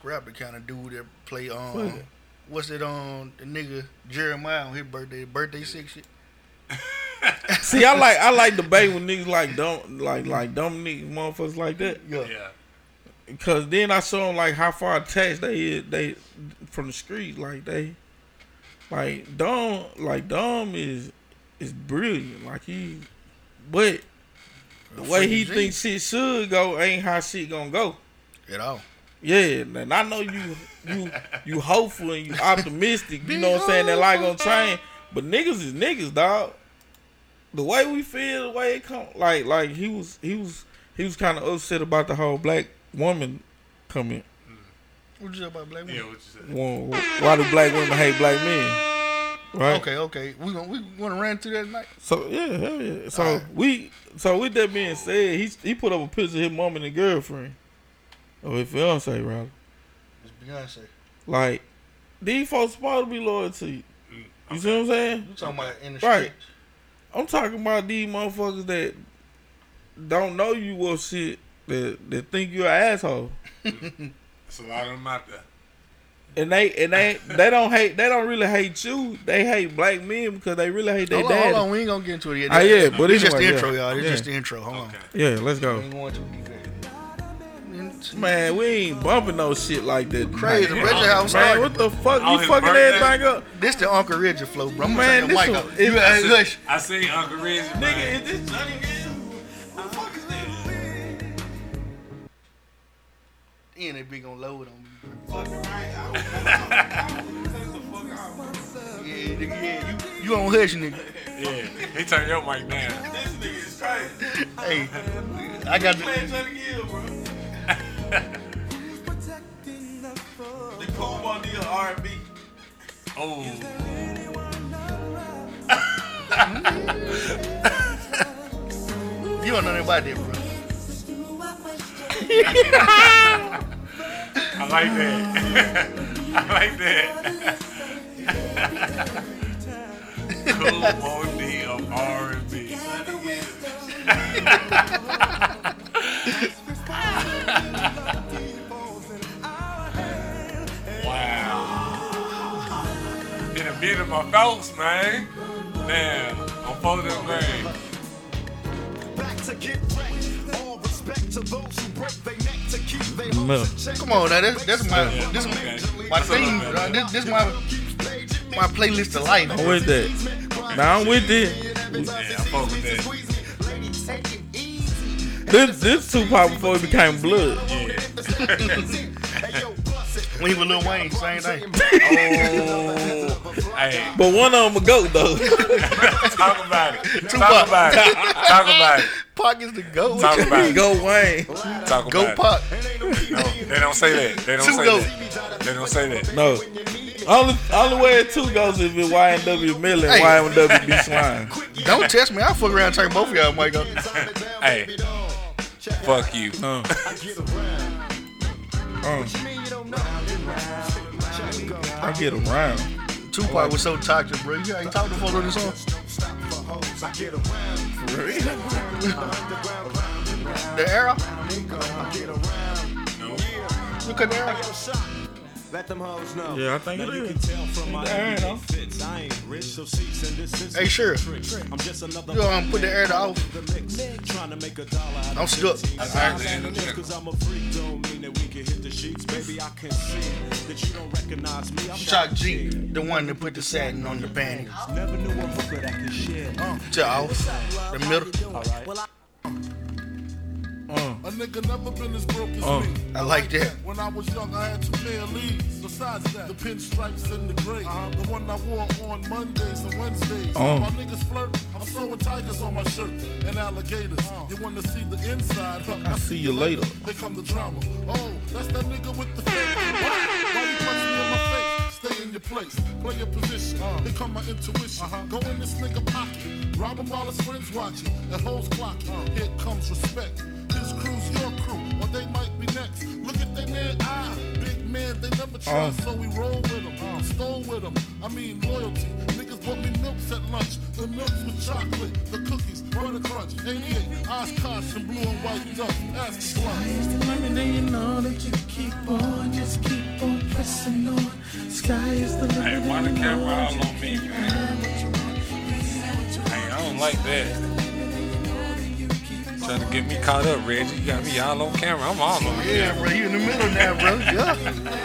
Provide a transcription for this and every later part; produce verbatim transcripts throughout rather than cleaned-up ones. scrap the kind of dude that play on. Um, what? What's it on the nigga Jeremiah on his birthday birthday sick shit? See, I like I like debate with niggas like dumb like like dumb niggas motherfuckers like that. Yeah. yeah. Cause then I saw them like how far attached they is they from the street. Like they like dumb like dumb is is brilliant. Like he but the way he thinks shit should go ain't how shit gonna go. At all. Yeah, and I know you you you hopeful and you optimistic, you know what I'm saying, that life gonna change. But niggas is niggas, dog. The way we feel, the way it come like like he was he was he was kinda upset about the whole black woman comment. What you said about black women? Yeah, what you said? Why, why do black women hate black men? Right. Okay, okay. We gonna we wanna run through that tonight. So yeah, hell yeah. So right. we so with that being said, he he put up a picture of his mom and his girlfriend. Or his fiance rather. It's Beyonce. Like, these folks supposed to be loyal to you. Mm, okay. You see what I'm saying? You talking about in the right. streets. I'm talking about these motherfuckers that don't know you or shit, that that think you're an asshole. That's a lot of them out there. And they and they they don't hate they don't really hate you. They hate black men because they really hate their dad. Hold on, we ain't gonna get into it yet. Ah, yeah, but it's, it's just the intro, yeah. y'all. It's yeah. just the intro. Hold okay. on. Yeah, let's go. We ain't going too deep. Man, we ain't bumping no shit like that. Crazy, man. House man, man, what the fuck? You fucking everything up. This the Uncle Reggie flow, bro. I'm man, this mic up. I, you, I, see, like, I seen Uncle Reggie. Nigga, is this Johnny Gill? Who the fuck is this? Then they be gonna load on me. yeah, yeah, you, you on hush, nigga. Yeah, he turned your mic down. This nigga is crazy. Hey, I got the playing Johnny Gill, bro. The Cole Bondier R and B. Oh. You don't know nothing about that, bro. I like that. I like that. Cool O D of R and B. Wow. In a bit of my folks, man. Man, I'm following this man. Back to get right. All respect to those who break their neck. No. Come on, now, this, this is my yeah, this okay. my thing, bro. This, this my my playlist of life. I'm with that. Now I'm with it. Yeah, I fuck with that. This this Tupac before he became Blood. Yeah. When he was Lil Wayne, same thing. Oh, hey. But one of them a goat though. Talk about it. Tupac. Talk about it. Talk about it. Pac is the goat. Talk about it. Go Wayne. Talk about go it. Go Pac. No, they don't say that. They don't two say goats. That. They don't say that. No. Only only way two goes if it's Y and W Millie and hey. Y and W be swine. Don't test me. I'll fuck around and take both of y'all, Mike. Hey. Fuck you. Uh. Um, I get around. Tupac like was so toxic, bro. You ain't talking before on this song. For real? The arrow? No. Look at the arrow. Let them hoes know. Yeah, I think it is. You can tell from my arrow. I ain't rich, so seats in this is. Hey, sure. I'm just another. Yo, I'm putting the arrow off. Trying to make a dollar out of I'm stuck. Because I'm a freak, don't mean that we can hit the sheets. Baby, I can see that you don't recognize me. I'm Shock G, the one that put the satin on the panties. Never knew what was good I could share. To off, the middle. All right. Uh, a nigga never been as broke as uh, me. I like that. When I was young, I had two male leads. Besides that, the pinstripes and the gray. Uh, the one I wore on Mondays and Wednesdays. Uh, my niggas flirt. I'm throwing tigers on my shirt and alligators. Uh, you want to see the inside? Huh? I, I see you later. They come the drama. Oh, that's that nigga with the fake. Why, why you punching me in my face? Stay in your place. Play your position. Uh, Here come my intuition. Uh-huh. Go in this nigga pocket. Rob him while his friends watching. And hoes clocking. Uh, Here comes respect. Cruise your crew, or they might be next. Look at their man eye. Big man, they never try, uh, so we roll with them. Uh, stole with them. I mean, loyalty. Niggas bought me milks at lunch. The milks with chocolate, the cookies, butter crunch, eighty-eight, Oshkosh, and blue and white duck. Ask Sly. Let me know that you keep on, just keep dancing on. Sky is the limit. Hey, why the camera all on me, man? Hey, I don't like that. Trying to get me caught up, Reggie. You got me all on camera. I'm all over here. Yeah, bro. You in the middle now, bro. Yeah.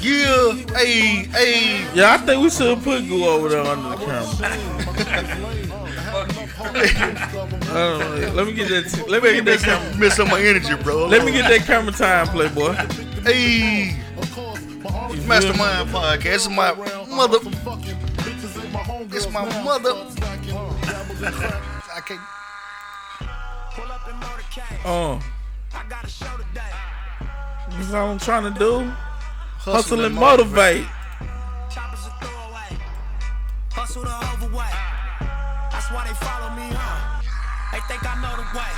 Yeah. Hey, hey. Yeah, I think we should put Goo over there under the camera. uh, let me get that. T- let me get that. Cam- miss up my energy, bro. Let me get that camera time, Playboy. Hey, Mastermind Podcast. It's my mother. It's my mother. I can't. Oh. This is what I'm trying to do. Hustle, Hustle and motivate. Hustle the overweight. That's why they follow me, huh? They think I know the way,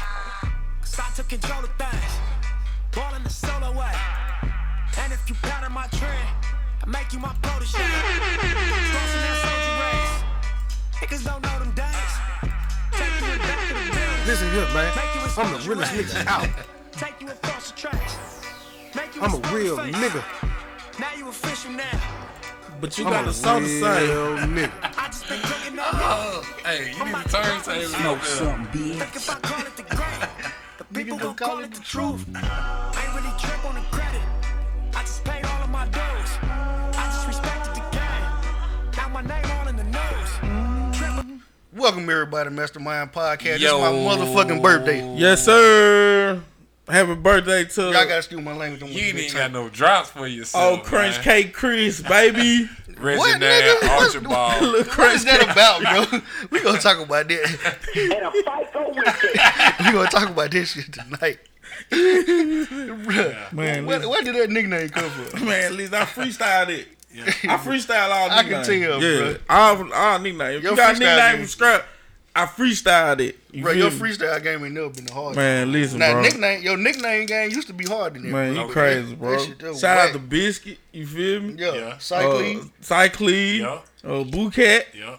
cause I took control of things, ball in the solo way. And if you pattern my trend, I make you my protege. Crossing that soldier race, niggas don't know them days. Take you back to the building. Listen here, man, I'm the realest nigga out. Take you across the tracks. Make you I'm a real face. Nigga. Now you official now. But you I'm got a soda side. Nigga. I just been cooking up. Oh, hey, you need to turn to smoke something, bitch. Think if I call it the great, the people gon' call it the truth. I ain't really trip on the credit. I just paid all of my dues. I just respected the game. Now my name all in the news. Trippin'. Welcome everybody to Mastermind Podcast. Yo. It's my motherfucking birthday. Yes, sir. Happy birthday to... Y'all gotta excuse my language. You ain't got no drops for yourself. Oh, Crunch man. Cake Chris, baby. Resident Archibald. What is that about, bro? We gonna talk about that. And a fight go with it. We gonna talk about this shit tonight. Bruh, man, where, where did that nickname come from? Man, at least I freestyled it. Yeah. I freestyle all nicknames. I can tell, yeah. All, all nicknames. If your you got nickname from scrap... I freestyled it. You bro, your me? Freestyle game ain't never been the hardest. Man, listen, now, bro. Nickname, your nickname game used to be hard in there. Man, you crazy, bro. That, that shout whack. Out to Biscuit. You feel me? Yeah. yeah. Cyclee. Uh, Cyclee. Yeah. Uh, Boo Cat. Yeah.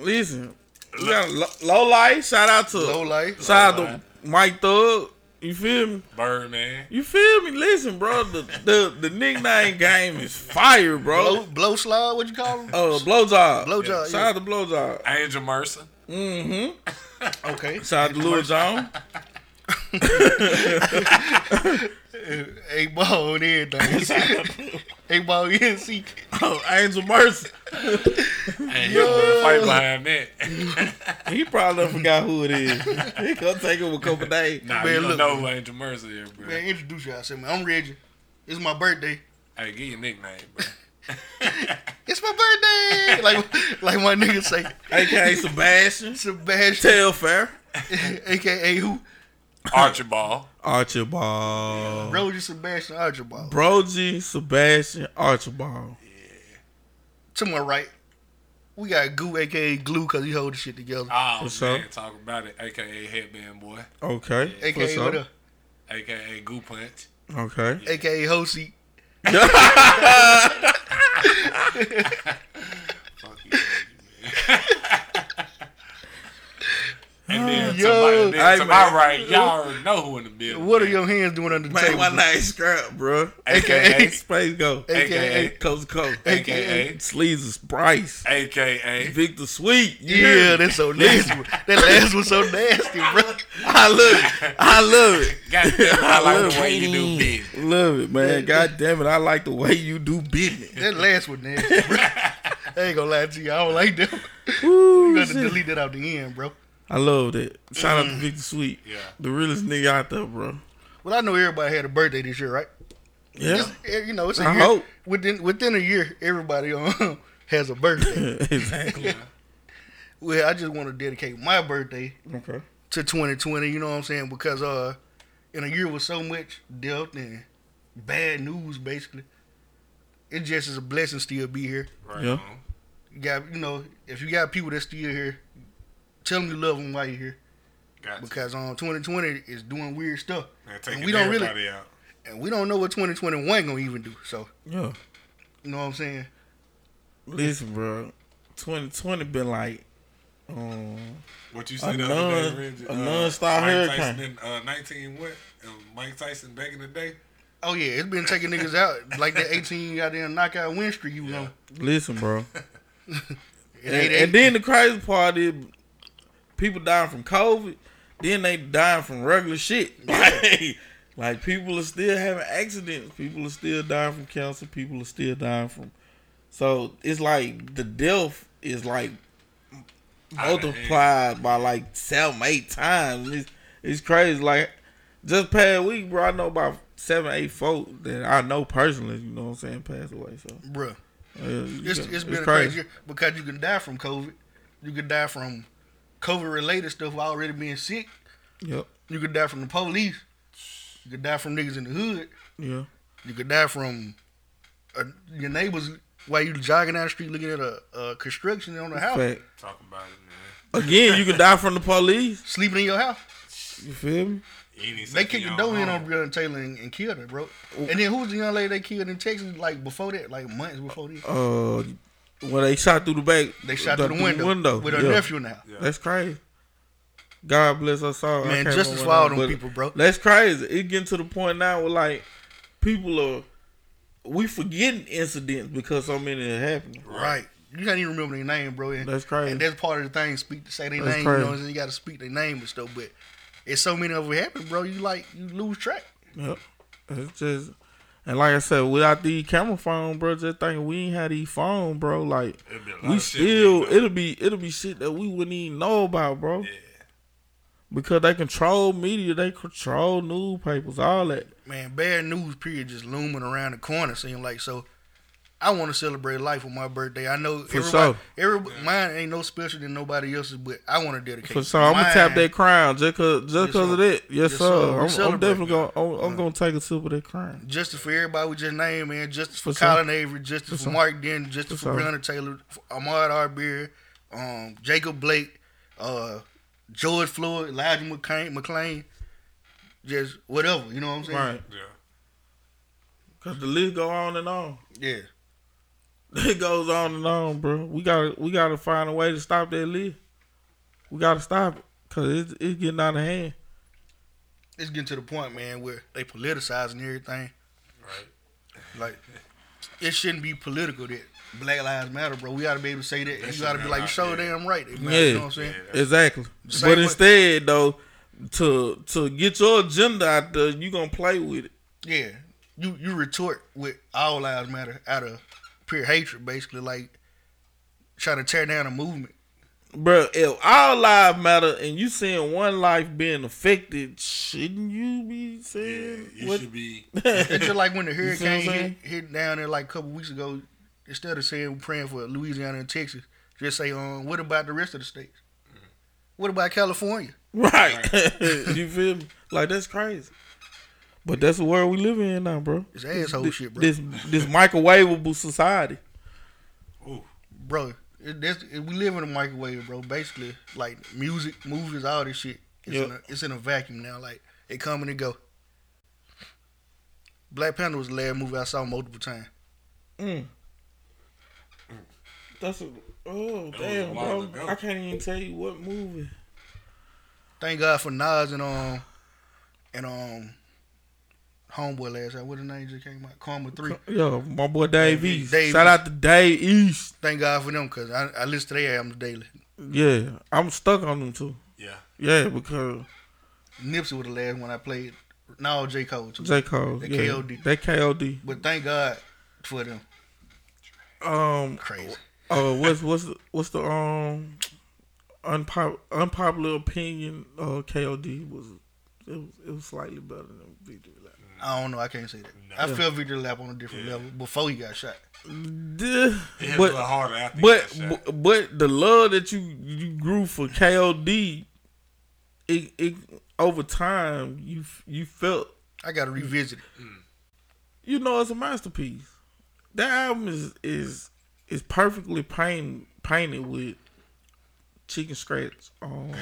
Listen. We got L- Low Life. Shout out to Low Life. Shout Low out Life. To Mike Thug. You feel me? Birdman. You feel me? Listen, bro. The the, the nickname game is fire, bro. Blow, blow slide, what you call him? Uh, Blowjob. Blowjob. Yeah. Shout yeah. out to Blowjob. Angel Mercer. Mm-hmm. Okay. Shout out to Lil John. Eight ball and everything. Eight ball and see. Oh, Angel Mercy. Hey, yo. He fight behind that. He probably forgot who it is. He gonna take him a couple days. Nah, man, you don't look, know who Angel Mercy is, bro. Man, introduce yourself, man. I'm Reggie. It's my birthday. Hey, give your nickname, bro. It's my birthday. Like like my nigga say. A K A Sebastian. Sebastian Telfair. A K A who? Archibald. Archibald. Yeah. Brogy Sebastian Archibald. Brogy Sebastian Archibald. Yeah. To my right, we got Goo, A K A Glue, cause he hold the shit together. Oh, for man, sure. Talk about it. A K A Headband Boy. Okay. Yeah. A K A what up? A K A Goo Punch. Okay. Yeah. A K A Hosey. Fuck you, man. And then to, Yo, my, then to my right, y'all already know who in the building. What man. Are your hands doing under the man, table? Man, my name's Scrap, bro. A K A Space Go. A K A Coast Coast. A K A Sleeves is Bryce. A K A Victor Sweet. Yeah, yeah, that's so nasty. That last one's so nasty, bro. I love it. I love it. God damn it, I like the way you do business. Love it, man. God damn it, I like the way you do business. That last one nasty, bro. I ain't gonna lie to you. I don't like that one. You gotta delete that out the end, bro. I love that. Shout mm. out to Victor Sweet. Yeah. The realest nigga out there, bro. Well, I know everybody had a birthday this year, right? Yeah. It's, you know, it's a I year. Hope. Within, within a year, everybody um, has a birthday. Exactly. Well, I just want to dedicate my birthday okay. to twenty twenty, you know what I'm saying? Because uh, in a year with so much death and bad news, basically, it just is a blessing still be here. Right. Yeah. You got, you know, if you got people that's still here, tell them you love them while you're here, gotcha. Because um, twenty twenty is doing weird stuff, yeah, and we don't really, out. And we don't know what twenty twenty-one gonna even do. So yeah, you know what I'm saying. Listen, bro, twenty twenty been like, um, what you said the other day, a non-stop uh, hurricane. Tyson in, uh, nineteen what? And Mike Tyson back in the day. Oh yeah, it's been taking niggas out like that eighteen goddamn knockout win streak you know. Listen, bro. and, and then the crazy part is people dying from COVID. Then they dying from regular shit. Yeah. Like people are still having accidents. People are still dying from cancer. People are still dying from. So it's like the death is like multiplied by like seven, eight times. It's, it's crazy. Like just past week, bro, I know about seven, eight folks that I know personally. You know what I'm saying? Passed away. So, bro, yeah, it's, it's, it's been it's crazy. crazy because you can die from COVID. You can die from COVID related stuff while already being sick. Yep. You can die from the police. You could die from niggas in the hood. Yeah. You could die from uh, your neighbors while you jogging down the street looking at a, a construction on the house. Fact. Talk about it, man. Again, you could die from the police. Sleeping in your house. You feel me? You they kicked the door home. in on Breonna Taylor and, and killed her, bro. And then who was the young lady they killed in Texas like before that? Like months before this? Uh, well, they shot through the back. They shot the, through the window, window. with her yeah. nephew now. Yeah. That's crazy. God bless us all. Man, justice for all them people, bro. That's crazy. It getting to the point now where, like, people are... We forgetting incidents because so many are happening. Right. You can't even remember their name, bro. And, that's crazy. And that's part of the thing. Speak to say their name. Crazy. You know what I'm saying? You got to speak their name and stuff. But it's so many of them happen, bro. You, like, you lose track. Yep. It's just... And like I said, without the camera phone, bro, just thinking we ain't had these phone, bro. Like, we still... Shit, it'll be it'll be shit that we wouldn't even know about, bro. Yeah. Because they control media, they control newspapers, all that. Man, bad news period just looming around the corner, seem like. So, I want to celebrate life on my birthday. I know For everybody, sure. everybody yeah. mine ain't no special than nobody else's, but I want to dedicate. For sure, I'm gonna tap that crown just cause, just yes, cause of that. Yes, yes sir. sir. I'm, I'm definitely gonna, I'm, I'm yeah. gonna take a sip of that crown. Justice for everybody we just named, man. Justice for, for Colin sure. Avery, justice for, for sure. Mark Denton, justice for, for Breonna Taylor, for Ahmaud Arbery, um, Jacob Blake, uh. George Floyd, Elijah McClain, McClain, just whatever, you know what I'm saying? Right. Yeah. Cause the list go on and on. Yeah. It goes on and on, bro. We gotta, we gotta find a way to stop that list. We gotta stop it, cause it's, it's getting out of hand. It's getting to the point, man, where they politicizing everything. Right. Like, it shouldn't be political that Black Lives Matter, bro. We gotta be able to say that. That's you gotta be like, you so damn right. It matters, yeah, you know what I'm saying? Yeah, exactly. But way. instead, though, to to get your agenda out there, you gonna play with it. Yeah, you you retort with all lives matter out of pure hatred, basically, like trying to tear down a movement. Bro, if all lives matter and you seeing one life being affected, shouldn't you be saying? Yeah, you what? should be. It's just like when the hurricane hit, hit down there like a couple weeks ago. Instead of saying praying for Louisiana and Texas, just say, um, what about the rest of the states? Mm-hmm. What about California? Right. You feel me? Like, that's crazy. But that's the world we live in now, bro. It's asshole this, shit, bro. This this microwavable society. Ooh. Bro, it, that's, it, we live in a microwave, bro. Basically, like, music, movies, all this shit. It's, yep. in, a, it's in a vacuum now. Like, it come and it go. Black Panther was the last movie I saw multiple times. Mm. That's a oh that damn bro! Ago. I can't even tell you what movie. Thank God for Nas and um and um homeboy last night. What his name just came out? Karma three. Yo, my boy Dave, Dave East. Dave Shout East. out to Dave East. Thank God for them because I, I listen to their albums daily. Yeah, I'm stuck on them too. Yeah, yeah, because Nipsey was the last one I played. No, J. Cole too. J. Cole. That yeah. K O D. That K O D. But thank God for them. Um, crazy. Uh, what's what's the, what's the um unpop, unpopular opinion? Uh, K O D was it, was it was slightly better than Victor Lap. I don't know. I can't say that. No. I yeah. felt Victor Lap on a different yeah. level before he got shot. The, it but, was harder after but, he got shot. But, but the love that you, you grew for K O D, it it over time you you felt. I gotta revisit it. You know, it's a masterpiece. That album is is. It's perfectly paint, painted with chicken scratch um,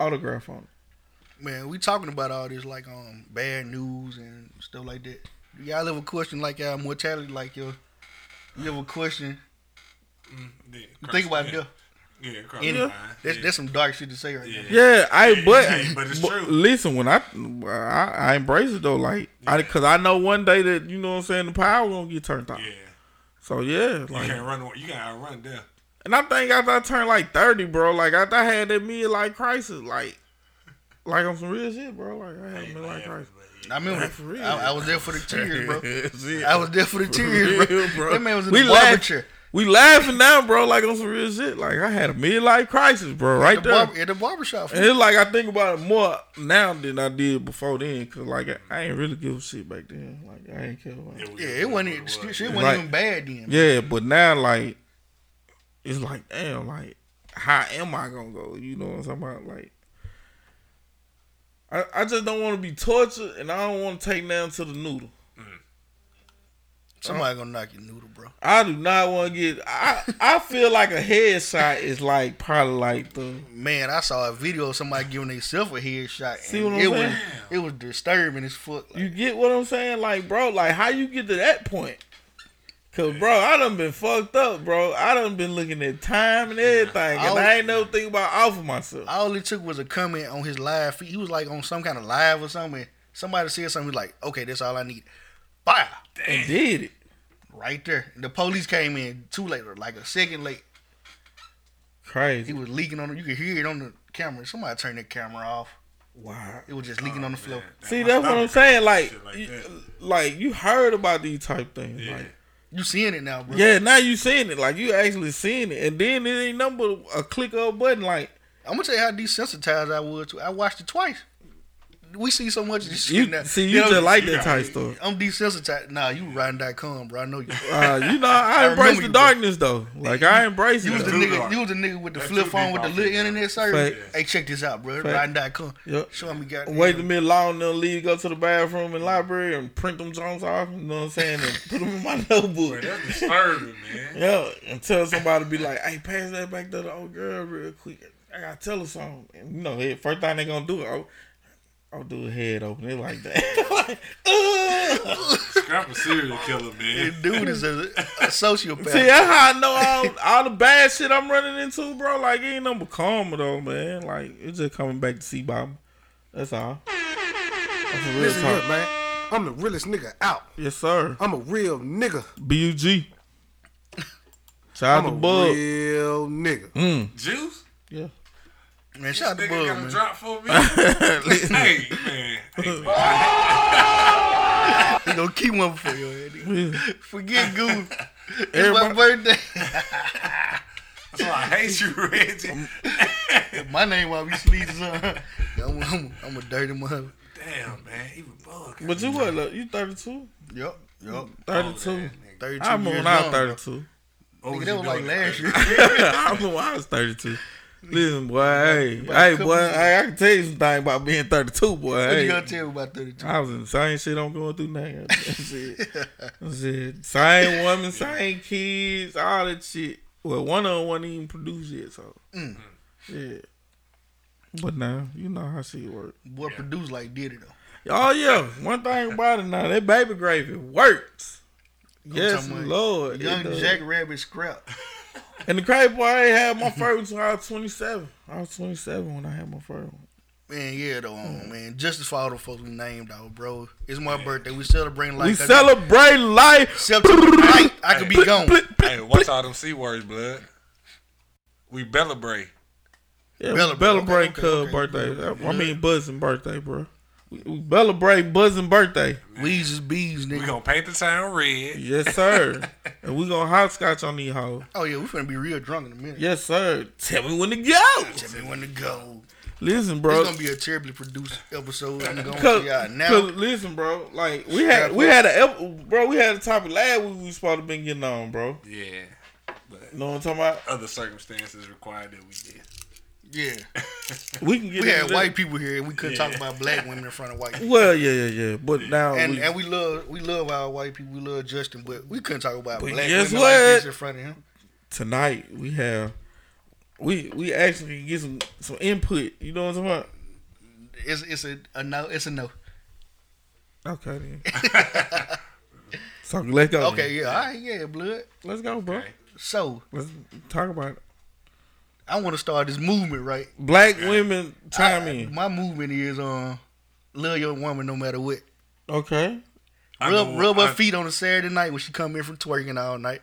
autograph on it. Man, we talking about all this like um bad news and stuff like that. Y'all ever question like your mortality, like your you ever question? Mm, yeah, you think about death. Yeah, in it. There's, yeah. there's some dark shit to say right yeah. now. Yeah, I yeah, but, yeah, but, it's but true. Listen, when I, I I embrace it though, like yeah. I because I know one day that you know what I'm saying the power gonna get turned off. Yeah. So yeah, like, you can't run. You gotta run there. And I think after I turned like thirty, bro, like after I had that midlife crisis, like like on some real shit, bro. Like I had a midlife crisis. I mean, like, I, I was there for the tears, bro. I was there for the tears, bro. bro. That man was in we the barber chair. We laughing now, bro, like on some real shit. Like, I had a midlife crisis, bro, right at the there. Bar- at the barbershop. And it's like, I think about it more now than I did before then. Because, like, I, I ain't really give a shit back then. Like, I ain't care about it. Yeah, it wasn't, it wasn't even like, bad then. Yeah, but now, like, it's like, damn, like, how am I going to go? You know what I'm talking about? Like, I, I just don't want to be tortured, and I don't want to take down to the noodle. Somebody gonna knock your noodle, bro. I do not want to get. I I feel like a headshot is like probably like the man. I saw a video of somebody giving themselves a headshot. See what I'm it saying? Was, it was disturbing as fuck. Like, you get what I'm saying, like, bro? Like, how you get to that point? Cause, bro, I done been fucked up, bro. I done been looking at time and everything, and all, I ain't never think about offering myself. All it took was a comment on his live feed. He was like on some kind of live or something. And somebody said something. He was like, okay, that's all I need. Fire. And did it. Right there. The police came in too late, like a second late. Crazy. He was leaking on the, you could hear it on the camera. Somebody turned that camera off. Wow. It was just leaking oh, on the floor. That See, that's what I'm saying. Like, like you, like, you heard about these type things. Yeah. Like, you seeing it now, bro. Yeah, now you seeing it. Like, you actually seeing it. And then it ain't nothing but a click of a button. Like, I'm going to tell you how desensitized I was to. I watched it twice. We see so much of this shit you, now. See, you, you know, just like that type stuff. I'm desensitized. Nah, you riding dot com, bro. I know you. Uh, you know, I, I embrace the darkness, bro. though. Like, I embrace you it. Was the nigga, you was the nigga with the That's flip phone with the little internet service. Fact. Hey, check this out, bro. Riding dot com. Yep. Show me, goddamn. Wait a minute long, then leave, go to the bathroom and library and print them Jones off. You know what I'm saying? And put them in my notebook. That's disturbing, man. Yeah. And tell somebody to be like, hey, pass that back to the old girl real quick. I got to tell her something. And, you know, hey, first thing they going to do it. I, I'll do a head open. They like that. Like, Scrap a serial killer, man. Dude is a, a sociopath. See, that's how I know all, all the bad shit I'm running into, bro. Like, it ain't nothing but karma, though, man. Like, it's just coming back to see Bob. That's all. That's a real Listen talk. Up, man. I'm the realest nigga out. Yes, sir. I'm a real nigga. B U G. Shout out to Bug. I'm a real nigga. Mm. Juice? Yeah. Man, this shout nigga bug, got man. A drop for me. Hey, man. Hey, man. He gonna keep one for you, Eddie. Forget Goo. It's Everybody. My birthday. That's why I hate you, Reggie. My name while we sleep is on. I'm, I'm, I'm a dirty mother. Damn, man. Even Bug. But you what, look? You thirty-two? Yup. Yup. thirty-two. Oh, thirty-two. I'm on out thirty-two. Oh, that was like last year. I'm the one I was thirty-two. Listen, boy, hey, hey, boy, hey, I can tell you something about being thirty-two, boy. What hey. You gonna tell me about thirty-two? I was in the same shit I'm going through now. That's it. That's it. Same woman, same kids, all that shit. Well, one of them wasn't even produced yet, so. Mm. Yeah. But now, you know how shit work. Boy, yeah. Produced like did it, though. Oh, yeah. One thing about it now, that baby gravy works. I'm yes, Lord. Young Jackrabbit scrap. And the crazy boy, I ain't had my first one until I was twenty-seven. I was twenty-seven when I had my first one. Man, yeah, though, mm. man. Justice for all the folks we named, though, bro. It's my man. Birthday. We celebrate life. We celebrate life. Except tonight, I could hey, be gone. Hey, watch all them C words, blood. We celebrate. Yeah, celebrate okay, okay, birthday. Okay. I mean, buzzing birthday, bro. We celebrate Buzzing birthday. Weezes, bees, nigga. We gonna paint the town red. Yes, sir. And we gonna hopscotch on these hoes. Oh, yeah, we finna be real drunk in a minute. Yes, sir. Tell me when to go. Tell me when to go. Listen, bro. It's gonna be a terribly produced episode. I'm gonna see y'all now. Listen, bro. Like, we had we had a bro, we had a topic last week we supposed to been getting on, bro. Yeah. But you know what I'm talking about? Other circumstances required that we did. Yeah, we can get. We had white people here, and we couldn't yeah. talk about black women in front of white people. Well, yeah, yeah, yeah. But now, and we, and we love, we love our white people. We love Justin, but we couldn't talk about black women like in front of him. Tonight we have, we we actually get some, some input. You know what I'm talking about? It's it's a, a no. It's a no. Okay then. So let's go. Okay, then. Yeah, all right, yeah, blood. Let's go, bro. So let's talk about it. I want to start this movement, right? Black women, chime in. My movement is uh, love your woman no matter what. Okay. I rub know, rub I, her feet on a Saturday night when she come in from twerking all night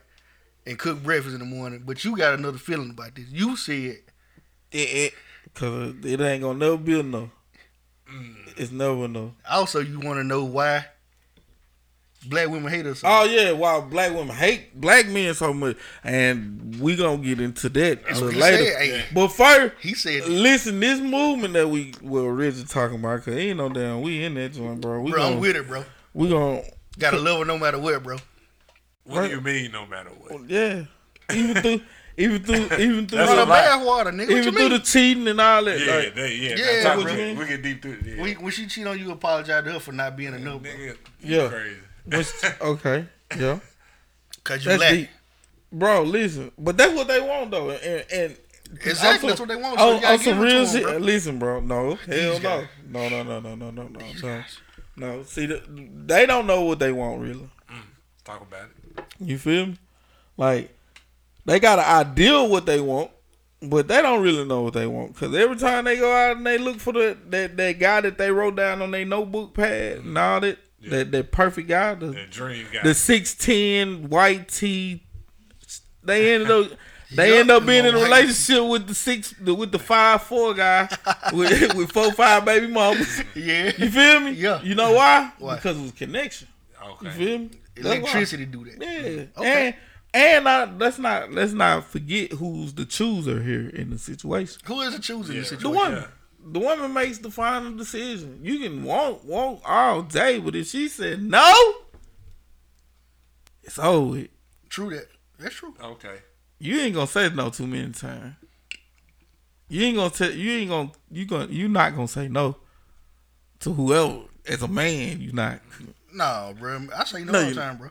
and cook breakfast in the morning. But you got another feeling about this. You said it, because it, it ain't going to never be enough. Mm. It's never enough. Also, you want to know why black women hate us. Oh yeah, why black women hate black men so much, and we gonna get into that a little later. Said, hey, but first, he said, "Listen, this movement that we were originally talking about, cause ain't no damn we in that joint, bro. We bro, gonna, I'm with it, bro. We gonna gotta love her no matter what, bro. What right? do you mean, no matter what? Well, yeah, even through, even through, even through the bath water, nigga. Even through mean? the cheating and all that. Yeah, like, that, yeah, yeah. That's what you we get deep through it. Yeah. When, when she cheat on you, apologize to her for not being enough. Nigga, yeah, crazy." Okay, yeah. Cause you lack, bro. Listen, but that's what they want though, and, and exactly that's what they want. So on some real shit, bro. Listen, bro. No, hell no, no, no, no, no, no, no, no, no. no. See, the, they don't know what they want really. Mm, talk about it. You feel me? Like they got an idea of what they want, but they don't really know what they want. Cause every time they go out and they look for the that that guy that they wrote down on their notebook pad and all that. Yeah. That that perfect guy, the that dream guy, the six ten white tee, they ended up they end up being in a relationship with the six the, with the five four guy with with four five baby mamas. Yeah, you feel me? Yeah, you know why? why? Because it was connection. Okay, you feel me? Electricity do that. Yeah, okay. And, And I, let's not let's not forget who's the chooser here in the situation. Who is the chooser yeah. in the situation? The woman. Yeah. The woman makes the final decision. You can walk, walk all day, but if she said no, it's over. True that. That's true. Okay. You ain't gonna say no too many times. You ain't gonna tell. You ain't gonna. You gonna. You not gonna say no to whoever. As a man, you not. No, bro. I say no, no all the time, bro.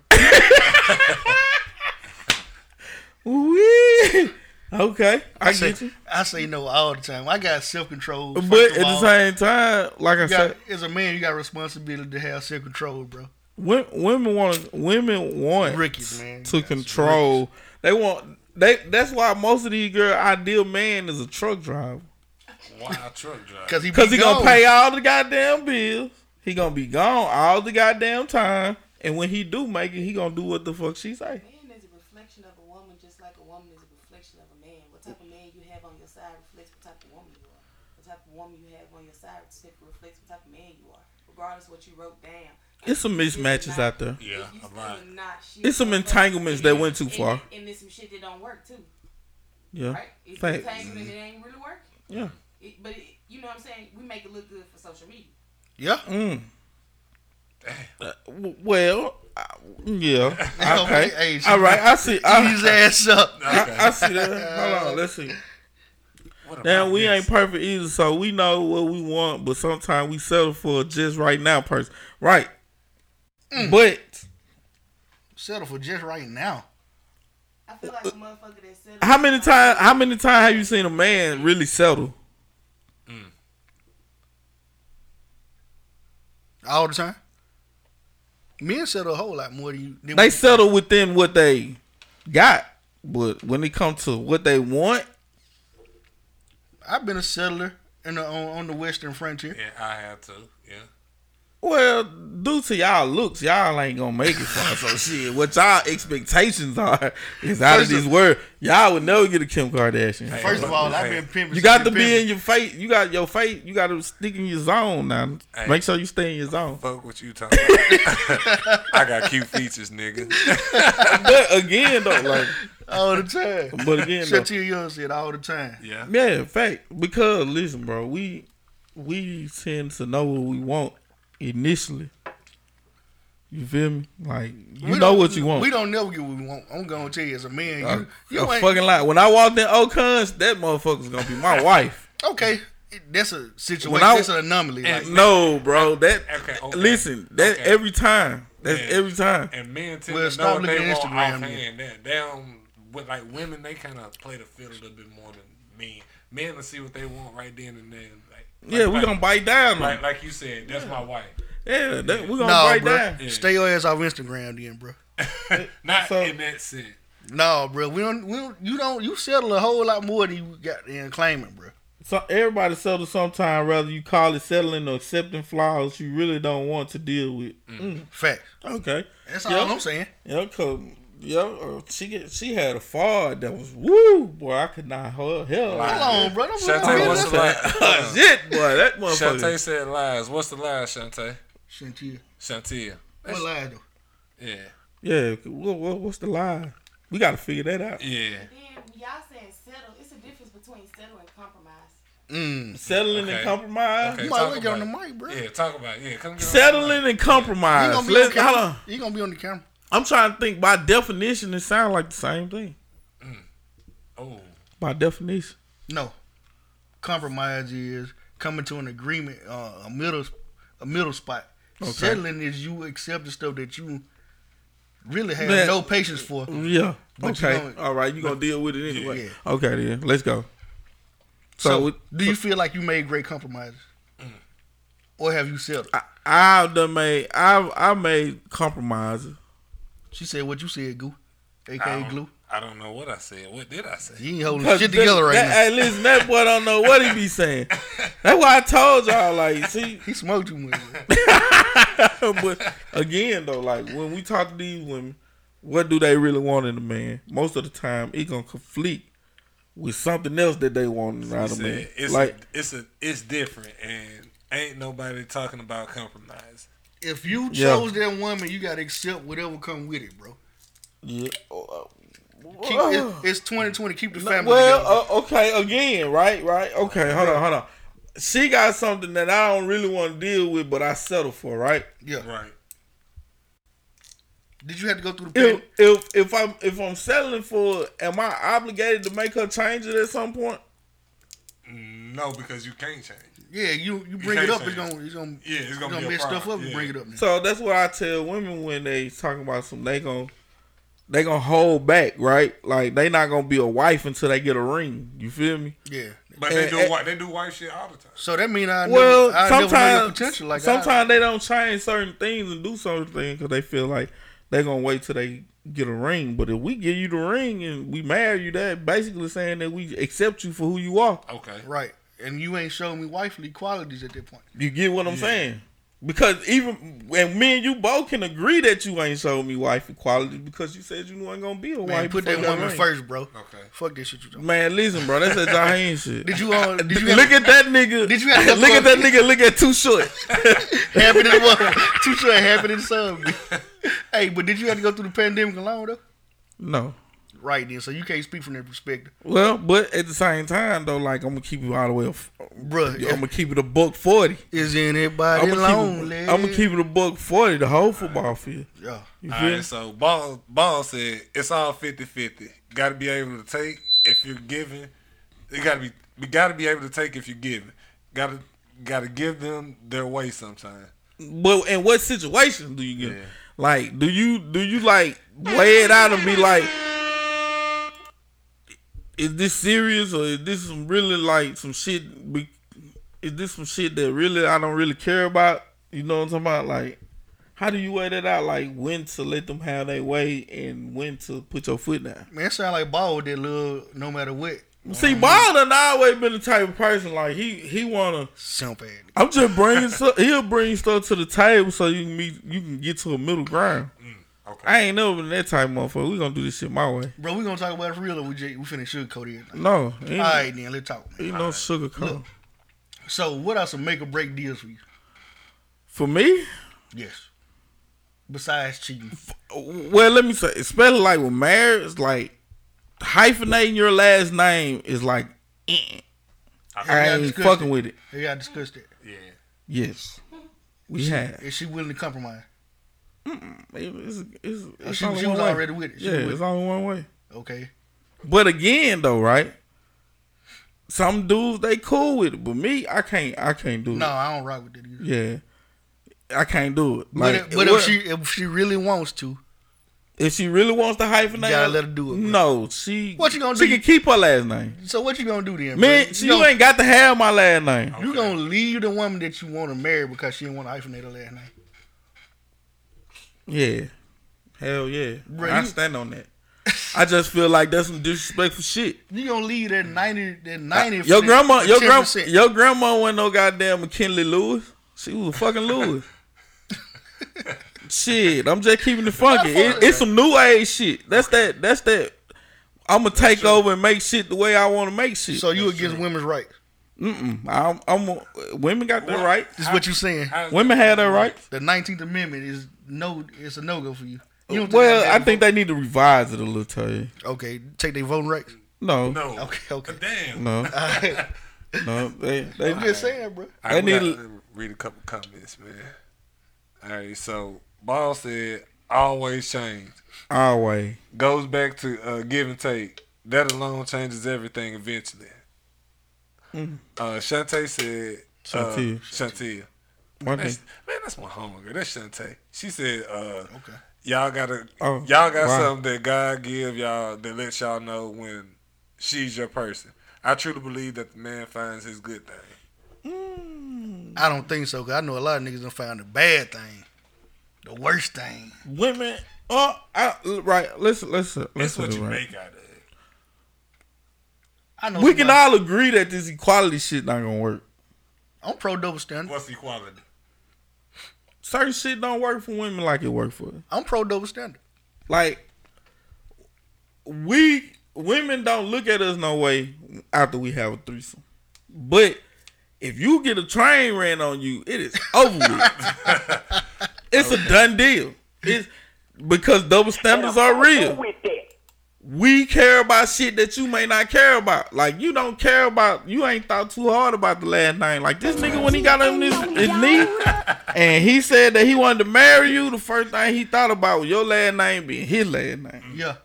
Wee. Okay, I, I say, get you. I say no all the time. I got self control, but at all, the same time, like I got, said, as a man, you got responsibility to have self control, bro. Women want women want Ricky's, man. to That's control. Ricky's. They want they. That's why most of these girls' ideal man is a truck driver. Why a truck driver? Because he because he gone. gonna pay all the goddamn bills. He gonna be gone all the goddamn time, and when he do make it, he gonna do what the fuck she say. What you wrote down. It's some mismatches out there. Yeah, a lot. It's some entanglements that went too far. And there's some shit that don't work too. Yeah. Right? It's an entanglement that ain't really working. Yeah. It, but it, you know what I'm saying? We make it look good for social media. Yeah. Mm. Uh, well, uh, yeah. Okay. All right. I see. I, His ass up. I, I see that. Hold on. Let's see. Now we this? ain't perfect either, so we know what we want, but sometimes we settle for just right now person. Right. Mm. But settle for just right now. I feel like a motherfucker that settled. How many times how many times have you seen a man really settle? Mm. All the time. Men settle a whole lot more than you than They settle think. within what they got. But when it comes to what they want, I've been a settler in the, on, on the Western frontier. Yeah, I have to. Yeah. Well, due to y'all looks, y'all ain't gonna make it far. So shit, what y'all expectations are is out first of this world. Y'all would never get a Kim Kardashian. First of all, I've been pimping. You got to be pimping. in your faith. You got your faith. You got to stick in your zone now. Hey, make sure you stay in your zone. Fuck what you talking about. I got cute features, nigga. But again, though, like. All the time. But again, Shantae Young said all the time. Yeah. Yeah, fact. Because listen, bro, we we tend to know what we want initially. You feel me? Like you we know what you want. We don't never get what we want. I'm gonna tell you as a man, uh, you, you a fucking lie. When I walked in O'Con's, that motherfucker's gonna be my wife. Okay. That's a situation. I, that's an anomaly. Like, no, bro. That okay, okay. listen. That okay. every time. That's man. every time. And men tend well, to know they want offhand. That down. But like women, they kind of play the field a little bit more than men. Men will see what they want right then and then. Like, yeah, like, we are gonna bite down. Like, like you said, that's yeah. my wife. Yeah, that, we gonna no, bite bro. down. Yeah. Stay your ass off Instagram, then, bro. Not so, in that sense. No, bro. We don't. We don't. You don't. You settle a whole lot more than you got in claiming, bro. So everybody settles sometime. Rather you call it settling or accepting flaws you really don't want to deal with. Mm. Mm. Fact. Okay. That's all yep. I'm saying. Yeah, cause yo, she get, she had a fart that was woo, boy. I could not hold hell. Hold on, bro. Shantae, what's the line? Shit, boy, that motherfucker. Shantae said lies. What's the lie, Shantae? Shantia. Shantia. That's, what lie though? Yeah. Yeah. What, what, what's the lie? We gotta figure that out. Yeah. Then y'all saying settle. It's a difference between settle and compromise. Mm. Settling okay. and compromise. Okay. You might wake on the mic, bro. Yeah, talk about it. Yeah, come settling and compromise. You gonna, be on you gonna be on the camera? I'm trying to think. By definition, it sounds like the same thing. Mm. Oh. By definition, no. Compromise is coming to an agreement, uh, a middle, a middle spot. Okay. Settling is you accepting stuff that you really have Man. no patience for. Yeah. Okay. You know, all right. You gonna deal with it anyway. Yeah. Okay. Then let's go. So, so do you feel like you made great compromises, mm. or have you settled? I, I've done made. I've I made compromises. She said what you said, Goo, A K A Glue. I don't know what I said. What did I say? You ain't holding shit together right that, now. Hey, listen, that boy don't know what he be saying. That's why I told y'all, like, see, he smoked too much. But again, though, like when we talk to these women, what do they really want in a man? Most of the time, it gonna conflict with something else that they want out of me. It's like a, it's a it's different, and ain't nobody talking about compromise. If you chose yeah. that woman, you gotta accept whatever come with it, bro. Yeah, uh, keep, it, it's twenty twenty. Keep the family. Well, together. Uh, okay, again, right, right. Okay, hold on, hold on. She got something that I don't really want to deal with, but I settle for, right? Yeah, right. Did you have to go through the pain? If, if if I'm if I'm settling for, am I obligated to make her change it at some point? No, because you can't change it. Yeah, you, you bring you it up, it's gonna it's gonna yeah, it's gonna, gonna mess stuff up. Yeah. You bring it up. Now. So that's what I tell women when they talking about something. They gonna they gonna hold back, right? Like they not gonna be a wife until they get a ring. You feel me? Yeah. But and, they do and, they do wife shit all the time. So that mean I well never, I sometimes never knew the potential like sometimes I, they don't change certain things and do certain things because they feel like. They're going to wait till they get a ring. But if we give you the ring and we marry you, that basically saying that we accept you for who you are. Okay. Right. And you ain't showing me wifely qualities at that point. You get what I'm yeah. saying? Because even when me and you both can agree that you ain't showing me wifely qualities because you said you knew I ain't going to be a man, wife. Put that woman first, bro. Okay. Fuck this shit you doing. Man, listen, bro. That's a Jaheim shit. Did you, uh, did you look have, at that nigga. Did you have look one? At that nigga. Look at Too Short. Happy to one. Too Short. Happy to the Hey, but did you have to go through the pandemic alone, though? No. Right, then. So you can't speak from that perspective. Well, but at the same time, though, like, I'm going to keep you all the way up. Bruh, I'm going to keep it a buck forty. Is anybody lonely? I'm going to keep it a buck forty, the whole football right. field. Yeah. You all feel? Right, so Ball, Ball said, it's all fifty-fifty. Got to be able to take if you're giving. You got to be you gotta be able to take if you're giving. Got to gotta give them their way sometimes. But in what situations do you give yeah. Like, do you do you like weigh it out and be like, is this serious or is this some really like some shit? Is this some shit that really I don't really care about? You know what I'm talking about? Like, how do you weigh that out? Like, when to let them have their way and when to put your foot down? Man, it sound like Ball with that little no matter what. See, Ball done always been the type of person like he he wanna. Simple. I'm just bringing stuff. He'll bring stuff to the table so you can meet, you can get to a middle ground. Mm, okay. I ain't never been that type of motherfucker. We gonna do this shit my way, bro. We gonna talk about it for real or we just, we finna sugarcoat it? No. All right, then let's talk. Ain't no sugarcoat. So, what are some make or break deals for you? For me? Yes. Besides cheating. Well, let me say, especially like with marriage, like. Hyphenating your last name is like, eh. I ain't fucking it. With it. They got discussed it. Yeah. Yes. We she, have. Is she willing to compromise? Mm-mm. It's, it's, it's she, she was way. Already with it. She yeah, it's it. Only one way. Okay. But again, though, right? Some dudes they cool with it, but me, I can't. I can't do no, it. No, I don't rock with it either. Yeah, I can't do it. Like, but if, but if she if she really wants to. If she really wants to hyphenate, you gotta let her do it. Bro. No, she. What you gonna she do? She can keep her last name. So what you gonna do then? Man, bro? She you, you ain't got to have my last name. Okay. You gonna leave the woman that you want to marry because she didn't want to hyphenate her last name? Yeah, hell yeah. Bro, I you, stand on that. I just feel like that's some disrespectful shit. You gonna leave that ninety, that ninety. Uh, your grandma, your grandma, your grandma wasn't no goddamn McKinley Lewis. She was a fucking Lewis. Shit, I'm just keeping it funky. It, it's some new age shit. That's that. That's that. I'm gonna take over and make shit the way I want to make shit. So you against women's rights? Mm-mm. I'm, I'm, women got their right. This is what you saying. Women had their rights. The nineteenth Amendment is no. It's a no go for you. you don't well, I think vote. They need to revise it a little. Tell you. Okay, take their voting rights. No. No. Okay. Okay. Damn. No. No. They. They been saying, bro. I right, need to read a couple comments, man. All right. So Ball said, "Always change." Always goes back to uh, give and take. That alone changes everything eventually. Mm. Uh, Shantae said Shantae uh, Shantae man, that's, man that's my homegirl. That's Shantae. She said uh, okay. Y'all gotta oh, Y'all got wow. something that God give y'all that lets y'all know when she's your person. I truly believe that the man finds his good thing. mm. I don't think so, cause I know a lot of niggas don't find the bad thing, the worst thing. Women oh, I, Right Listen listen That's listen what you right. make out of it. I know we somebody. Can all agree that this equality shit not gonna work. I'm pro double standard. What's equality? Certain shit don't work for women like it work for us. I'm pro double standard. Like we women don't look at us no way after we have a threesome. But if you get a train ran on you, it is over with. It's okay. A done deal. It's because double standards are real. We care about shit that you may not care about. Like you don't care about. You ain't thought too hard about the last name. Like this nigga when he got on his, his knee and he said that he wanted to marry you, the first thing he thought about was your last name being his last name. Yeah,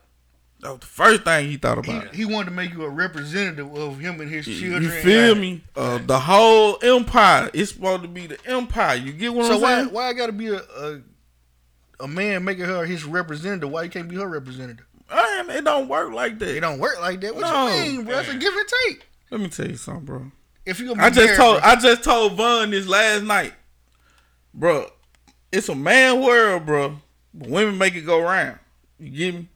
that was the first thing he thought about. He, he wanted to make you a representative of him and his children. You feel me? Uh, the whole empire. It's supposed to be the empire. You get what I'm saying? So why why I gotta be a, a a man making her his representative? Why you can't be her representative? I mean, it don't work like that. It don't work like that. What no. you mean, bro? It's a give and take. Let me tell you something, bro. If you, I just married, told, bro. I just told Von this last night, bro. It's a man world, bro. But women make it go round. You get me?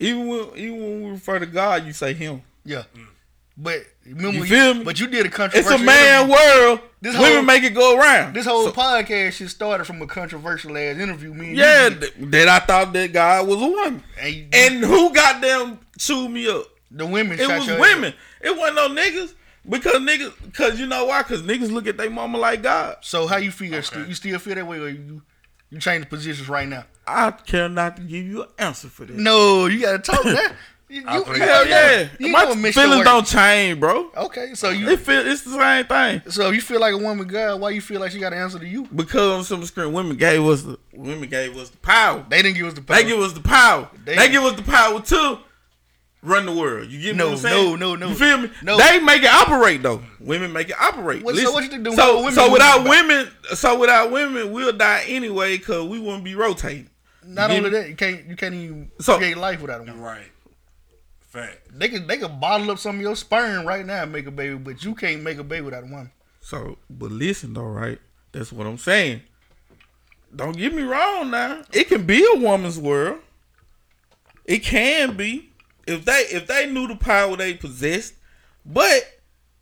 Even when, even when we refer to God, you say Him. Yeah. Mm. But remember, you feel you, me? But you did a controversial. It's a man interview. World. This women whole, make it go around. This whole so, podcast shit started from a controversial ass interview. Me and yeah, th- that I thought that guy was a woman, and, you, and who goddamn chewed me up? The women. It was women. Up. It wasn't no niggas because niggas because you know why? Because niggas look at their mama like God. So how you feel? Okay. St- you still feel that way, or you you change positions right now? I cannot give you an answer for that. No, you gotta talk that. You, you, you, hell yeah! You my feelings don't change, bro. Okay, so you it feel it's the same thing. So you feel like a woman, God? Why you feel like she got to answer to you? Because on some screen, women gave us the women gave us the power. They didn't give us the power. They give us the power. They, they give us the power to run the world. You get no, what I'm saying? No, no, no. You feel me? No. They make it operate though. Women make it operate. What, so what you think? The so women so without women, about? so without women, we'll die anyway because we wouldn't be rotating. Not only that, you can't you can't even so, create life without a woman. Right. Fact. They can they can bottle up some of your sperm right now and make a baby, but you can't make a baby without a woman. So, but listen though, right? That's what I'm saying. Don't get me wrong now. It can be a woman's world. It can be if they if they knew the power they possessed, but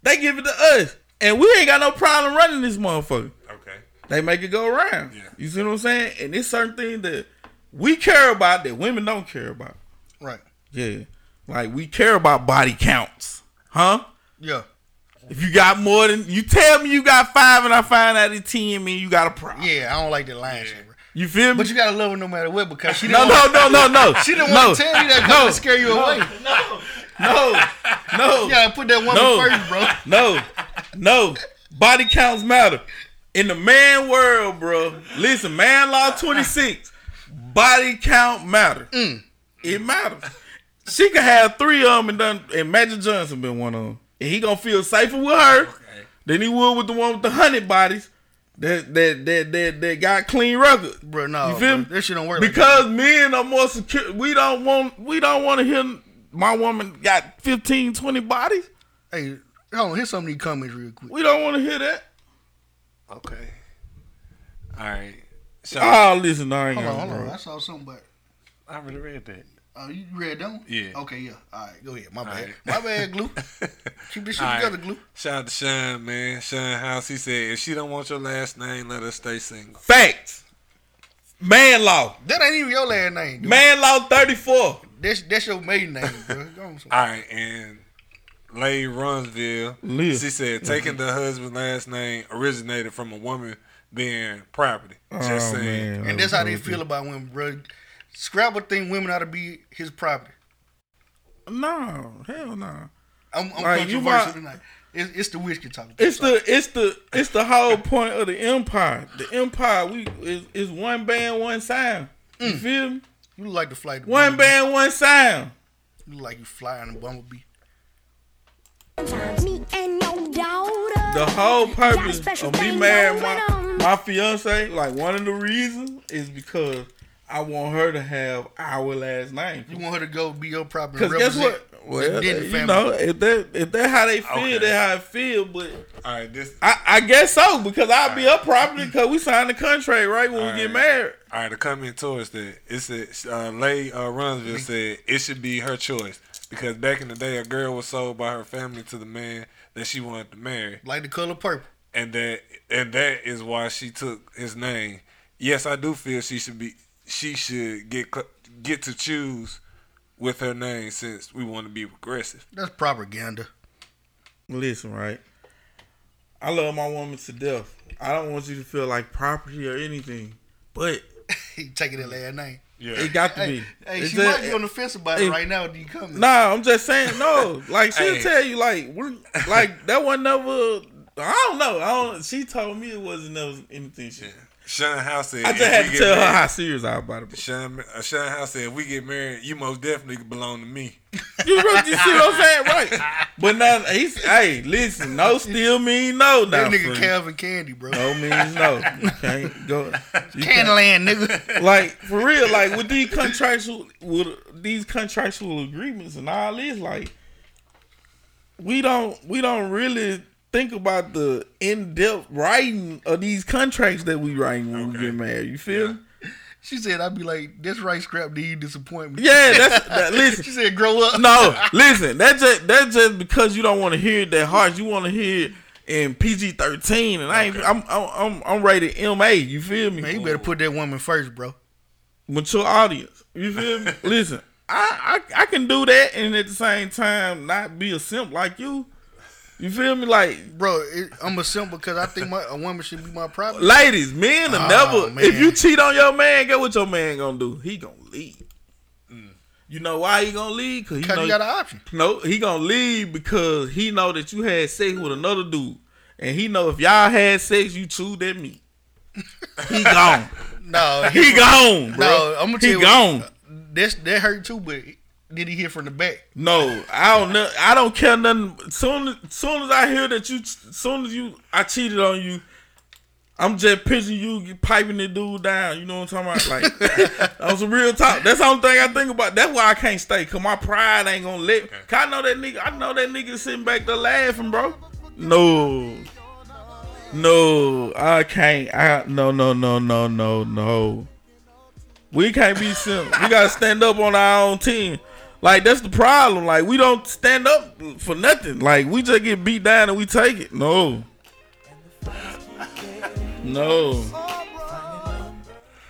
they give it to us, and we ain't got no problem running this motherfucker. Okay. They make it go around. Yeah. You see what I'm saying? And it's certain things that we care about that women don't care about. Right. Yeah. Like we care about body counts, huh? Yeah. If you got more than you tell me, you got five, and I find out it's ten, mean you got a problem. Yeah, I don't like that line shit. Yeah. You feel me? But you gotta love her no matter what because she didn't no, want no, no, no, no. She didn't no. want to tell you that no. to scare you no. away. No, no, no. You gotta put that woman no. first, bro. No, no. Body counts matter in the man world, bro. Listen, man law twenty-six. Body count matter. Mm. It matters. She could have three of them and done, and Magic Johnson been one of them. And he gonna feel safer with her okay. than he would with the one with the hundred bodies that that that that that got clean records. Bro, no, you feel bro. me? That shit don't work. Because like men are more secure. We don't want we don't want to hear my woman got fifteen, twenty bodies. Hey, hold on, here's some of these comments real quick. We don't want to hear that. Okay. All right. So, oh, listen, I ain't hold on, hold on. I saw something, but I really read that. Oh, you read that one? Yeah. Okay, yeah. All right, go ahead. My bad. Right. My bad, Glue. Keep this shit right. together, Glue. Shout out to Sean, man. Sean House, he said, if she don't want your last name, let her stay single. Facts. Man Law. That ain't even your last name, dude. Man Law thirty-four. That's, that's your maiden name, bro. Go on. All right, and Lay Runsville, Live. She said, taking the husband's last name originated from a woman being property. Just oh, saying. Man. And that's how they feel about women, bro. Scrabble think women ought to be his property. No, hell no. I'm, I'm like, controversial might, tonight. It's, it's the whiskey talking. It's so. the it's the it's the whole point of the empire. The empire we is, is one band, one sound. You mm. feel me? You look like the flight. One bumblebee. Band, one sound. You look like you flying a bumblebee. Me and your daughter. The whole purpose of me marrying my, my fiance, like one of the reasons, is because I want her to have our last name. You want her to go be your property. Because guess what? Well, you know, if that if that how they feel, okay. that how I feel. But all right, this I, I guess so because I'll right. be her property because we signed the contract right when all we right. get married. All right, to come in towards that, it's a uh, Lay uh, Runsville said it should be her choice because back in the day, a girl was sold by her family to the man that she wanted to marry, like the color purple, and that and that is why she took his name. Yes, I do feel she should be. She should get get to choose with her name since we want to be progressive. That's propaganda. Listen, right? I love my woman to death. I don't want you to feel like property or anything, but you taking her last name. Yeah, it got to hey, be. Hey, it's she that, might be on the fence about hey, it right now. Do you come? Nah, I'm just saying no. Like she'll hey. tell you, like we're like that wasn't never. I don't know. I don't. She told me it wasn't never anything. She. Yeah. Sean House said, I just had to tell married, her how serious I was about it. Sean, uh, Sean House said, if we get married, you most definitely belong to me. You, really, you see what I'm saying? Right. But now, he's, hey, listen, no still mean no. That nigga Calvin Candy, bro. No means no. You can't go. Candyland, nigga. Like, for real, like, with these contractual, with these contractual agreements and all this, like, we don't, we don't really... think about the in-depth writing of these contracts that we writing when okay. we get married. You feel? Yeah. She said, "I'd be like, that's right, scrap. Do you disappoint me?" Yeah, that's that, listen. She said, "Grow up." No, listen. That's just that's just because you don't want to hear it that harsh. You want to hear it in P G thirteen, and I ain't. Okay. I'm, I'm I'm I'm rated M A. You feel me? Man, you better put that woman first, bro. Mature audience. You feel me? Listen, I, I I can do that, and at the same time, not be a simp like you. You feel me? Like, bro, it, I'm a simp because I think my, a woman should be my property. Ladies, men are oh, never. Man. If you cheat on your man, get what your man gonna do? He gonna leave. Mm. You know why he gonna leave? Because he, he got an option. No, he gonna leave because he know that you had sex with another dude. And he know if y'all had sex, you chewed at me. He gone. No. He, he gone, bro. No, I'm gonna tell he you gone. What, this, that hurt too, but... Did he hear from the back? No, I don't know. I don't care nothing. Soon, soon as I hear that you, soon as you, I cheated on you. I'm just picturing you piping the dude down. You know what I'm talking about? Like that was some real talk. That's the only thing I think about. That's why I can't stay. Cause my pride ain't gonna let. Okay. Cause I know that nigga. I know that nigga sitting back there laughing, bro. No, no, I can't. I no, no, no, no, no, no. We can't be simple. We gotta stand up on our own team. Like, that's the problem. Like, we don't stand up for nothing. Like, we just get beat down and we take it. No. No.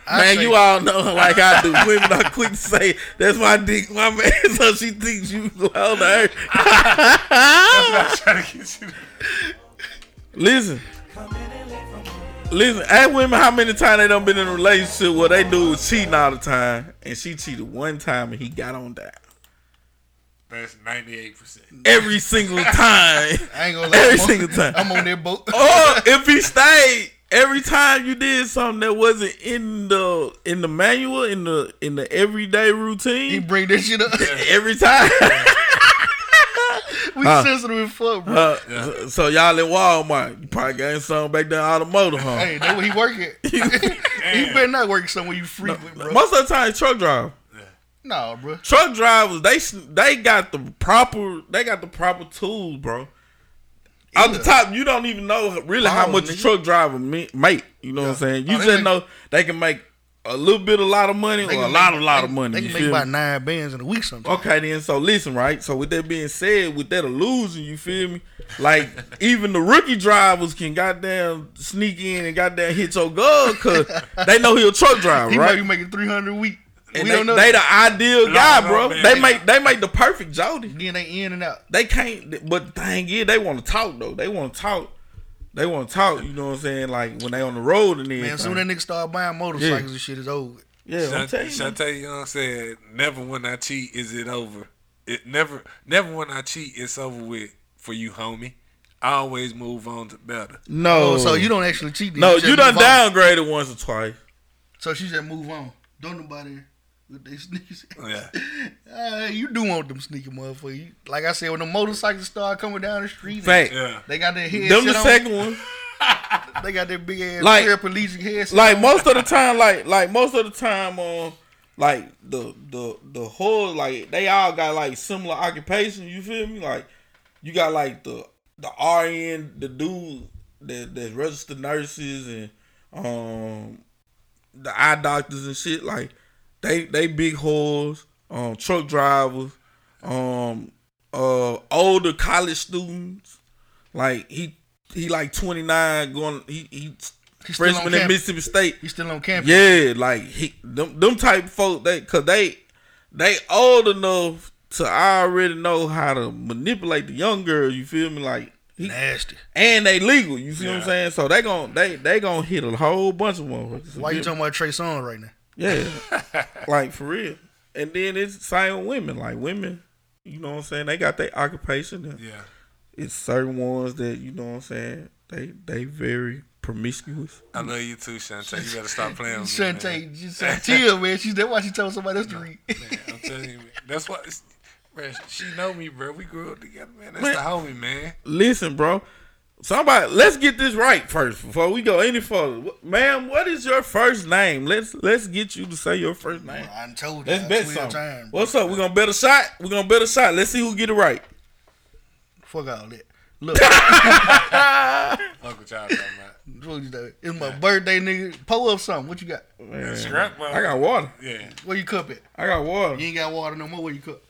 I man, you all know like I do. Women are quick to say, that's my dick, my man. So she thinks you go on to her. That's not trying to get you to... Listen. Listen, ask women how many times they done been in a relationship where they dude was cheating all the time, and she cheated one time and he got on down. That's ninety-eight percent. Every single time. I ain't gonna lie. Every I'm single on, time. I'm on that boat. Or if he stayed, every time you did something that wasn't in the in the manual, in the in the everyday routine. He bring that shit up. Every time. We uh, sensitive as fuck, bro. Uh, yeah. So y'all at Walmart, you probably got something back there out of motorhome. Hey, that's where he working. He better not work somewhere you frequent, no, bro. Most of the time, truck driver. Yeah. No, bro. Truck drivers, they they got the proper they got the proper tools, bro. Yeah. Off the top, you don't even know really oh, how much nigga. a truck driver make. You know yeah. what I'm saying? You oh, just make, know they can make a little bit, a lot of money, or a make, lot, a lot they, of money. They can make about me? nine bands in a week sometimes. Okay, then, so listen, right? So with that being said, with that illusion, you feel me? Like, even the rookie drivers can goddamn sneak in and goddamn hit your gun because they know he's a truck driver, he right? He might be making three hundred a week. And we they, don't know they the ideal no, guy, no, bro. Man, they man. make they make the perfect Jody. Then they in and out. They can't. But the thing is, they want to talk though. They want to talk. They want to talk. You know what I'm saying? Like when they on the road and then. Man, soon that nigga start buying motorcycles yeah. and shit is over. Yeah, Shant- I'm telling you. Shantae Young said, "Never when I cheat is it over. It never, never when I cheat it's over with for you, homie. I always move on to better." No, oh, so you don't actually cheat. Then. No, you, you done downgraded on. once or twice. So she just move on. Don't nobody. With they sneakers. Oh, yeah. uh, you do want them sneaky motherfuckers. You, like I said, when the motorcycles start coming down the street, fact. Yeah. They got their head. Them the on. second one. They got their big ass like, paraplegic head. Like on. most of the time, like like most of the time, um, like the the the whole like they all got like similar occupations. You feel me? Like you got like the the R N, the dude that that's registered nurses and um the eye doctors and shit like. They they big whores, um, truck drivers, um, uh, older college students. Like he he like twenty-nine going he he He's freshman at Mississippi State. He's still on campus. Yeah, like he them them type of folk they cause they they old enough to already know how to manipulate the young girl, you feel me? Like he, nasty. And they legal, you see yeah. what I'm saying? So they gon' they they gonna hit a whole bunch of motherfuckers. Why you talking about Trey Songz right now? Yeah, like for real. And then it's the same with women. Like women, you know what I'm saying? They got their occupation. And yeah, it's certain ones that you know what I'm saying. They they very promiscuous. I love you too, Shantae. You better stop playing with Shantae, me. Shantae, chill, man. She's that's why she told somebody else to read. Man, I'm telling you, man. That's why. Man, she know me, bro. We grew up together, man. That's man, the homie, man. Listen, bro. Somebody, let's get this right first before we go any further. Ma'am, what is your first name? Let's let's get you to say your first name. Well, I told you. Let's bet something. What's up? We're going to bet a shot. We're going to bet a shot. Let's see who get it right. Fuck all that. Look. Fuck what y'all talking about. It's my birthday, nigga. Pull up something. What you got? Man. I got water. Yeah. Where you cup at? I got water. You ain't got water no more. Where you cup?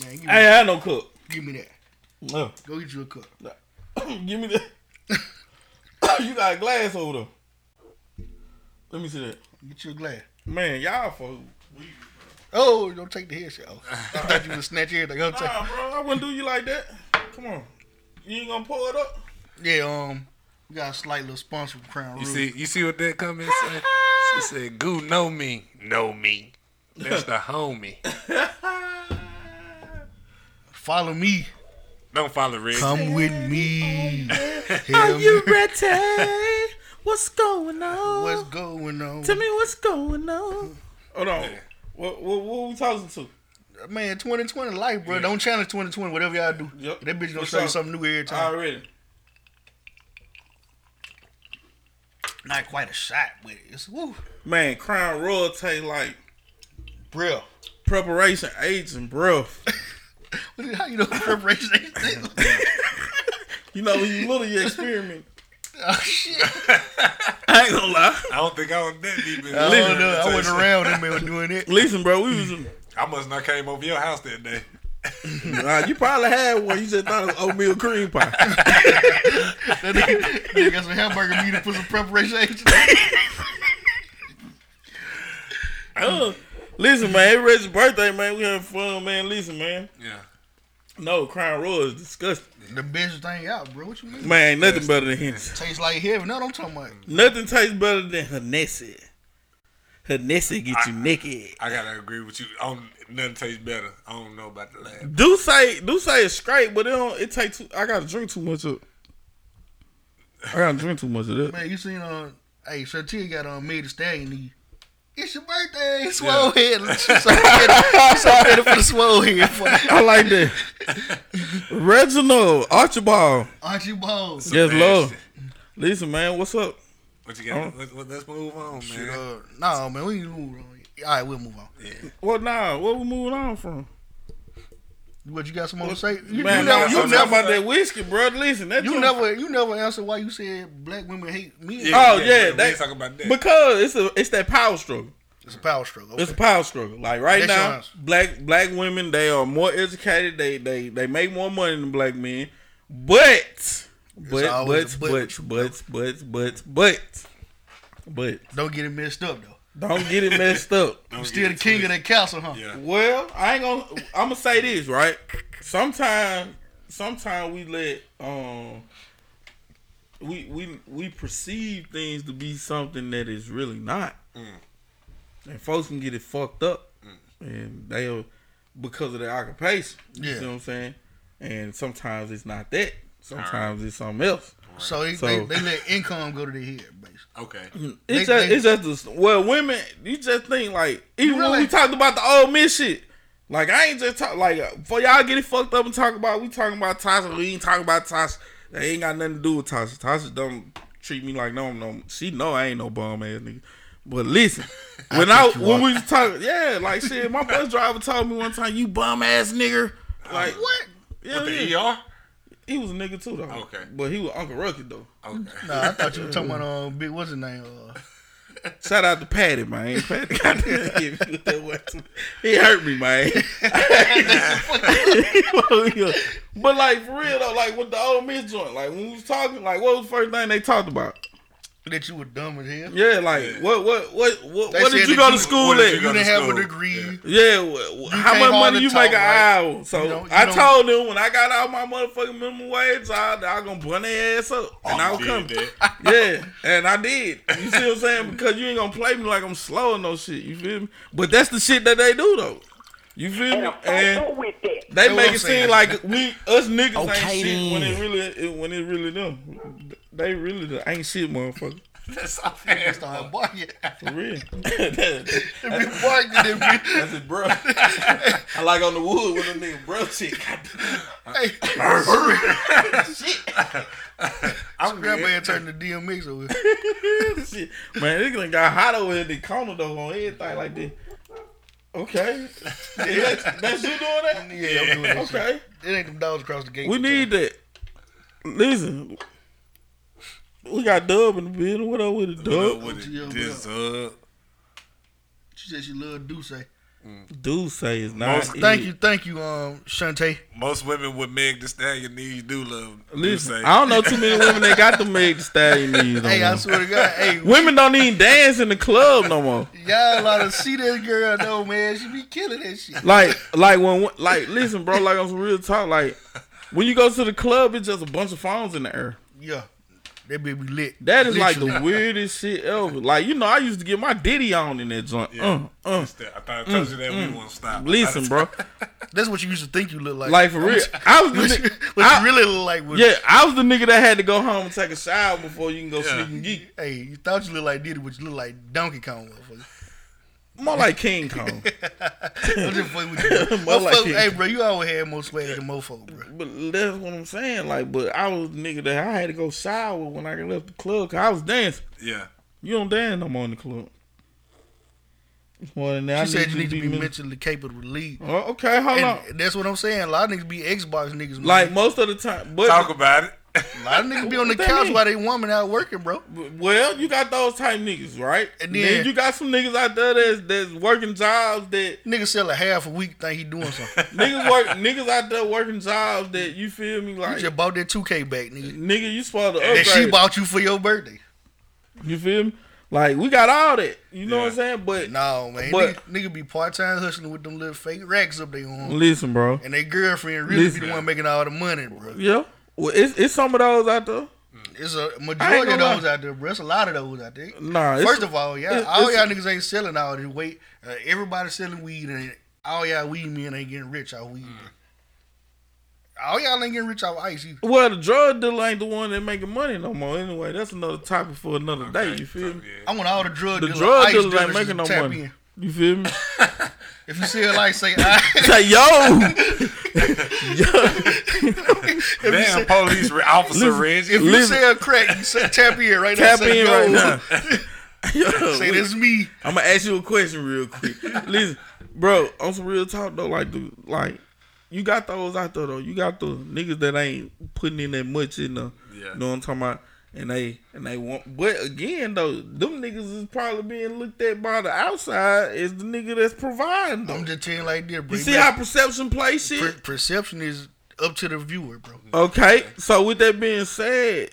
Man, give me I ain't that. Had no cup. Give me that. No. Go get you a cup. No. Give me that. You got a glass over there. Let me see that. Get you a glass. Man, y'all for oh, don't take the headshot off. I thought you would snatch everything. Nah, bro, I wouldn't do you like that. Come on. You ain't gonna pull it up? Yeah, um, we got a slight little sponsor from Crown Royal. You see, you see what that comment said? She said, Goo, know me. Know me. That's the homie. Follow me. Don't follow Reggie. Come with me. Are you ready? What's going on? What's going on? Tell me what's going on. Hold on. Yeah. What, what, what are we talking to? Man, twenty twenty life, bro. Yeah. Don't challenge twenty twenty, whatever y'all do. Yep. That bitch gonna show you something new every time. Already. Not quite a shot with it. It's, woo. Man, Crown Royal taste like breath. Preparation, aging, breath. How you know preparation? You know when you little you experiment. Oh shit! I ain't gonna lie. I don't think I was that deep. In I, listen, know, I wasn't around him when doing it. Listen, bro, we was. I must not came over your house that day. Nah, you probably had one. You just thought it was oatmeal cream pie. That nigga got some hamburger meat and put some preparation agent. uh. Listen, man, it's Reggie's birthday, man. We having fun, man. Listen, man. Yeah. No, Crown Royal is disgusting. The best thing out, bro. What you mean? Man, ain't nothing better than Hennessy. Tastes like heaven. No, don't talk about it. Nothing tastes better than Hennessy. Hennessy get I, you naked. I gotta agree with you. I don't, nothing tastes better. I don't know about the last. Do say, do say it's straight, but it don't. It take too. I gotta drink too much of. I gotta drink too much of that. Man, you seen uh? Hey, Shantae got on uh, Meg the Stallion knee. It's your birthday, swole yeah. head. So I'm ready for the swole head. I like that. Reginald, Archibald. Archibald. Yes, love. Listen, man, what's up? What you got? Uh, let's move on, man. Uh, nah, man, we ain't moving on. All right, we'll move on. Yeah. Well, nah, what we moving on from? What, you got someone to say? You, man, you never, you I'm never about that whiskey, bro. Listen, that you too. never, you never answer why you said black women hate men. Yeah, oh yeah, yeah that, talk about that. Because it's a, it's that power struggle. It's a power struggle. Okay. It's a power struggle. Like right That's now, black black women, they are more educated. They they they make more money than black men. But but but, but but but but but but don't get it messed up though. Don't get it messed up. I'm still the king of that castle, huh? Yeah. Well, I ain't gonna. I'm gonna say this, right? Sometimes, sometimes we let um, we we we perceive things to be something that is really not, mm. and folks can get it fucked up, mm. and they'll because of their occupation. Yeah. You see what I'm saying? And sometimes it's not that. Sometimes right. it's something else. So, they, so they, they let income go to their head, basically. Okay. It's they, just, they, it's just a, well, women. You just think like even really, when we talked about the old men shit. Like I ain't just talk like before y'all get it fucked up and talk about we talking about Tasha. We ain't talking about Tasha. That ain't got nothing to do with Tasha. Tasha don't treat me like no no. She know I ain't no bum ass nigga. But listen, when I, I when we was talking, yeah, like shit. My bus driver told me one time, "You bum ass nigger." Like what? Yeah, what the yeah. E R? He was a nigga too though. Okay. But he was Uncle Reggie though. Okay. Nah, I thought you were talking about uh big what's his name? Uh, shout out to Patty, man. Patty got that he hurt me, man. But like for real though, like with the old Miss joint, like when we was talking, like what was the first thing they talked about? That you were dumb as hell. Yeah, like yeah. what, what, what, what, what did you go to school at? You didn't have a degree. Yeah, yeah well, how much money you make an hour? So you know, you I don't... told them when I got out my motherfucking minimum wage, I I gonna burn their ass up, and I was coming. Yeah, and I did. You see what I'm saying? Because you ain't gonna play me like I'm slow and no shit. You feel me? But that's the shit that they do though. You feel me? And they make it seem like we us niggas okay, ain't shit when it really it, when it really them. They really the ain't shit motherfucker. That's our fans on her boy. For real. That's his bro. I like on the wood with them nigga bro shit. Hey. Shit. I'm grandpa and turning the D M X over. Shit. Man, this done got hot over in the corner though on everything like this. Okay. Yeah, that's, that's you doing that? Yeah, yeah. I'm doing that okay. Shit. It ain't them dogs across the gate. We need time. That. Listen. We got Dub in the building. What up with the Dub? What with it? This up. She said she loved Deuce. Mm. Deuce is not Most, Thank it. you, thank you, um, Shantae. Most women with Meg the Stallion knees do love Listen, Deuce. I don't know too many women that got the Meg the Stallion knees on. Hey, I swear to God. Hey, women don't even dance in the club no more. Y'all gotta see this girl though, man. She be killing that shit. Like, like when, like, listen, bro. Like on some real talk. Like when you go to the club, it's just a bunch of phones in the air. Yeah. That be lit. That is literally like the weirdest shit ever. Like, you know, I used to get my ditty on in that joint. Yeah. Uh, uh, I thought I told you that mm, we won't stop. Listen, bro. That's what you used to think you looked like. Like, for real. I was the nigga. What I, you really look like. Was, yeah, I was the nigga that had to go home and take a shower before you can go yeah. sneak and geek. Hey, you thought you looked like Diddy, but you looked like Donkey Kong. More like King Kong. Just with you. More like King hey, bro, you always had more swag than mofo, bro. But that's what I'm saying. Like, but I was a nigga that I had to go shower when I left the club because I was dancing. Yeah. You don't dance no more in the club. Well, now she I said need you need to be, be mentally capable to lead. Oh, okay, hold and on. That's what I'm saying. A lot of niggas be Xbox niggas. Man. Like, most of the time. But talk about it. A lot of niggas be on the couch mean? While they woman out working, bro. Well, you got those type niggas, right? And then, then you got some niggas out there that's, that's working jobs that niggas sell a half a week think he doing something. Niggas work niggas out there working jobs that you feel me like you just bought that two K back, nigga. Nigga, you supposed to upgrade. That she bought you for your birthday. You feel me? Like we got all that. You know yeah. what I'm saying? But no man, but, nigga, nigga be part time hustling with them little fake racks up their arm. Listen, bro. And their girlfriend really listen. Be the one making all the money, bro. Yeah. Well, it's, it's some of those out there. It's a majority of those lie. Out there, bro. It's a lot of those out there. Nah, First of all, y'all, it's, all it's, y'all niggas ain't selling all this weight. Uh, everybody selling weed, and all y'all weed men ain't getting rich out weed. Mm. All y'all ain't getting rich out ice either. Well, the drug dealer ain't the one that making money no more anyway. That's another topic for another okay. day, you feel so, me? Yeah. I want all the drug dealers. The drug dealers, dealers ain't making no money. In. You feel me? If you see her like say, I say yo, yo. Damn say, police officer Reggie. If listen. You say a crack, you say tap in right tap now. Tap in right now. Yo, say that's me. I'm gonna ask you a question real quick. Listen, bro, on some real talk though, like, dude, like you got those out there though. You got those niggas that ain't putting in that much in the, yeah. You know what I'm talking about? And they and they want, but again though, them niggas is probably being looked at by the outside as the nigga that's providing them. I'm just telling you like this, bro. You see how perception plays shit? Per- perception is up to the viewer, bro. Okay, so with that being said,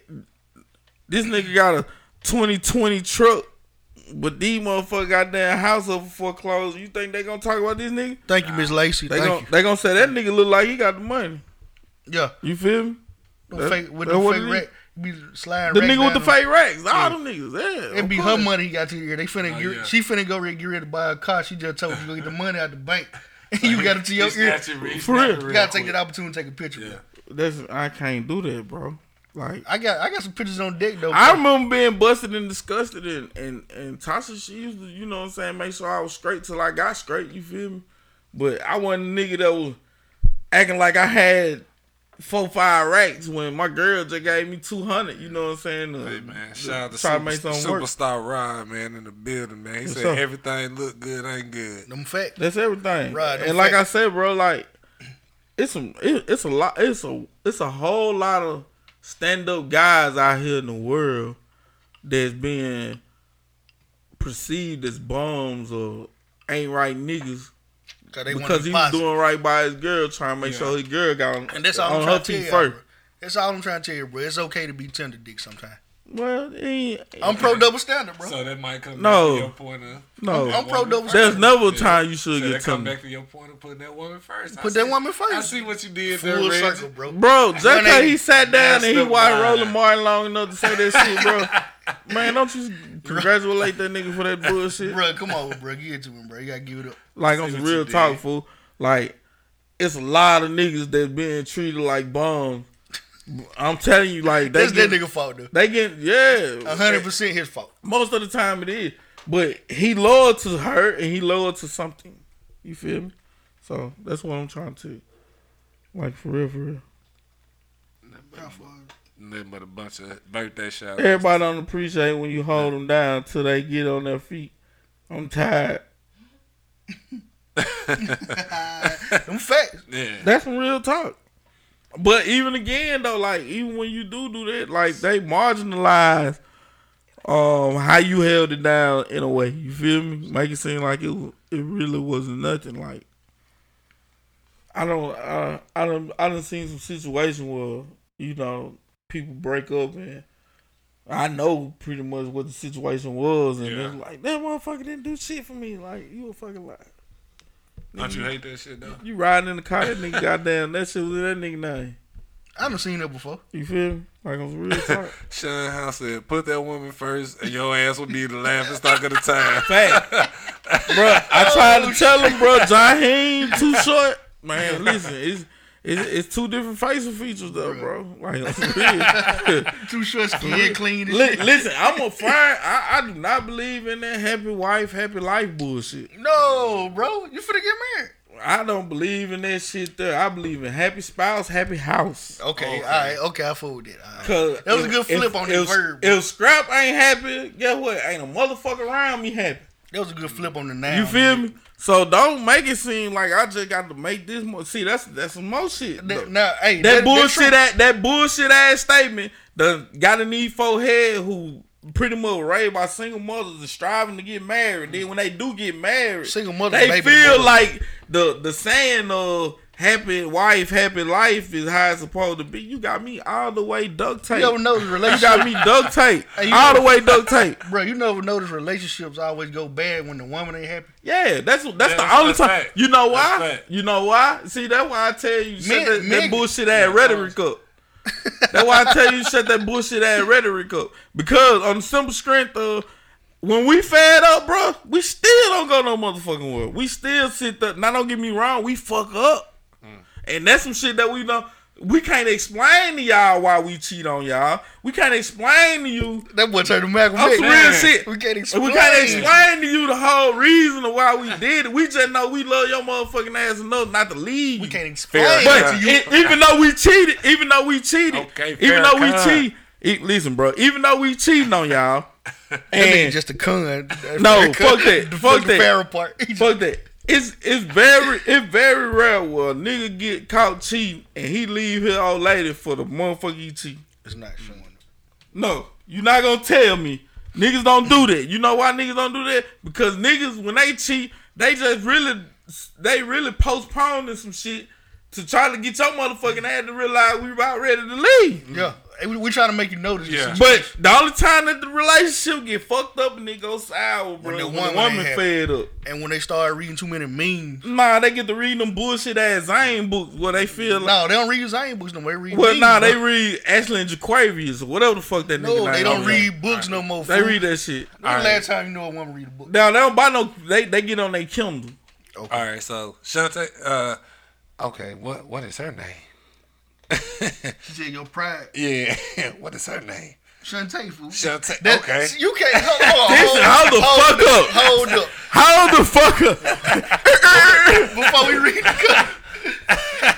this nigga got a twenty twenty truck, but these motherfuckers got their house up for foreclosure. You think they gonna talk about this nigga? Thank you, Miss Lacey. They Thank gonna, you. They gonna say that nigga look like he got the money. Yeah, you feel me? Don't fake with no fake rack. Be slide the nigga down with the fake racks, all yeah. them niggas. Yeah, it be course. Her money. He got to here. They finna. Oh, get, yeah. She finna go get ready to buy a car. She just told you go get the money out the bank. And you got it to your ear. For real, you gotta take that opportunity to take a picture. Yeah. That's I can't do that, bro. Like I got I got some pictures on deck though. I remember being busted and disgusted and, and, and Tasha, she used to, you know what I'm saying, make sure I was straight till I got straight, you feel me? But I wasn't a nigga that was acting like I had four, five racks when my girl just gave me two hundred, you know what I'm saying? Uh, hey man, shout out to super, Superstar Rod, man, in the building, man. He What's said up? Everything look good, ain't good. Them facts. That's everything. Right. And like facts. I said, bro, like it's some it, it's a lot it's a it's a whole lot of stand up guys out here in the world that's being perceived as bums or ain't right niggas because he was doing right by his girl, trying to make yeah. sure his girl got on, and that's all on I'm her feet first. Bro. That's all I'm trying to tell you, bro. It's okay to be tender dick sometimes. Well, it, I'm pro double standard, bro. So that might come no. back to your point of no. I'm, I'm pro double standard. There's never a time you should so get that come back to your point of putting that woman first. Put I that see, woman first. I see what you did full there, circle, Reggie. Bro. Bro, just because he sat down and he watched Roland Martin long enough to say that shit, bro. Man, don't you congratulate that nigga for that bullshit, bro? Come on, bro. Give it to him, bro. You gotta give it up. Like on some real talk, fool. Like it's a lot of niggas that being treated like bums. I'm telling you, like they that's get, that nigga fault though. They get yeah, a hundred percent his fault. Most of the time it is, but he loyal to her and he loyal to something. You feel me? So that's what I'm trying to, like for real, for real. Nothing but a bunch of birthday shout outs. Everybody don't appreciate when you hold them down till they get on their feet. I'm tired. Them facts. Yeah, that's some real talk. But even again though, like even when you do do that, like they marginalize um how you held it down in a way. You feel me? Make it seem like it it really wasn't nothing. Like I don't uh, I don't I done seen some situations where you know people break up and I know pretty much what the situation was and yeah. It's like that motherfucker didn't do shit for me. Like you a fucking liar. Don't you hate that shit though? You riding in the car, that nigga goddamn that shit was that nigga name. I done seen that before. You feel me? Like I was real tired. Sean House said, put that woman first and your ass will be the laughing stock of the time. Fact. Bro, I tried to tell him, bro, John Heen, Too Short. Man, listen, it's it's, it's two different facial features though, bro. Like Too Short skin clean and shit. Listen, I'm a fire. I, I do not believe in that happy wife, happy life bullshit. No, bro, you finna get married. I don't believe in that shit there. I believe in happy spouse, happy house. Okay, okay. all right, okay, I fooled it. Right. Cause that was if, a good flip if, on that if, verb. Bro. If Scrap ain't happy, guess what? Ain't a motherfucker around me happy. That was a good flip on the noun. You feel me? So don't make it seem like I just got to make this more. See, that's that's some more shit. That, now, hey, that, that bullshit ass, that bullshit ass statement done got a need for head who pretty much raised by single mothers and striving to get married. Then when they do get married, single mother, they feel the like the the saying of happy wife, happy life is how it's supposed to be. You got me all the way duct tape. You never know the relationship. You got me duct tape. Hey, all know, the way duct tape. Bro, you never notice relationships always go bad when the woman ain't happy. Yeah, that's that's yeah, the that's only time. Fact. You know why? That's you know why? See, that's why I tell you shut that, that bullshit ass yeah, rhetoric up. That's why I tell you shut that bullshit ass rhetoric up. Because on the simple strength of when we fed up, bro, we still don't go no motherfucking world. We still sit there. Now don't get me wrong, we fuck up. And that's some shit that we know we can't explain to y'all why we cheat on y'all. We can't explain to you that boy turned to Mac. That's real shit. We can't explain. We can't explain to you the whole reason of why we did it. We just know we love your motherfucking ass enough not to leave you. We can't explain. But to you. It, even though we cheated, even though we cheated, okay, even though con. we cheat, it, listen, bro. Even though we cheating on y'all, and that nigga just a con. No, fuck that. Fuck that. Fuck that. It's it's very it's very rare where a nigga get caught cheating and he leave his old lady for the motherfucking E T. It's not showing. No, you not gonna tell me niggas don't do that. You know why niggas don't do that? Because niggas when they cheat, they just really they really postponing some shit to try to get your motherfucking ass to realize we about ready to leave. Yeah. We, we try to make you notice. Yeah. But the only time that the relationship get fucked up and it goes sour, bro, when the woman, when the woman fed up. And when they start reading too many memes. Nah, they get to reading them bullshit ass Zane books where they feel like. No, they don't read Zane books no more. They read well, memes, nah, bro. They read Ashley and Jaquarius or whatever the fuck that no, nigga. No, they don't read like. Books no more. Fool. They read that shit. When's the right. last time you know a woman read a book? Now, they don't buy no. They, they get on their Kindle. Okay. All right, so Shantae, uh, okay, what what is her name? She said your pride. Yeah. What is her name? Shantae, fool. Shantae. That, okay. You can't hold on. Hold, hold, the fuck hold, up. Hold up. Hold the fuck up. Before we read the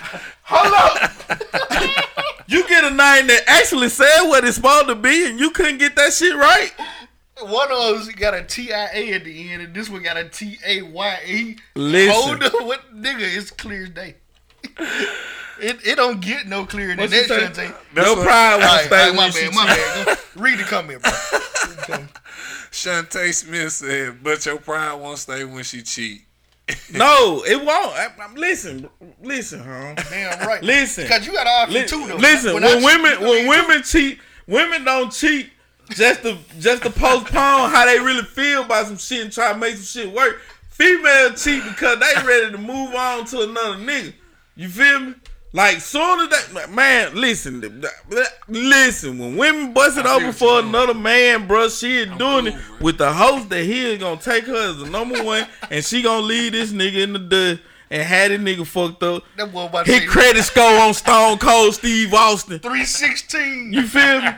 cut. Hold up. You get a name that actually said what it's supposed to be and you couldn't get that shit right. One of those got a T I A at the end and this one got a T A Y E. Listen. Hold up. What nigga? It's clear as day. It it don't get no clearer than that, Shantae. No pride will stay right, my bad, my bad. Read the comment, bro. Shantae Smith said, but your pride won't stay when she cheat. No, it won't. I, I, listen, listen, huh? Damn right. Listen. Because you got all option too, though. Listen, when, when women cheat, when women cheat, women don't cheat just to, just to postpone how they really feel about some shit and try to make some shit work. Female cheat because they ready to move on to another nigga. You feel me? Like, soon as that... Man, listen. Listen, when women bust it over for another man, bro, she is doing it with the hope that he is going to take her as the number one, and she going to leave this nigga in the dust and have this nigga fucked up. His credit score on Stone Cold Steve Austin. three sixteen. You feel me?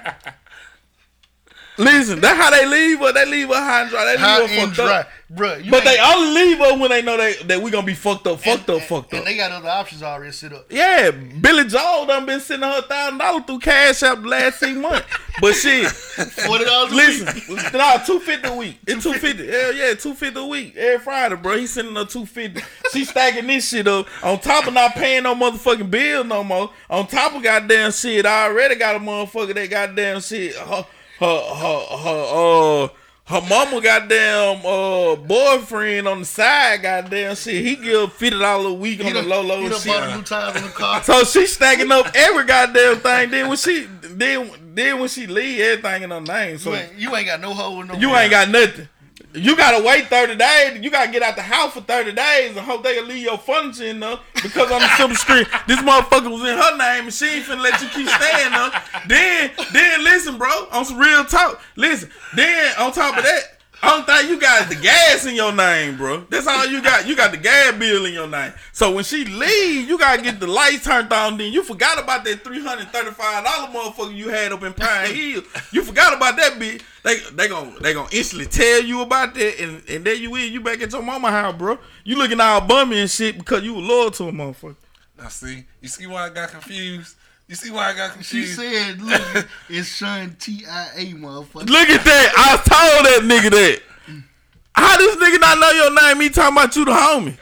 Listen, that's how they leave her. They leave her high and dry. They leave high her fucked dry. Up. Bruh, but they only leave her when they know they, that we going to be fucked up, fucked and, up, fucked and, up. And they got other options already set up. Yeah, Billy Joel done been sending her one thousand dollars through Cash App the last six months. But shit. forty dollars a listen, week. Listen, no, two hundred fifty dollars a week. It's two hundred fifty dollars. Hell yeah, two hundred fifty dollars a week. Every Friday, bro. He sending her two hundred fifty dollars. She stacking this shit up. On top of not paying no motherfucking bill no more. On top of goddamn shit, I already got a motherfucker that goddamn shit. Her, Her, her, her, uh, her mama goddamn uh, boyfriend on the side goddamn shit. He give fifty dollars a week on the low low shit. He done bought a new tires on the car. So she stacking up every goddamn thing. Then when she then then when she leave, everything in her name. So you ain't, you ain't got no hole in no. You ain't got nothing. You gotta wait thirty days. You gotta get out the house for thirty days and hope they can leave your furniture in there. Because on the simple street, this motherfucker was in her name and she ain't finna let you keep staying there. Then, then listen, bro, on some real talk. Listen, then on top of that, I don't think you got the gas in your name, bro. That's all you got. You got the gas bill in your name. So when she leave, you gotta get the lights turned on. Then you forgot about that three hundred thirty-five dollar motherfucker you had up in Pine Hill. You forgot about that bitch. They they gon' they gon' instantly tell you about that, and, and there you is. You back at your mama house, bro. You looking all bummy and shit because you were loyal to a motherfucker. Now see, you see why I got confused. You see why I got confused? She said, look, it's Sean T I A, motherfucker. Look at that. I told that nigga that. How this nigga not know your name? He talking about you the homie.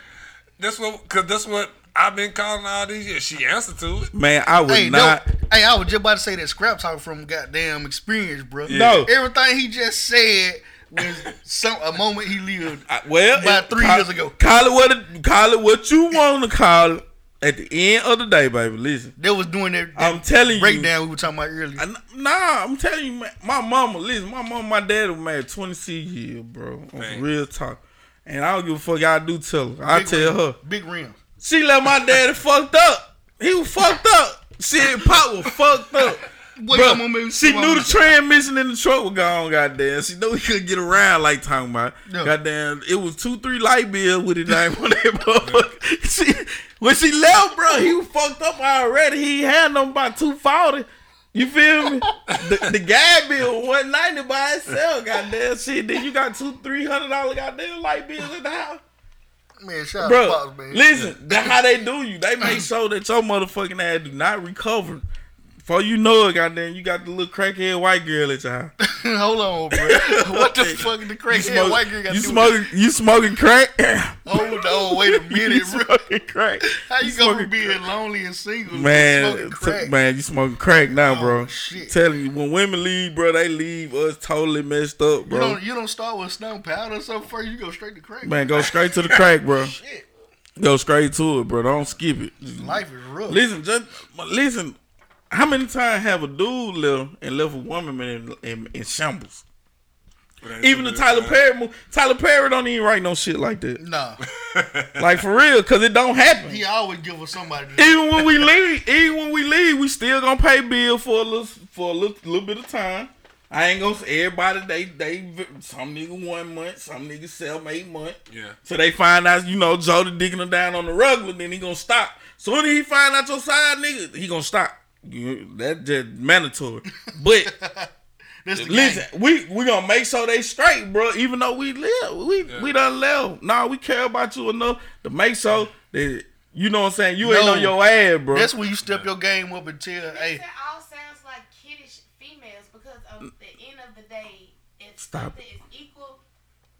That's what, because that's what I've been calling all these years. She answered to it. Man, I would hey, not. No, hey, I was just about to say that scrap talk from goddamn experience, bro. Yeah. No. Everything he just said was some a moment he lived I, well, about it, three call, years ago. Call it, what, call it what you want to call it. At the end of the day, baby, listen. They was doing that, that I'm telling breakdown you, we were talking about earlier. I, nah, I'm telling you, man, my mama, listen, my mama and my daddy were married twenty-six years, bro. On real talk. And I don't give a fuck y'all do tell her. I big tell rim, her. Big rim. She left my daddy fucked up. He was fucked up. Shit, Pop was fucked up. Boy, bro, on, she knew on. The transmission in the truck was gone, goddamn. She knew he couldn't get around like talking about. No. Goddamn, it was two, three light bills with his name on that motherfucker. No. When she left, bro, he was fucked up already. He had them by two forty. You feel me? the, the guy bill one ninety by itself, goddamn shit. Then you got two, three hundred dollar goddamn light bills in the house. Man, shout bro, out to Pops, man. Listen, yeah. That's how they do you. They make sure that your motherfucking ass do not recover. Before you know it, goddamn, you got the little crackhead white girl at your house. Hold on, bro. What the fuck the crackhead smoking, white girl got to do smoking, with you? You smoking crack? Oh, no. wait a minute, bro. Crack. How you, you gonna from being lonely and single? Man, you crack. T- man, you smoking crack now, oh, bro. Shit. Telling you, when women leave, bro, they leave us totally messed up, bro. You don't, you don't start with snow powder or something first. You go straight to crack. Man, go straight to the crack, bro. Shit. Go straight to it, bro. Don't skip it. Life is rough. Listen, just listen. How many times have a dude left and left a woman in, in, in shambles? Even the Tyler Perry movie, Tyler Perry don't even write no shit like that. Nah, like for real, cause it don't happen. He always give us somebody. To even when we leave, even when we leave, we still gonna pay bill for a little for a little, little bit of time. I ain't gonna say everybody. They they some nigga one month, some nigga seven eight months. Yeah. So they find out, you know, Jody digging him down on the regular, then he gonna stop. Soon as he find out your side nigga, he gonna stop. That just mandatory. But. Listen, game. we we gonna make sure they straight, bro. Even though we live, we yeah. we done live. Nah, we care about you enough to make sure that you know what I'm saying. You no, ain't on your ass, bro. That's when you step yeah. your game up and tell. This hey, that all sounds like kiddish females because of the end of the day, if Stop something it. is equal,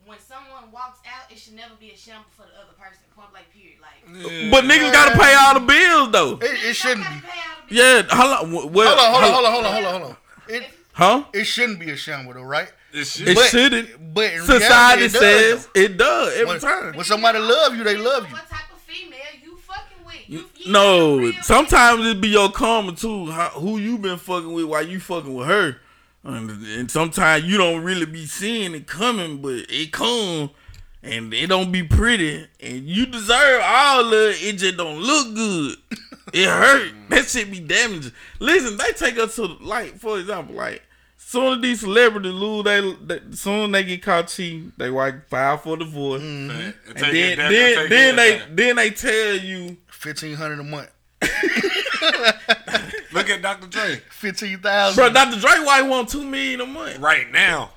when someone walks out, it should never be a shamble for the other person. Point blank, period. Like, yeah. but niggas gotta pay all the bills though. It, it shouldn't. Be. Yeah, hold on, well, hold on, hold on, hold on, hold on, hold on. It, Huh? It shouldn't be a shamble, though, right? It, should. it but, shouldn't. But in society reality, it says does. it does every when, time. When somebody love you, they love you. What type of female you fucking with? You, you no, sometimes it be your karma too. How, who you been fucking with while you fucking with her, and, and sometimes you don't really be seeing it coming, but it come and it don't be pretty, and you deserve all of it. It just don't look good. It hurt. That shit be damaging. Listen, they take us to like, for example, like soon as these celebrities lose, they, they soon they get caught cheating, they like file for divorce, mm-hmm. and then down, then, then they down. then they tell you fifteen hundred a month. Look at Doctor Dre, fifteen thousand. Bro, Doctor Dre why he want two million a month right now?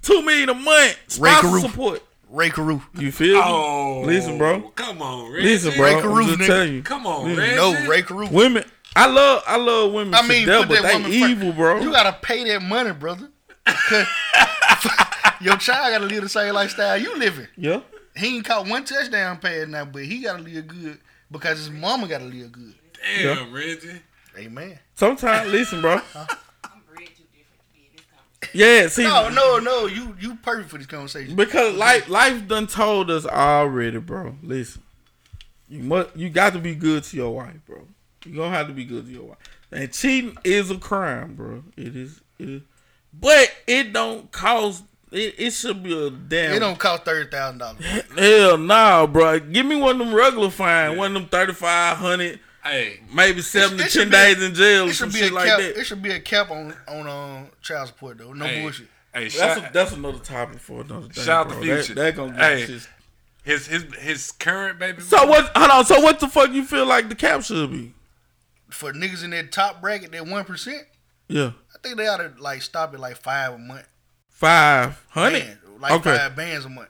Two million a month. Spousal support. Rae Carruth. You feel me? Oh, listen, bro. Come on, Reggie. Listen, bro. Rae Carruth, I'm just telling you. Come on, Reggie. No, Rae Carruth. Women. I love I love women. I mean, put that woman first. They evil, bro. You got to pay that money, brother. Your child got to live the same lifestyle you living. Yeah. He ain't caught one touchdown pass now, but he got to live good because his mama got to live good. Damn, yeah. Reggie. Amen. Sometimes, listen, bro. Huh? Yeah, see. No, no, no. You you perfect for this conversation. Because life life done told us already, bro. Listen. You must you got to be good to your wife, bro. You gonna have to be good to your wife. And cheating is a crime, bro. It is it is but it don't cost it, it should be a damn It don't cost thirty thousand dollars. Hell nah, bro. Give me one of them regular fines, yeah. one of them thirty five hundred. Hey, maybe seven to ten days in jail or some shit like that. It should be a cap on on um, child support though. No bullshit. Hey, that's a, that's another topic for another day. Shout out to Future. That, that gonna be hey, his his his current baby. So baby. what? Hold on. So what the fuck you feel like the cap should be for niggas in that top bracket? That one percent. Yeah, I think they ought to like stop at like five a month. Five hundred. Like okay. five bands a month.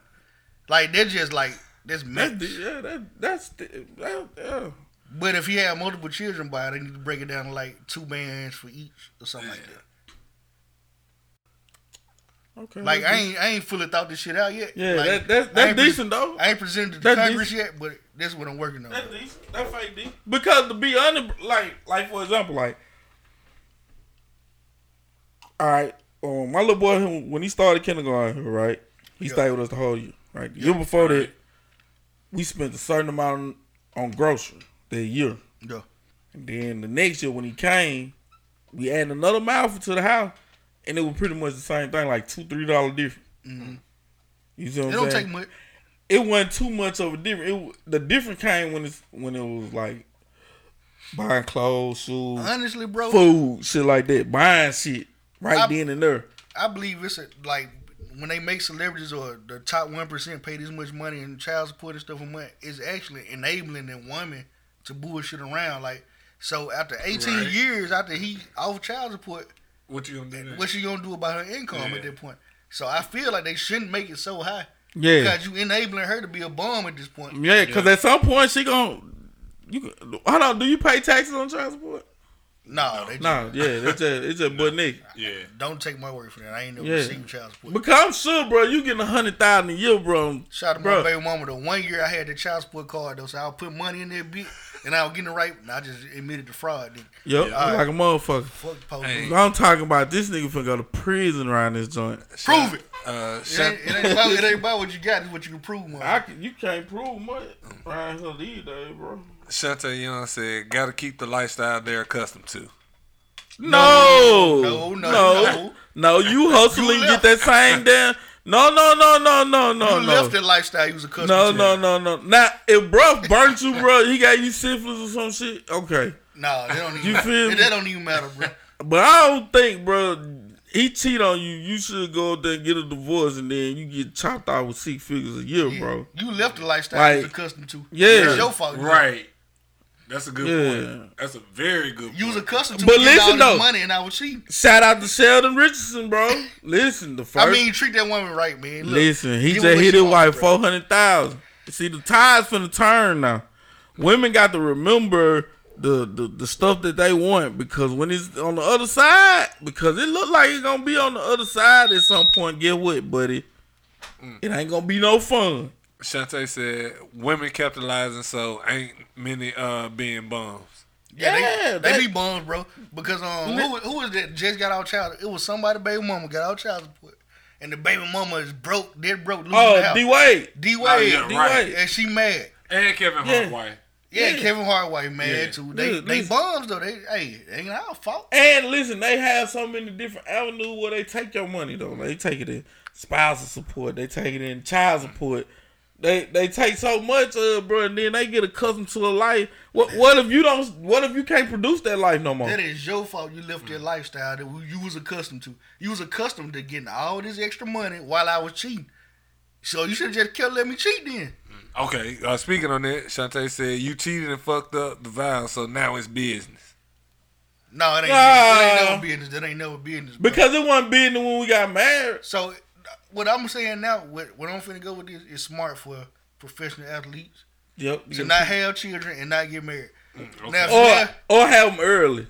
Like they're just like that's mad. Yeah, that that's that, yeah. But if he had multiple children by it, they need to break it down to like two bands for each or something like that. Okay. Like I ain't I ain't fully thought this shit out yet. Yeah, like, that, that, that's decent pre- though. I ain't presented to the that's Congress decent. yet, but that's what I'm working on. That's decent. That's fake decent. Because to be honest, like like for example, like all right, um, my little boy when he started kindergarten, right, he yeah. stayed with us the whole year. Right, the yeah. year before that, we spent a certain amount on grocery. That year. Yeah. And then the next year when he came, we added another mouthful to the house, and it was pretty much the same thing, like two, three dollar difference. Mm-hmm. You see what it I'm saying? It don't take much. It wasn't too much of a difference. It, the difference came when it's when it was like buying clothes, shoes, honestly, bro, food, shit like that, buying shit right I, then and there. I believe it's a, like when they make celebrities or the top one percent pay this much money in child support and stuff a month, it's actually enabling that woman to bullshit around. Like, so after eighteen right. years after he off child support, what you gonna do then? What you gonna do about her income yeah. at that point? So I feel like they shouldn't make it so high. Yeah, because you enabling her to be a bum at this point. Yeah, because yeah. at some point she gonna you. Hold on, do you pay taxes on child support? No, they just, no, yeah, that's a, it's a butt naked. Yeah, don't take my word for that. I ain't never yeah. seen child support. Because I'm sure, bro, you getting a hundred thousand a year, bro. Shout out to my baby mama. The one year I had the child support card, though, so I'll put money in that bitch, and I'll get it right. And I just admitted the fraud. Nigga. Yep, yeah. Like right. a motherfucker. Fuck the police. I'm talking about this nigga finna go to prison around this joint. Prove it. Uh, it, ain't, it, ain't about, it ain't about what you got, it's what you can prove, man. I can, you can't prove much around here these days, bro. Shantae Young said, gotta keep the lifestyle they're accustomed to. No. No, no, no. No, no. no you hustling, get that same damn. No, no, no, no, no, no, you no. You left that lifestyle you was accustomed no, to. No, no, no, no. Now, if bro burnt you, bro, he got you syphilis or some shit, okay. No, that don't even you matter. Feel me? That don't even matter, bro. But I don't think, bro, he cheat on you. You should go out there and get a divorce, and then you get chopped out with six figures a year, yeah. bro. You left the lifestyle like, you was accustomed to. Yeah. That's your fault. Right. That's a good yeah. point. That's a very good point. You was accustomed to but listen, all this money and I was cheating. Shout out to Sheldon Richardson, bro. Listen, the first. I mean, you treat that woman right, man. Look, listen, he just hit his wife four hundred thousand dollars. See, the tide's finna turn now. Women got to remember the, the, the stuff that they want because when it's on the other side, because it look like it's gonna be on the other side at some point, get what, buddy? Mm. It ain't gonna be no fun. Shantae said, "Women capitalizing, so ain't many uh being bums." Yeah, yeah they, they, they be bums, bro. Because um, who, who was that just got out child? It was somebody baby mama got out child support, and the baby mama is broke, dead broke. Losing oh, D Wade, D Wade, oh, yeah, D Wade, and she mad. And Kevin yeah. Hart wife. Yeah, yeah, Kevin Hart wife mad yeah. too. They yeah, they bums though. They hey, they ain't our fault. And listen, they have so many different avenues where they take your money though. They take it in spousal support. They take it in child support. They they take so much, uh, bro, and then they get accustomed to a life. What what if you don't? What if you can't produce that life no more? That is your fault. You left that lifestyle that you was accustomed to. You was accustomed to getting all this extra money while I was cheating. So you should have just kept letting me cheat then. Okay. Uh, speaking on that, Shantae said you cheated and fucked up the vow, so now it's business. No, it ain't. Uh, it ain't never business. That ain't never business. Bro. Because it wasn't business when we got married. So. What I'm saying now, what, what I'm finna go with this is smart for professional athletes. Yep. To not have children and not get married. Okay. Now, or, have, or have them early.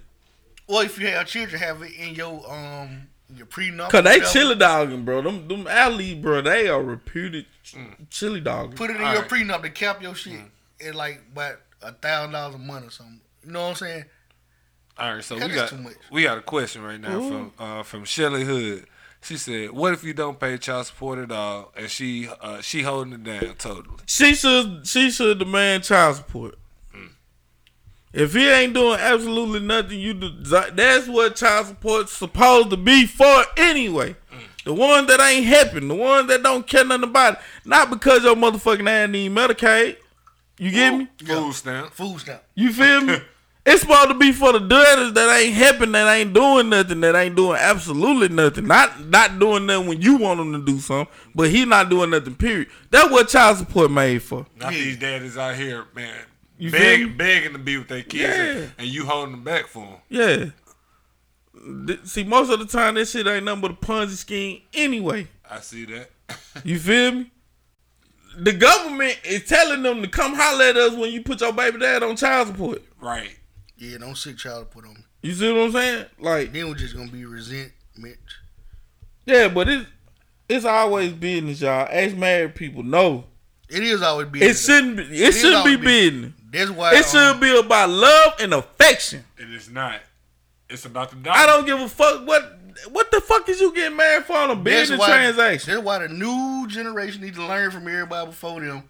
Or if you have children, have it in your um your prenup. Cause they chili dogging, bro. Them them athletes, bro. They are reputed mm. chili dogging. Put it in All your right. prenup to cap your shit mm. at like about a thousand dollars a month or something. You know what I'm saying? All right. So we got we got a question right now Ooh. from uh, from Shelly Hood. She said, "What if you don't pay child support at all, and she uh, she holding it down totally?" She should she should demand child support. Mm. If he ain't doing absolutely nothing, you do, that's what child support's supposed to be for anyway. Mm. The one that ain't helping, the one that don't care nothing about it, not because your motherfucking ass need Medicaid. You get me? Food stamp, food stamp. You feel me? It's supposed to be for the daughters that ain't helping, that ain't doing nothing, that ain't doing absolutely nothing. Not not doing nothing when you want them to do something, but he not doing nothing, period. That's what child support made for. Not yeah. these daddies out here, man, begging, begging to be with their kids, yeah. and, and you holding them back for them. Yeah. See, most of the time, that shit ain't nothing but a Ponzi scheme anyway. I see that. You feel me? The government is telling them to come holler at us when you put your baby dad on child support. Right. Yeah, don't sit child support on me. You see what I'm saying? Like then we're just gonna be resentment. Yeah, but it's it's always business, y'all. As married people, no, it is always business. It shouldn't be. It, it shouldn't be business. business. That's why it should um, be about love and affection. It is not. It's about the dollar. I don't give a fuck what what the fuck is you getting married for on a business that's why, transaction. That's why the new generation needs to learn from everybody before them.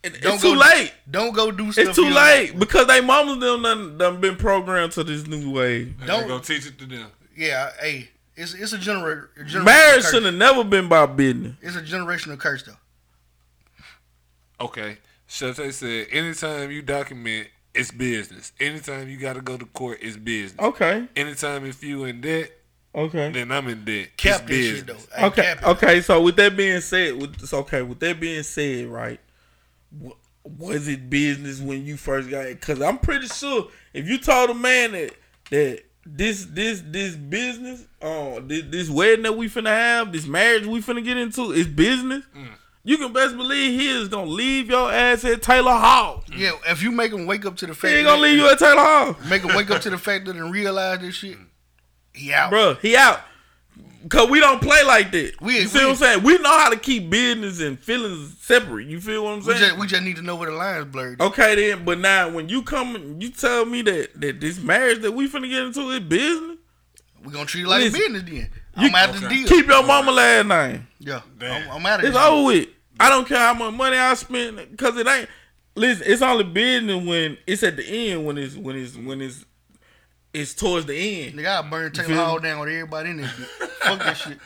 Don't it's go, too late. Don't go do stuff. It's too late know. Because they mamas them done, done been programmed to this new way. Don't go teach it to them. Yeah, hey, it's it's a genera- generation. Marriage should have never been about business. It's a generational curse though. Okay, Shantae said, anytime you document, it's business. Anytime you got to go to court, it's business. Okay. Anytime if you in debt. Okay. Then I'm in debt. Cap it's business. Shit, though. Hey, okay. Cap okay. So with that being said, with it's okay. With that being said, right. Was it business when you first got it? Because I'm pretty sure if you told a man that that this this this business, uh, this, this wedding that we finna have, this marriage we finna get into is business, mm. you can best believe he is gonna leave your ass at Taylor Hall. Mm. Yeah, if you make him wake up to the fact, he ain't gonna leave you at Taylor Hall. Make him wake up to the fact that and realize this shit. He out, bro. He out. Cause we don't play like that. We, you feel we, what I'm saying? We know how to keep business and feelings separate. You feel what I'm saying? We just, we just need to know where the lines blurred. Okay then, but now when you come, you tell me that that this marriage that we finna get into is business. We gonna treat it like Listen, business then. I'm you, out okay. the deal. Keep your mama last name. Yeah, I'm, I'm out of it. It's over with. I don't care how much money I spend, cause it ain't. Listen, it's only business when it's at the end. When it's when it's when it's it's towards the end. Nigga, I burn Taylor Hall down with everybody in it. Fuck that shit.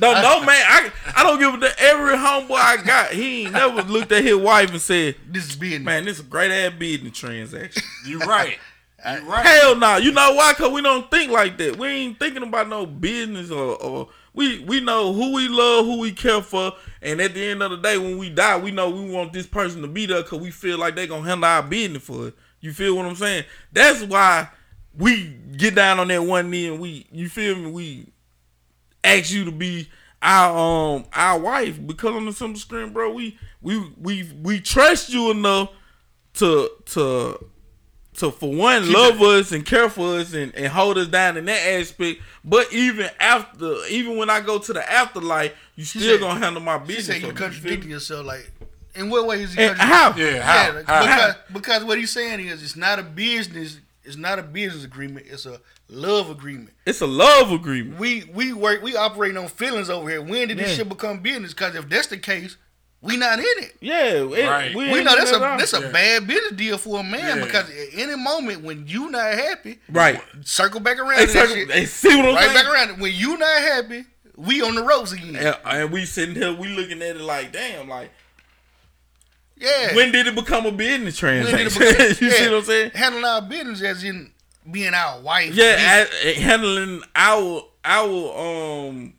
No, I, no, man. I I don't give a damn. Every homeboy I got, he ain't never looked at his wife and said, "This is business, man. This is a great ass business transaction." You right. I, you right. Hell no. Nah. You know why? Cause we don't think like that. We ain't thinking about no business or. or We we know who we love, who we care for, and at the end of the day, when we die, we know we want this person to be there because we feel like they're going to handle our business for us. You feel what I'm saying? That's why we get down on that one knee and we, you feel me, we ask you to be our um our wife because on the simple screen, bro, we we we we trust you enough to to to for one love us and care for us and, and hold us down in that aspect. But even after, even when I go to the afterlife, you still said, gonna handle my business. She said you contradicting yourself. Like, in what way is he contradicting? How? Yeah, how? Yeah, how? Because, how? Because what he's saying is, it's not a business. It's not a business agreement. It's a love agreement. It's a love agreement. We we work. We operating on feelings over here. When did yeah. this shit become business? Because if that's the case, we not in it. Yeah, it, right. We, we know that's a that's a yeah. bad business deal for a man yeah. because at any moment when you not happy, right, circle back around. They, to circle, that shit. They see what I'm right saying. Right back around. When you not happy, we on the ropes again. Yeah, and we sitting here, we looking at it like, damn, like, yeah. When did it become a business transaction? Become, you yeah. see what I'm saying? Handling our business as in being our wife. Yeah, I, handling our our um.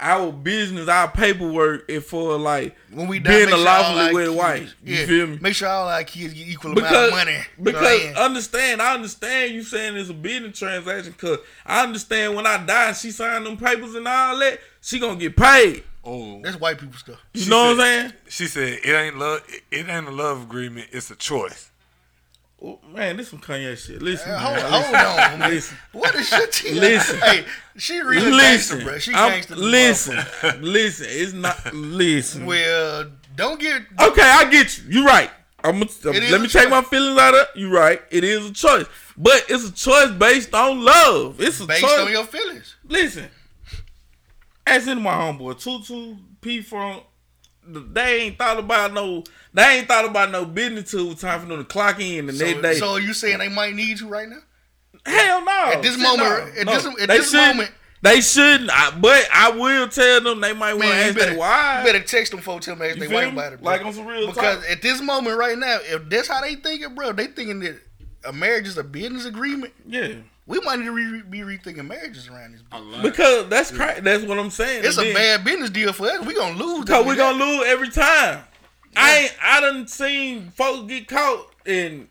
our business, our paperwork, and for like when we die, being a lawfully wed wife. You yeah. feel me? Make sure all our kids get equal because, amount of money. Because you know, understand, I understand you saying it's a business transaction because I understand when I die, she signed them papers and all that, she gonna get paid. Oh, that's white people stuff. You she know said, what I'm saying? She said it ain't love. It ain't a love agreement. It's a choice. Oh, man, this some Kanye shit. Listen, uh, hold, hold on. Man. Listen, what is your team? Listen, hey, she really gangster, bro. She gangster. Listen, listen. It's not listen. Well, don't get. Okay, I get you. You're right. I'm. I'm let me take my feelings out of. You're right. It is a choice, but it's a choice based on love. It's a based choice. on your feelings. Listen, as in my homeboy Tutu P from. They ain't thought about no. They ain't thought about no business till time for them to clock in the so, next day. So you saying they might need you right now? Hell no. At this moment, no, at no. this, at they this moment, they shouldn't. I, but I will tell them they might want to ask their why. You better text them folks tell them ask they why about it. Bro. Like on some real because talk. At this moment right now, if that's how they thinking, bro, they thinking that a marriage is a business agreement. Yeah. We might need to re- be rethinking marriages around this. Bitch. Because that's yeah. cra- that's what I'm saying. It's and a then, bad business deal for us. We're going to lose. Because we're going to lose every time. Yeah. I ain't, I done seen folks get caught and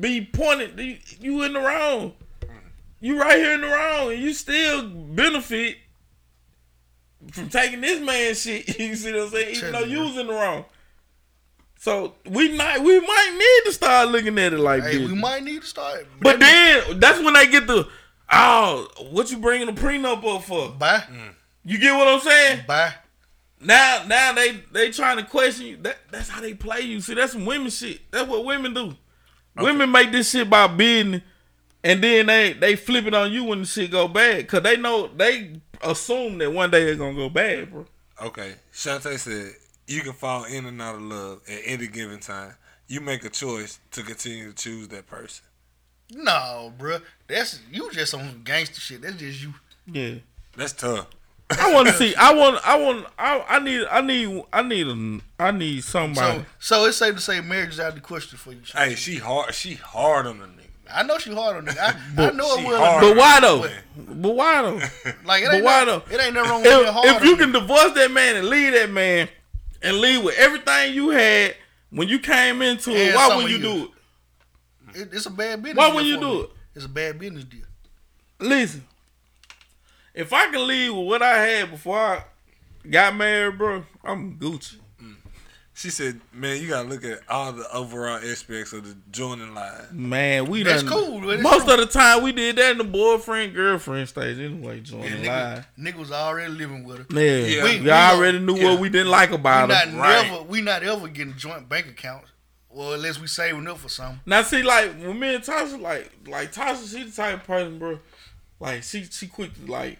be pointed. You, you in the wrong. You right here in the wrong. And you still benefit from taking this man's shit. You see what I'm saying? Even though you was in the wrong. So we might we might need to start looking at it like hey, this. We might need to start. But then that's when they get the oh, what you bringing the prenup up for? Bye. Mm. You get what I'm saying? Bye. Now now they they trying to question you. That that's how they play you. See, that's some women shit. That's what women do. Okay. Women make this shit by business, and then they they flip it on you when the shit go bad because they know they assume that one day it's gonna go bad, bro. Okay, Shantae said. You can fall in and out of love at any given time. You make a choice to continue to choose that person. No, bro. That's you just on gangster shit. That's just you. Yeah. That's tough. I want to see. I want. I want. I. I need. I need. I need. A, I need somebody. So, so it's safe to say marriage is out of the question for you. Hey, she hard. She hard on the nigga. I know she hard on nigga. I, I know it will. But why though? But why though? Like it ain't. But why no, though? It ain't nothing wrong with being hard. If you can divorce that man and leave that man. And leave with everything you had when you came into it. And why would you years. do it? it? It's a bad business. Why would you do me. it? It's a bad business deal. Listen, if I can leave with what I had before I got married, bro, I'm Gucci. Mm. She said, man, you got to look at all the overall aspects of the joining line. Man, we done. That's cool. That's most cool. of the time, we did that in the boyfriend, girlfriend stage. Anyway, joining yeah, line. Niggas was already living with her. Yeah. yeah. We, we, we already know, knew yeah. what we didn't like about we them. Not right. never, we not ever getting joint bank accounts. Well, unless we saving up for something. Now, see, like, when me and Tasha, like, like Tasha, she the type of person, bro. Like, she, she quick to, like,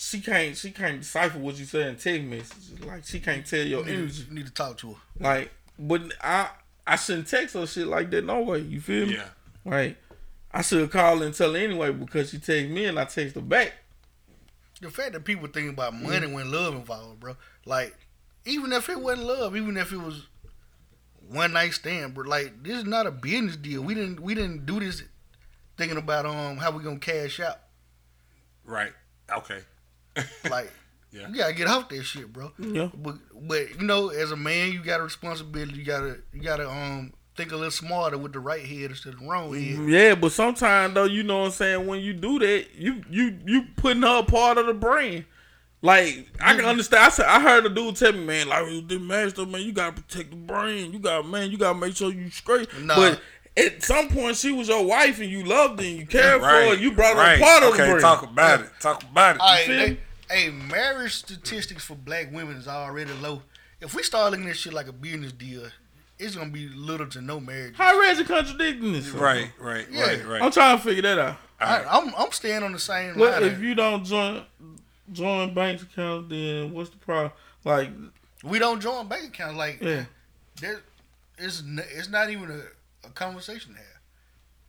She can't she can't decipher what you say in text messages. Like, she can't tell your you energy. You need to talk to her. Like, but I I shouldn't text her shit like that no way. You feel me? Yeah. Like, I should call and tell her anyway because she texts me and I text her back. The fact that people think about money mm. when love involved, bro. Like, even if it wasn't love, even if it was one night stand, bro. Like, this is not a business deal. We didn't we didn't do this thinking about um how we gonna cash out. Right. Okay. Like, yeah. you gotta get off that shit, bro. Yeah. But, but you know, as a man, you got a responsibility. You gotta, you gotta um think a little smarter with the right head instead of the wrong head. Yeah, but sometimes though, you know what I'm saying. When you do that, you you you putting her a part of the brain. Like, I can understand. I said, I heard a dude tell me, man, like, this master, man, you gotta protect the brain. You got man, you gotta make sure you straight. Nah. But at some point, she was your wife and you loved her and you cared right. for her. You brought right. her a part okay, of the brain. Okay, talk about it. Talk about it. Right, you feel? They, Hey, marriage statistics for black women is already low. If we start looking at shit like a business deal, it's going to be little to no marriage. How is it contradicting this? Right, right, yeah. right, right. I'm trying to figure that out. Right. I'm I'm staying on the same line. Well, if you don't join join bank accounts, then what's the problem? Like, we don't join bank accounts. Like, yeah. there, it's, it's not even a, a conversation to have.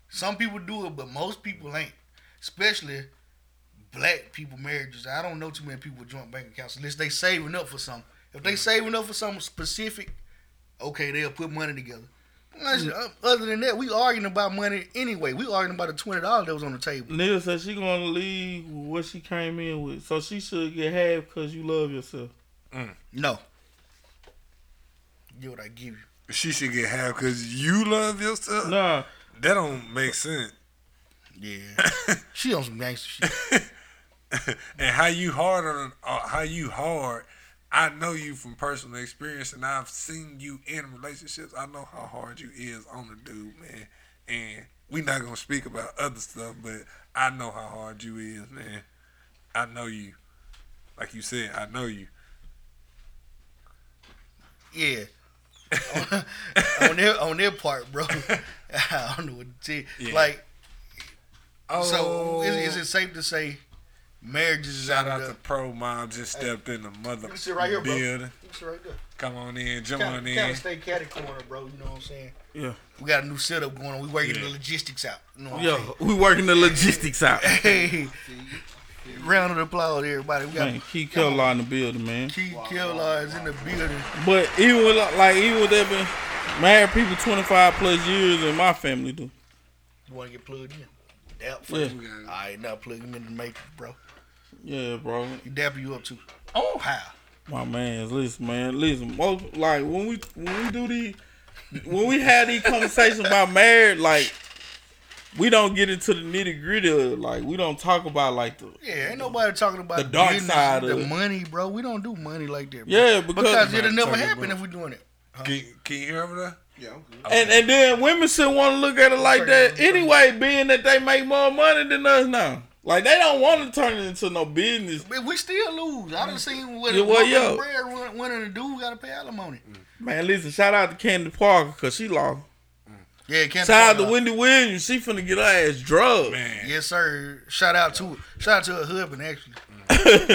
Some people do it, but most people ain't. Especially black people marriages. I don't know too many people with joint bank accounts unless they saving up for something. If they saving up for something specific, okay, they'll put money together. Other than that, we arguing about money anyway. We arguing about the twenty dollars that was on the table. Nigga said she gonna leave with what she came in with, so she should get half because you love yourself. Mm. No, get what I give you. She should get half because you love yourself. Nah, that don't make sense. Yeah, she on some gangster shit. And how you hard on uh, how you hard, I know you from personal experience, and I've seen you in relationships. I know how hard you is on the dude, man. And we not gonna speak about other stuff, but I know how hard you is, man. I know you. Like you said, I know you. Yeah. on, on their on their part, bro. I don't know what to tell you. Like. Oh. So is, is it safe to say marriages? Shout out to Pro Mom, just stepped hey, in the mother you sit right here, bro. building. You sit right there. Come on in, jump kinda, on in. Kind of stay catty corner, bro. You know what I'm saying? Yeah. We got a new setup going on. We working yeah. the logistics out. You know what Yo, I'm saying? We working the logistics out. Hey, round of applause, everybody. We got man, Key Kellar in the building, man. Key wow, Kellar wow, is wow, in the building. But even with, like even with that been married people twenty-five plus years, and my family do. You want to get plugged in? Dap for yeah. I ain't not plugging in the matrix, bro. Yeah, bro. You dapping you up too. Oh, how? My man, listen, man, listen. Most, like when we when we do these, when we have these conversations about marriage, like we don't get into the nitty gritty of it. Like we don't talk about like the yeah. Ain't nobody talking about the dark business, side of the money, bro. We don't do money like that. Bro. Yeah, because, because it'll never happen about. if we're doing it. Huh? Can, can you hear me there? Yeah, okay. And and then women should want to look at it like that anyway, being that they make more money than us now. Like they don't want to turn it into no business. But we still lose. I done seen what yeah, well, bread winning the dude got to pay alimony. Man, listen, shout out to Candy Parker because she lost. Yeah, Candy shout Parker. Out to Wendy Williams. She finna get her ass drugged. Man. Yes, sir. Shout out to her. Shout out to her husband, actually.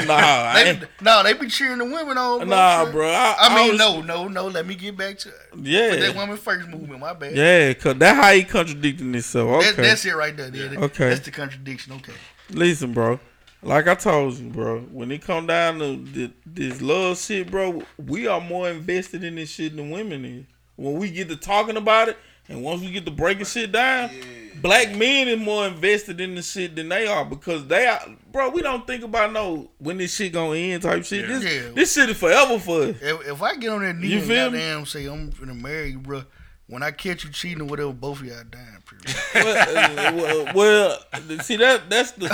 nah, they, nah, they be cheering the women on. Bro. Nah, bro. I, I mean, I was, no, no, no. Let me get back to it. Yeah, but that woman first movement. My bad. Yeah, cause that's how he contradicting himself. Okay, that, that's it right there. Yeah. Okay, that's the contradiction. Okay. Listen, bro. Like I told you, bro. When it come down to this love shit, bro, we are more invested in this shit than women is. When we get to talking about it, and once we get to breaking shit down. Yeah. Black men is more invested in the shit than they are because they are, bro, we don't think about no when this shit gonna end type shit. Yeah. This, yeah. this shit is forever for us. If, if I get on that knee you and goddamn say I'm finna marry you, bro, When I catch you cheating, whatever, both of y'all dying, pretty much. well, uh, well, well, see, that that's the...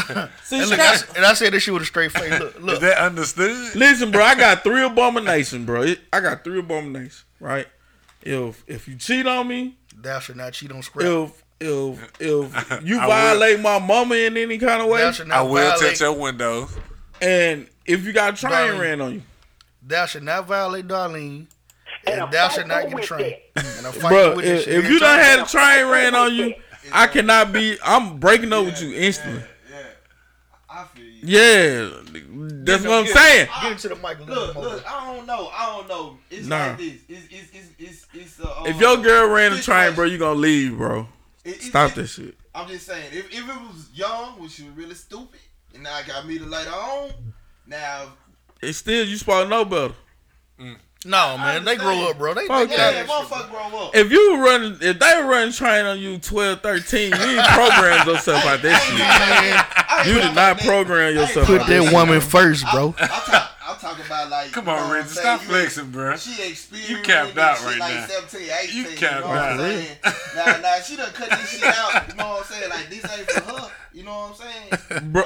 See, and, look, I, and I said this shit with a straight face. Look, look. Is that understood? Listen, bro, I got three abominations, bro. It, I got three abominations, right? If if you cheat on me... Thou should not cheat on Scrap. If if, if you violate will. my mama in any kind of way... I will violate. touch your windows. And if you got a train Darlene, ran on you... Thou should not violate Darlene... And, and thou should not get a train. And I'm Bro, with if, if you done had a train ran on you, I cannot be. I'm breaking up yeah, with you instantly. Yeah, yeah. I feel you. Yeah, that's get what I'm get, saying. Get into the mic. Look, look, look. I don't know. I don't know. It's nah. like this. It's it's it's it's. it's uh, if your girl ran a train, bro, you gonna leave, bro. It, it, Stop it, that shit. I'm just saying. If if it was young, which was really stupid, and now I got me to later on. Now it's still you supposed to know better. Mm. No, man, they grow up, bro. They, Fuck they yeah, motherfucker grow up. If you run, if they run train on you twelve, thirteen, you ain't programmed yourself like that shit. You did not program yourself. Put that woman first, bro. I, I, talk, I talk about like. Come on, Reggie, stop flexing, bro. She experienced. You capped out right like now. seventeen, eighteen, you capped you know out. Now, now she done cut this shit out. You know what I'm saying? Like this ain't for her. You know what I'm saying? Bro,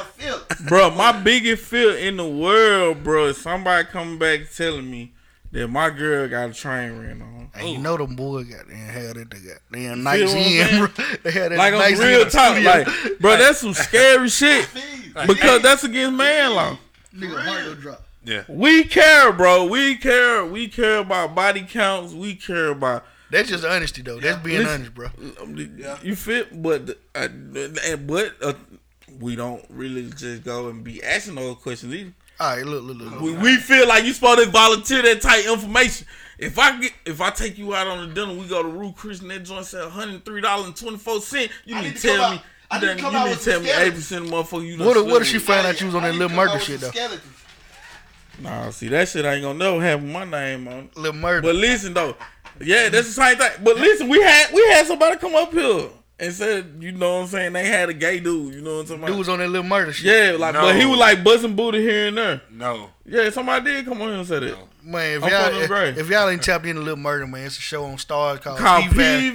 bro, my biggest fear in the world, bro, is somebody coming back telling me. Yeah, my girl got a train ran on. And you know them boys got they had it. They got they a nice in. Bro. They had that like nice on real talk, like bro, that's some scary shit because that's against man law. Nigga, drop. Yeah, we care, bro. We care. We care about body counts. We care about. That's just honesty, though. That's being it's, honest, bro. Yeah. You fit, but uh, but uh, we don't really just go and be asking those questions either. All right, look, look, look. We, we feel like you supposed to volunteer that type information. If I get, if I take you out on a dinner, we go to Rue Chris and that joint said one hundred three dollars and twenty-four cents. You need to tell me, you need to tell me, you need to tell me eight percent of the motherfucker you done What, what if she found out you was on that Little Murder shit, though? Nah, see, that shit ain't gonna never have my name on it. Little Murder. But listen, though. Yeah, that's the same thing. But listen, we had we had somebody come up here. And said, you know what I'm saying? They had a gay dude, you know what I'm talking about? Dude was on that Little Murder shit. Yeah, like, no. But he was like busting booty here and there. No. Yeah, somebody did come on here and say that. No. Man, if y'all, if, if y'all ain't tapped into Little Murder, man, it's a show on Star called, called P-Valley.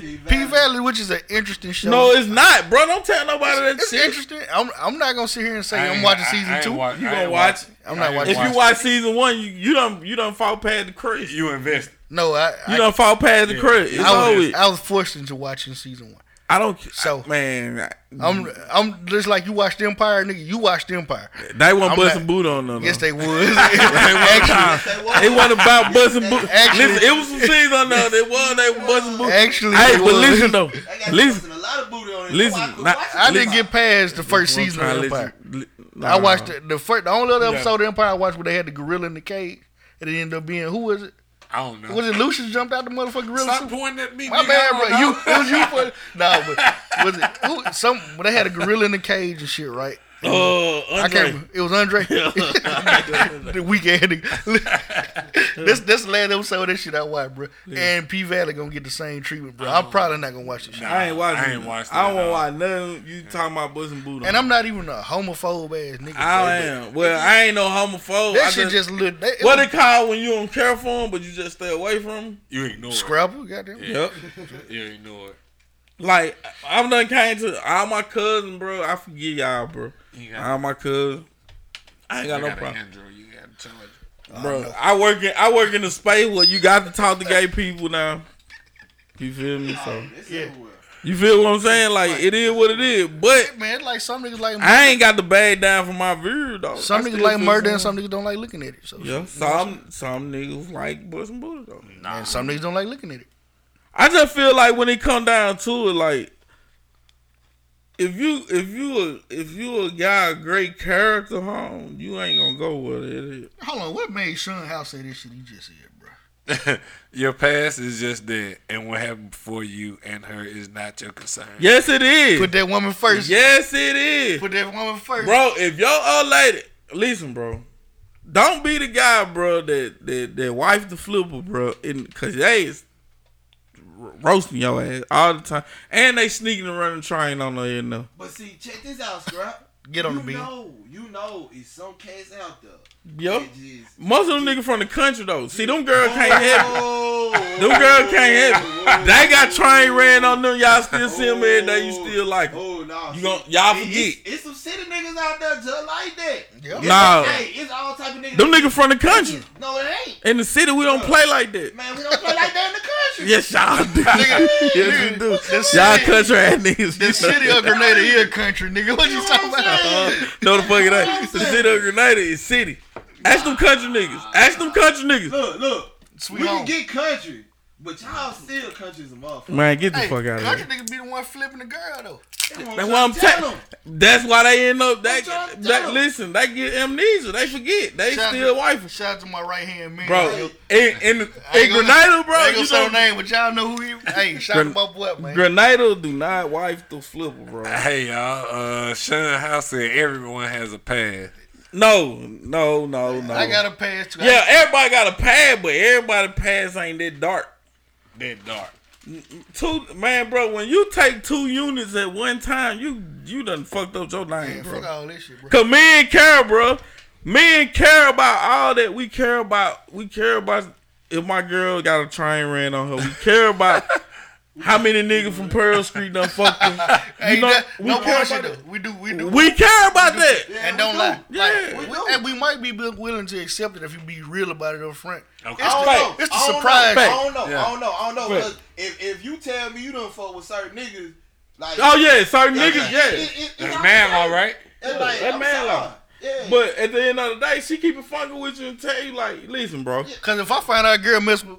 P-Valley. P-Valley, which is an interesting show. No, it's not, bro. Don't tell nobody that it's shit. It's interesting. I'm, I'm not going to sit here and say I I'm watching I, season I two. Watch, you going to watch it? I'm not watching it. If watch you watch it. season one, you, you done you done fall past the crest. You invested. No, I. You I, don't fall past the yeah, credit. I was, I was forced into watching season one. I don't. So I, man, I, I'm I'm just like you watched Empire, nigga. You watched Empire. They want busting boot on them. Yes, they would. Actually, it wasn't about busting boot. Actually, listen, it was some things on there. They was they were busting boot. Actually, hey, but listen though, listen, a lot of booty on it. Listen, so I, not, I didn't listen. get past the first season of Empire. Listen, no, I watched the, the first, the only other episode yeah. of Empire I watched where they had the gorilla in the cage, and it ended up being who was it? I don't know. Was it Lucius jumped out the motherfucking gorilla? Stop pointing at me. My nigga, bad, bro. You, it was you for no, but was it who? Some well, they had a gorilla in the cage and shit, right? Oh, uh, I can't. It was Andre. The weekend. This this last episode of this shit I watched, bro. Yeah. And P Valley gonna get the same treatment, bro. I'm probably not gonna watch this shit. Nah, I ain't watching. I ain't watching. I won't watch nothing. You talking about busting boot? On. And I'm not even a homophobe ass nigga. I am. That. Well, I ain't no homophobe. That I shit just, just look. That, what was, it called when you don't care for him, but you just stay away from him? You ignore Scrabble, it. Scrabble, goddamn. Yep. You ignore it. Like I've done came to all my cousins, bro. I forgive y'all, bro. All my cousins. I ain't got no problem. Andrew, you got to tell it, bro. I work in I work in a space where you got to talk to gay people now. You feel me? So yeah. You feel what I'm saying? Like, like it is what it is. But man, like some niggas like murder. I ain't got the bag down for my view though. Some niggas like murder and some niggas don't like looking at it. So yeah, some some niggas like busting bullets though. Nah. And some niggas don't like looking at it. I just feel like when it come down to it, like if you if you a, if you a guy a great character, home you ain't gonna go with it. Hold on, what made Sean House say this shit he just said, bro? Your past is just dead, and what happened before you and her is not your concern. Yes, it is. Put that woman first. Yes, it is. Put that woman first, bro. If your old lady, listen, bro, don't be the guy, bro, that that that wife the flipper, bro, and cause they is. Roasting your ass all the time, and they sneaking and running, trying on there, you know. But see, check this out, Scrap. Get on you the beat. You know, you know, it's some cats out there. Yep. Just, most of them niggas from the country, though. See, them girls can't oh, have it. Them oh, girls can't oh, have it. They got train ran on them. Y'all still see them every day. You still like them. Oh, no. You gonna, y'all forget. It's, it's some city niggas out there just like that. Yep. Nah. Like, hey, it's all type of niggas. Them niggas from the country. No, it ain't. In the city, we don't play like that. Man, we don't play like that in the country. Yes, y'all do. Yes, we do. Y'all country ass niggas. The city of Grenada is country, nigga. What you talking about? Uh-huh. No, the fuck it ain't. The city of Grenada is city. Ask them country niggas. Ask them country niggas. Look, look. Sweet we home. Can get country, but y'all still country as a motherfucker. Man, get the hey, fuck out of here. Country niggas be the one flipping the girl, though. That's, that's why I'm telling That's why they end up. They, that, that, listen, they get amnesia. They forget. They shout still wifey. Shout out to my right hand man. Bro, hey. in, in, in Grenada, bro. I ain't gonna say her name, but y'all know who he is. Hey, shout Gren- out to my boy, man. Grenada do not wife the flipper, bro. Hey, y'all. Uh, Sean House said everyone has a pad. No, no, no, no. I got a pass too. Yeah, everybody got a pad, but everybody's pads ain't that dark. That dark. Two man, bro. When you take two units at one time, you you done fucked up your name, yeah, bro. Fuck all this shit, bro. Cause men care, bro. Men care about all that. We care about. We care about if my girl got a train ran on her. We care about. How many niggas from Pearl Street done fucked them? Hey, you know, that, we no care about that. We do, we do. We care about we that. Yeah, and don't do. lie. Yeah. Like, we, and we might be willing to accept it if you be real about it up front. Okay. It's, I don't the, know. It's the I don't surprise. Know. I don't know. Yeah. I don't know. I don't know. Because if, if you tell me you done fuck with certain niggas, like. Oh, yeah, certain yeah, niggas, yeah. It, it, it's like, man law, right? It's like, that I'm man law. Yeah. But at the end of the day, she keep it fucking with you and tell you, like, listen, bro. Because if I find out a girl mess with.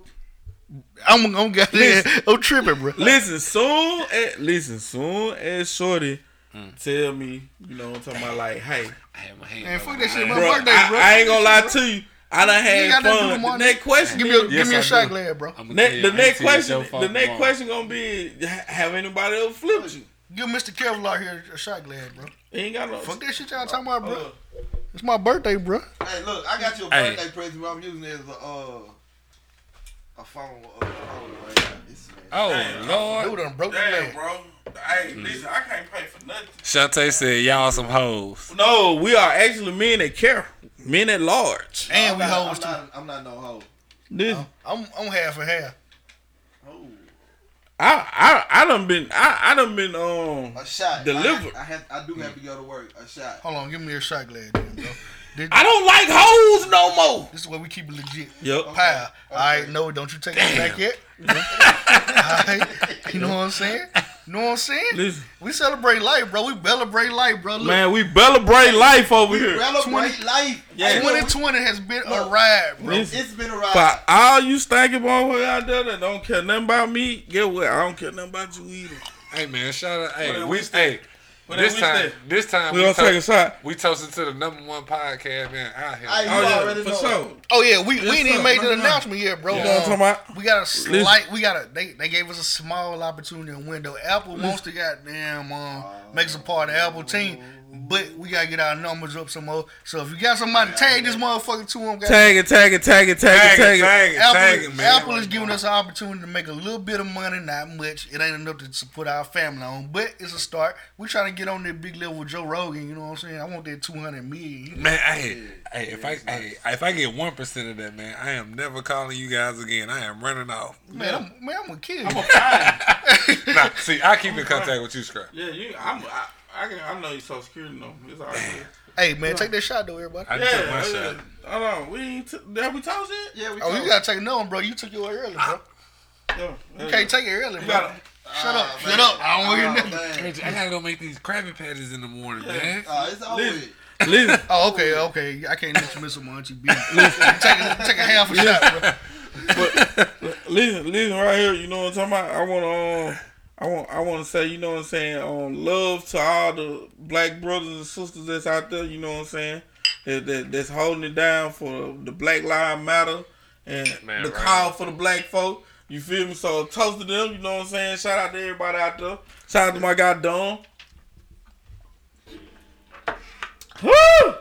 I'm gonna get that. I'm tripping, bro. Listen, soon as listen, soon as Shorty mm. tell me, you know what I'm talking about, like, hey, I had my hand man, fuck that shit, my bro, birthday, I, bro. I ain't gonna lie to you. I done had fun. The next question, give me a, yes, give me a shot glass, bro. Ne- the next question, the next tomorrow. question gonna be, have anybody else flipped you? Give Mister Kevlar here a shot glass, bro. He ain't got no. Fuck that shit y'all talking about, bro. Uh, it's my birthday, bro. Hey, look, I got your birthday hey. present. But I'm using it as a. Uh, A phone, a phone right now. This oh, damn, Lord. Done broke damn, bro. Hey, mm. listen, I can't pay for nothing. Shantae said, y'all some hoes. No, we are actually men that care. Men at large. And I'm we not, hoes, I'm too. Not, I'm not no hoe. This, I'm, I'm half and half. Oh. I, I, I done been, I, I done been, um, a shot. delivered. I, I, have, I do have to go to work. A shot. Hold on, give me a shot glass then, bro. I don't like hoes no more. This is where we keep it legit. Yep. Okay. Power. All right, no, don't you take it back yet. All right. You know what I'm saying? You know what I'm saying? Listen. We celebrate life, bro. We celebrate life, bro. Look. Man, we celebrate life over we here. celebrate life. Yeah. twenty twenty has been Look, a ride, bro. It's, it's been a ride. But all you stanky boys out there that don't care nothing about me, get what? I don't care nothing about you either. Hey, man, shout out. Hey, we stay. But this time, this time we, we, take a shot. we toasted to the number one podcast man out here. I, oh, yeah, already for know. sure. Oh yeah, we, we ain't even made the announcement yet, bro. Yeah. Um, yeah. We got a slight, we got a they, they gave us a small opportunity and window. Apple Listen. wants to goddamn um, make us a part of the Apple team, but we gotta get our numbers up some more. So if you got somebody, tag this motherfucker to them. Tag it, tag it, tag it, tag it, tag it, tag it. Apple, tag it, man. Apple is giving us an opportunity to make a little bit of money, not much. It ain't enough to put our family on, but it's a start. We trying to get on that big level with Joe Rogan, you know what I'm saying? I want that two hundred million. Man, hey, yeah, hey, if I hey, if I get one percent of that, man, I am never calling you guys again. I am running off. Man, yeah. I'm, man, I'm gonna kill you. I'm gonna find you. Nah, see, I keep I'm in contact fine. with you, Scrap. Yeah, you, I'm, I, I, can, I know you're so scared, though. It's all good. Hey, man, take that shot, though, everybody. I yeah, took my yeah. shot. Hold on, we ain't t- have we tossed it? Yeah, we tossed it. Oh, you gotta take another one, bro. You took yours earlier, bro. I, yeah, you yeah. can't take it earlier, you bro. Gotta, Shut uh, up! Man. Shut up! I don't want uh, your I gotta go make these Krabby Patties in the morning, yeah. man. Uh, it's all Listen. Listen. Oh, okay, okay. I can't let you miss a munchie, bitch. Take a, take a half a shot, bro. But listen, listen right here. You know what I'm talking about? I want to, um, I want, I want to say, you know what I'm saying? Um, love to all the black brothers and sisters that's out there. You know what I'm saying? That, that that's holding it down for the Black Lives Matter and man, the right. call for the black folk. You feel me? So toast to them, you know what I'm saying? Shout out to everybody out there. Shout out to my guy Don. Woo!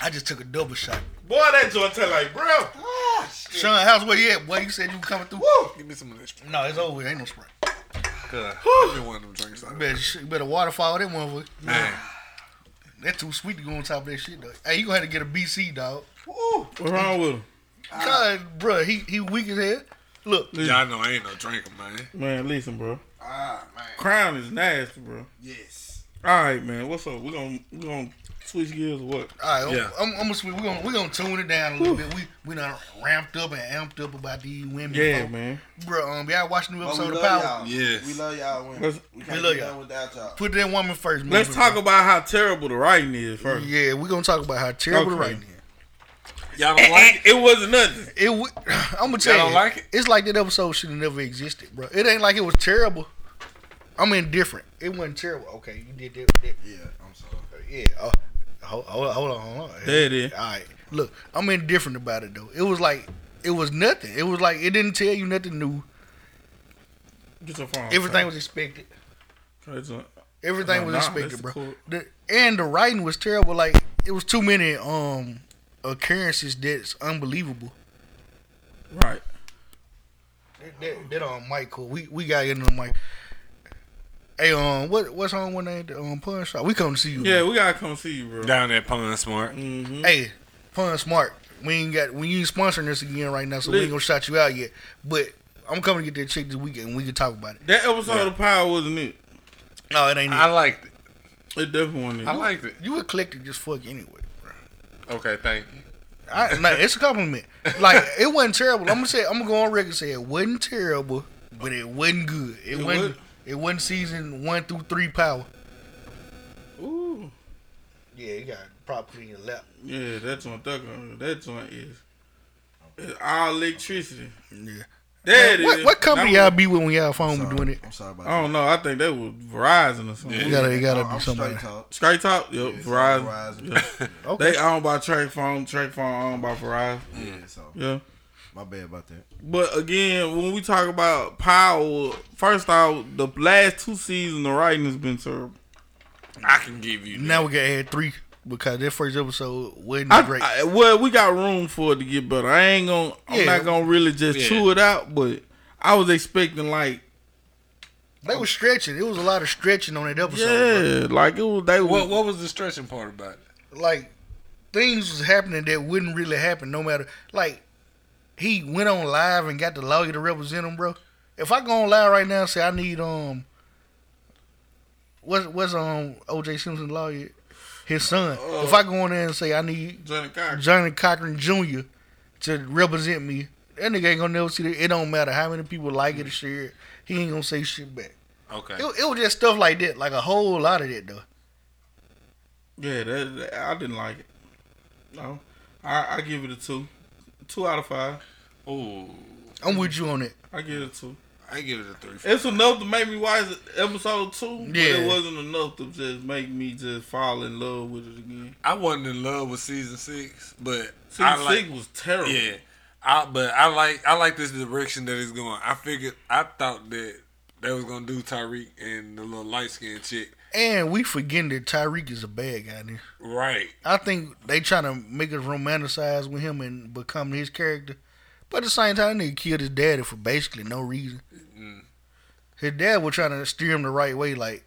I just took a double shot. Boy, that joint tell like, bro. Oh, Sean, how's where you at? Boy, you said you coming through. Woo. Give me some of this. No, it's over with. Ain't no Sprite. Good. Give me one of them drinks. You better, you better waterfall that one with. Man. That's too sweet to go on top of that shit, though. Hey, you gonna have to get a B C, dog. Ooh. What's wrong with him? God, bro, he, he weak as hell. Look. Listen. Y'all know I ain't no drinker, man. Man, listen, bro. Ah, man. Crown is nasty, bro. Yes. All right, man. What's up? We're gonna, we're gonna switch gears or what? All right. Yeah. I'm, I'm, I'm gonna switch. We're gonna, we're gonna tune it down a little Whew. bit. We we done ramped up and amped up about these women. Yeah, bro. man. Bro, um, y'all watch the new episode of Power? Y'all. Yes. We love y'all women. Let's, we can't we love y'all. Without y'all. Put that woman first. Let's talk bro. about how terrible the writing is first. Yeah, we're gonna talk about how terrible okay. the writing is. Y'all don't and, like it? It wasn't nothing. It w- I'm going to tell y'all you. Y'all don't like it? It's like that episode should have never existed, bro. It ain't like it was terrible. I'm indifferent. It wasn't terrible. Okay, you did that. that. Yeah, I'm sorry. Yeah. Uh, hold, hold on, hold on, hold on. There it is. All right. Look, I'm indifferent about it, though. It was like, it was nothing. It was like, it didn't tell you nothing new. Get your phone. Everything time. was expected. A, Everything was expected, bro. Cool. The, and the writing was terrible. Like, it was too many, um... occurrences that's unbelievable. Right. That, that, that on Mike cool. We we got into the mic. Hey, um, what what's on one day? Um, Pun Shop. We come to see you. Yeah, bro. We gotta come see you, bro. Down at Pun Smart. Mm-hmm. Hey, Pun Smart. We ain't got we ain't sponsoring this again right now, so Lit. we ain't gonna shout you out yet. But I'm coming to get that chick this weekend, and we can talk about it. That episode yeah. of Power wasn't it? No, it ain't. I it. liked it. It definitely wasn't. I liked it. You eclectic just fuck anyway. Okay, thank you. I, no, it's a compliment. Like, it wasn't terrible. I'm gonna say, I'm gonna go on record and say it wasn't terrible, but it wasn't good. It, it wasn't. Would. It wasn't season one through three Power. Ooh. Yeah, you got property in your lap. Yeah, that's on Thugger. That's on is. It's all electricity. Yeah. That Man, what, what company y'all be with when y'all phone be doing it? I'm sorry about that. I don't know. I think that was Verizon or something. Yeah. You gotta, you gotta no, be I'm somebody. Straight Talk. Straight Talk? Yep, yeah, Verizon. Verizon. Yeah. Okay. They owned by Trey Phone. Trey Phone owned by Verizon. Yeah, so. Yeah. My bad about that. But again, when we talk about Power, first off, the last two seasons, the writing has been terrible. I can give you that. Now we gotta add three. Because that first episode wasn't I, great. I, well, we got room for it to get better. I ain't gonna. I'm yeah. not gonna really just yeah. chew it out. But I was expecting like they were stretching. It was a lot of stretching on that episode. Yeah, bro. like it was. They what, was, what was the stretching part about it? Like things was happening that wouldn't really happen. No matter like he went on live and got the lawyer to represent him, bro. If I go on live right now and say I need um, what's what's um O J Simpson's lawyer? His son. Uh, if I go in there and say I need Johnny Cochran, Johnny Cochran Junior to represent me, that nigga ain't gonna never see that. It don't matter how many people like it or share it. He ain't gonna say shit back. Okay. It, it was just stuff like that, like a whole lot of that though. Yeah, that, that I didn't like it. No, I, I give it a two, two out of five. Oh, I'm with you on it. I give it a two. I give it a three. It's enough to make me watch episode two, yeah. but it wasn't enough to just make me just fall in love with it again. I wasn't in love with season six, but season I like, six was terrible. Yeah, I, but I like I like this direction that it's going. I figured I thought that they was gonna do Tyreek and the little light skinned chick. And we forgetting that Tyreek is a bad guy now. Right. I think they trying to make us romanticize with him and become his character. But at the same time, nigga killed his daddy for basically no reason. Mm. His dad was trying to steer him the right way, like,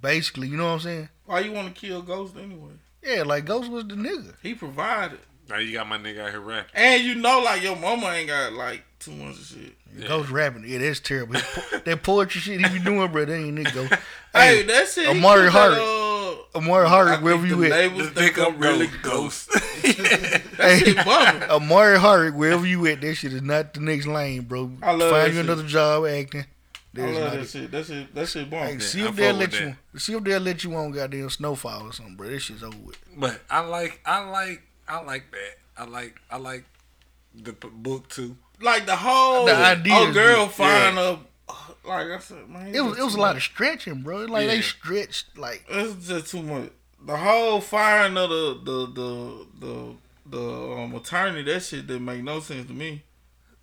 basically, you know what I'm saying? Why you want to kill Ghost anyway? Yeah, like, Ghost was the nigga. He provided. Now you got my nigga out here rapping. And you know, like, your mama ain't got, like, too much of shit. Yeah. Ghost rapping, yeah, that's terrible. Po- that poetry shit he be doing, bro, that ain't nigga Ghost. Hey, hey, that shit. Amari Hart. Amari Hart, wherever you at, you think I'm really Ghost. That shit bumping. Amari Hart, wherever you at, that shit is not the next lane, bro. I love Find you shit. another job acting. That I love that shit. That shit. That shit bumping. Hey, see if they'll let you. That. See if they'll let you on goddamn Snowfall or something, bro. That shit's over with. But I like, I like, I like that. I like, I like the book too. Like the whole the idea. Oh, girl, find yeah. a. Like I said, man, it was it was a lot of stretching, bro. Like yeah. they stretched, like it's just too much. The whole firing of the the the the, the um, attorney, that shit didn't make no sense to me.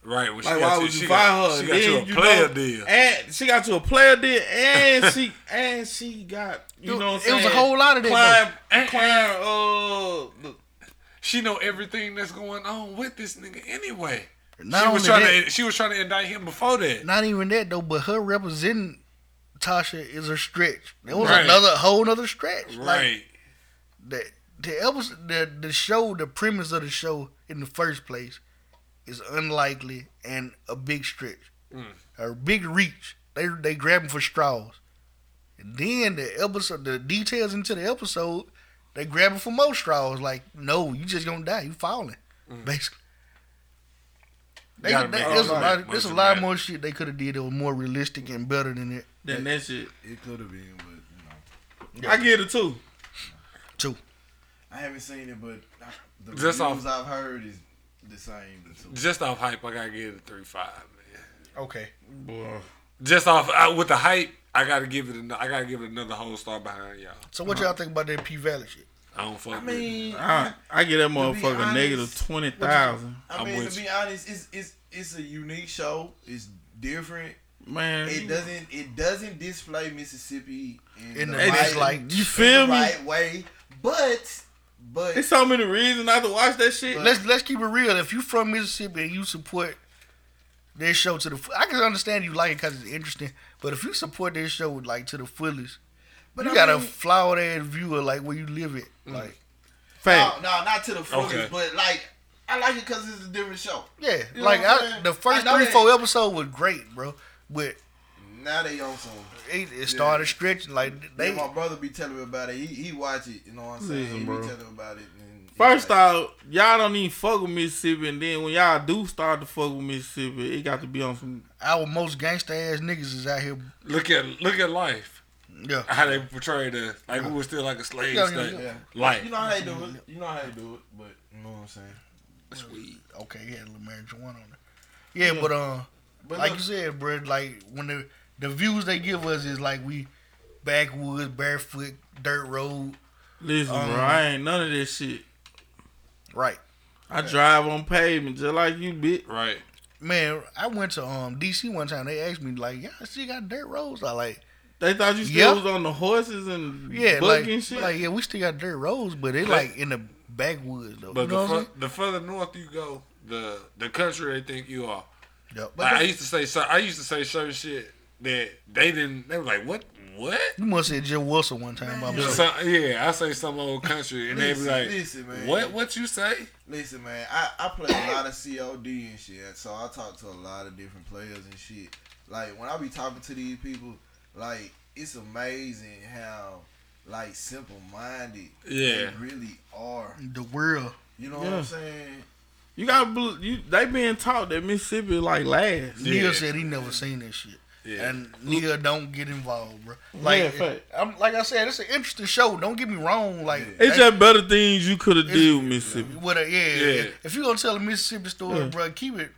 Right? Well, like why would you, you fire her? She got you a player deal, and she got you a player deal, and she and she got you Dude, know. What I'm saying? It was a whole lot of that. Climb, climb. Uh, she know everything that's going on with this nigga anyway. Not she was trying that, to. She was trying to indict him before that. Not even that though, but her representing Tasha is a stretch. There was right. another whole another stretch. Right. Like, the the episode, the the show, the premise of the show in the first place is unlikely and a big stretch, mm. a big reach. They they grabbing for straws. And then the episode, the details into the episode, they grabbing for more straws. Like, no, you just gonna die. You falling, mm. basically. They, they, there's a lot, there's a lot more shit they could have did that was more realistic and better than it. Than that shit. It could have been, but you know. Yeah. I give it a two. Two. I haven't seen it, but I, the just reviews off, I've heard is the same. Two. Just off hype, I gotta give it a three five, man. Okay. Boy. Just off I, with the hype, I gotta give it. An, I gotta give it another whole star behind y'all. So what uh-huh. y'all think about that P-Valley shit? I don't fuck I mean, with I, I get that motherfucker honest, negative twenty thousand. I mean, to be you. honest, it's it's it's a unique show. It's different. Man. It doesn't it doesn't display Mississippi in, in the, the, right, like, you feel in the right way. But but there's so many reasons not to watch that shit. But, let's let's keep it real. If you from Mississippi and you support this show to the I can understand you like it because it's interesting. But if you support this show like to the fullest, But you I got mean, a flowered ass view of like where you live it, like. Fact. No, no, not to the fullest, okay. but like I like it because it's a different show. Yeah, you like I, the first I three that, four episodes was great, bro. But now they on some. It, it started yeah. stretching like they. Yeah, my brother be telling me about it. He he watch it. You know what I'm saying? Listen, he bro. be telling me about it. And first off, like, y'all don't even fuck with Mississippi, and then when y'all do start to fuck with Mississippi, it got to be on some. Our most gangster ass niggas is out here. Look at look at life. Yeah, how they portray the like we were still like a slave yeah, state. Yeah. Like you know how they do it. You know how they do it, but you know what I'm saying. Sweet. Okay, he had a little marijuana on it. Yeah, yeah. but um, uh, like look, you said, bro, like when the the views they give us is like we backwoods, barefoot, dirt road. Listen, um, bro, I ain't none of this shit. Right. I yeah. drive on pavement just like you, bitch. Right. Man, I went to um D C one time. They asked me like, "Y'all still got dirt roads?" I like. They thought you still yep. was on the horses and yeah, like, and shit. Like yeah, we still got dirt roads, but they like in the backwoods though. But you know the, fr- the further north you go, the the country they think you are. Yep. Like, I used to say, so I used to say certain shit that they didn't. They were like, "What? What?" You must have said Jim Wilson one time. By so, yeah, I say some old country, and listen, they be like, listen, man. "What? What you say?" Listen, man, I I play a lot of C O D and shit, so I talk to a lot of different players and shit. Like when I be talking to these people. Like, it's amazing how, like, simple-minded yeah. they really are. The world. You know yeah. what I'm saying? You got to they being taught that Mississippi is like last. Yeah. Neil said he never seen that shit. Yeah. And Neil don't get involved, bro. Like, yeah, I'm, like I said, it's an interesting show. Don't get me wrong. Like yeah. It's just better things you could have did with Mississippi. With a, yeah, yeah. If you're going to tell a Mississippi story, yeah. bro, keep it.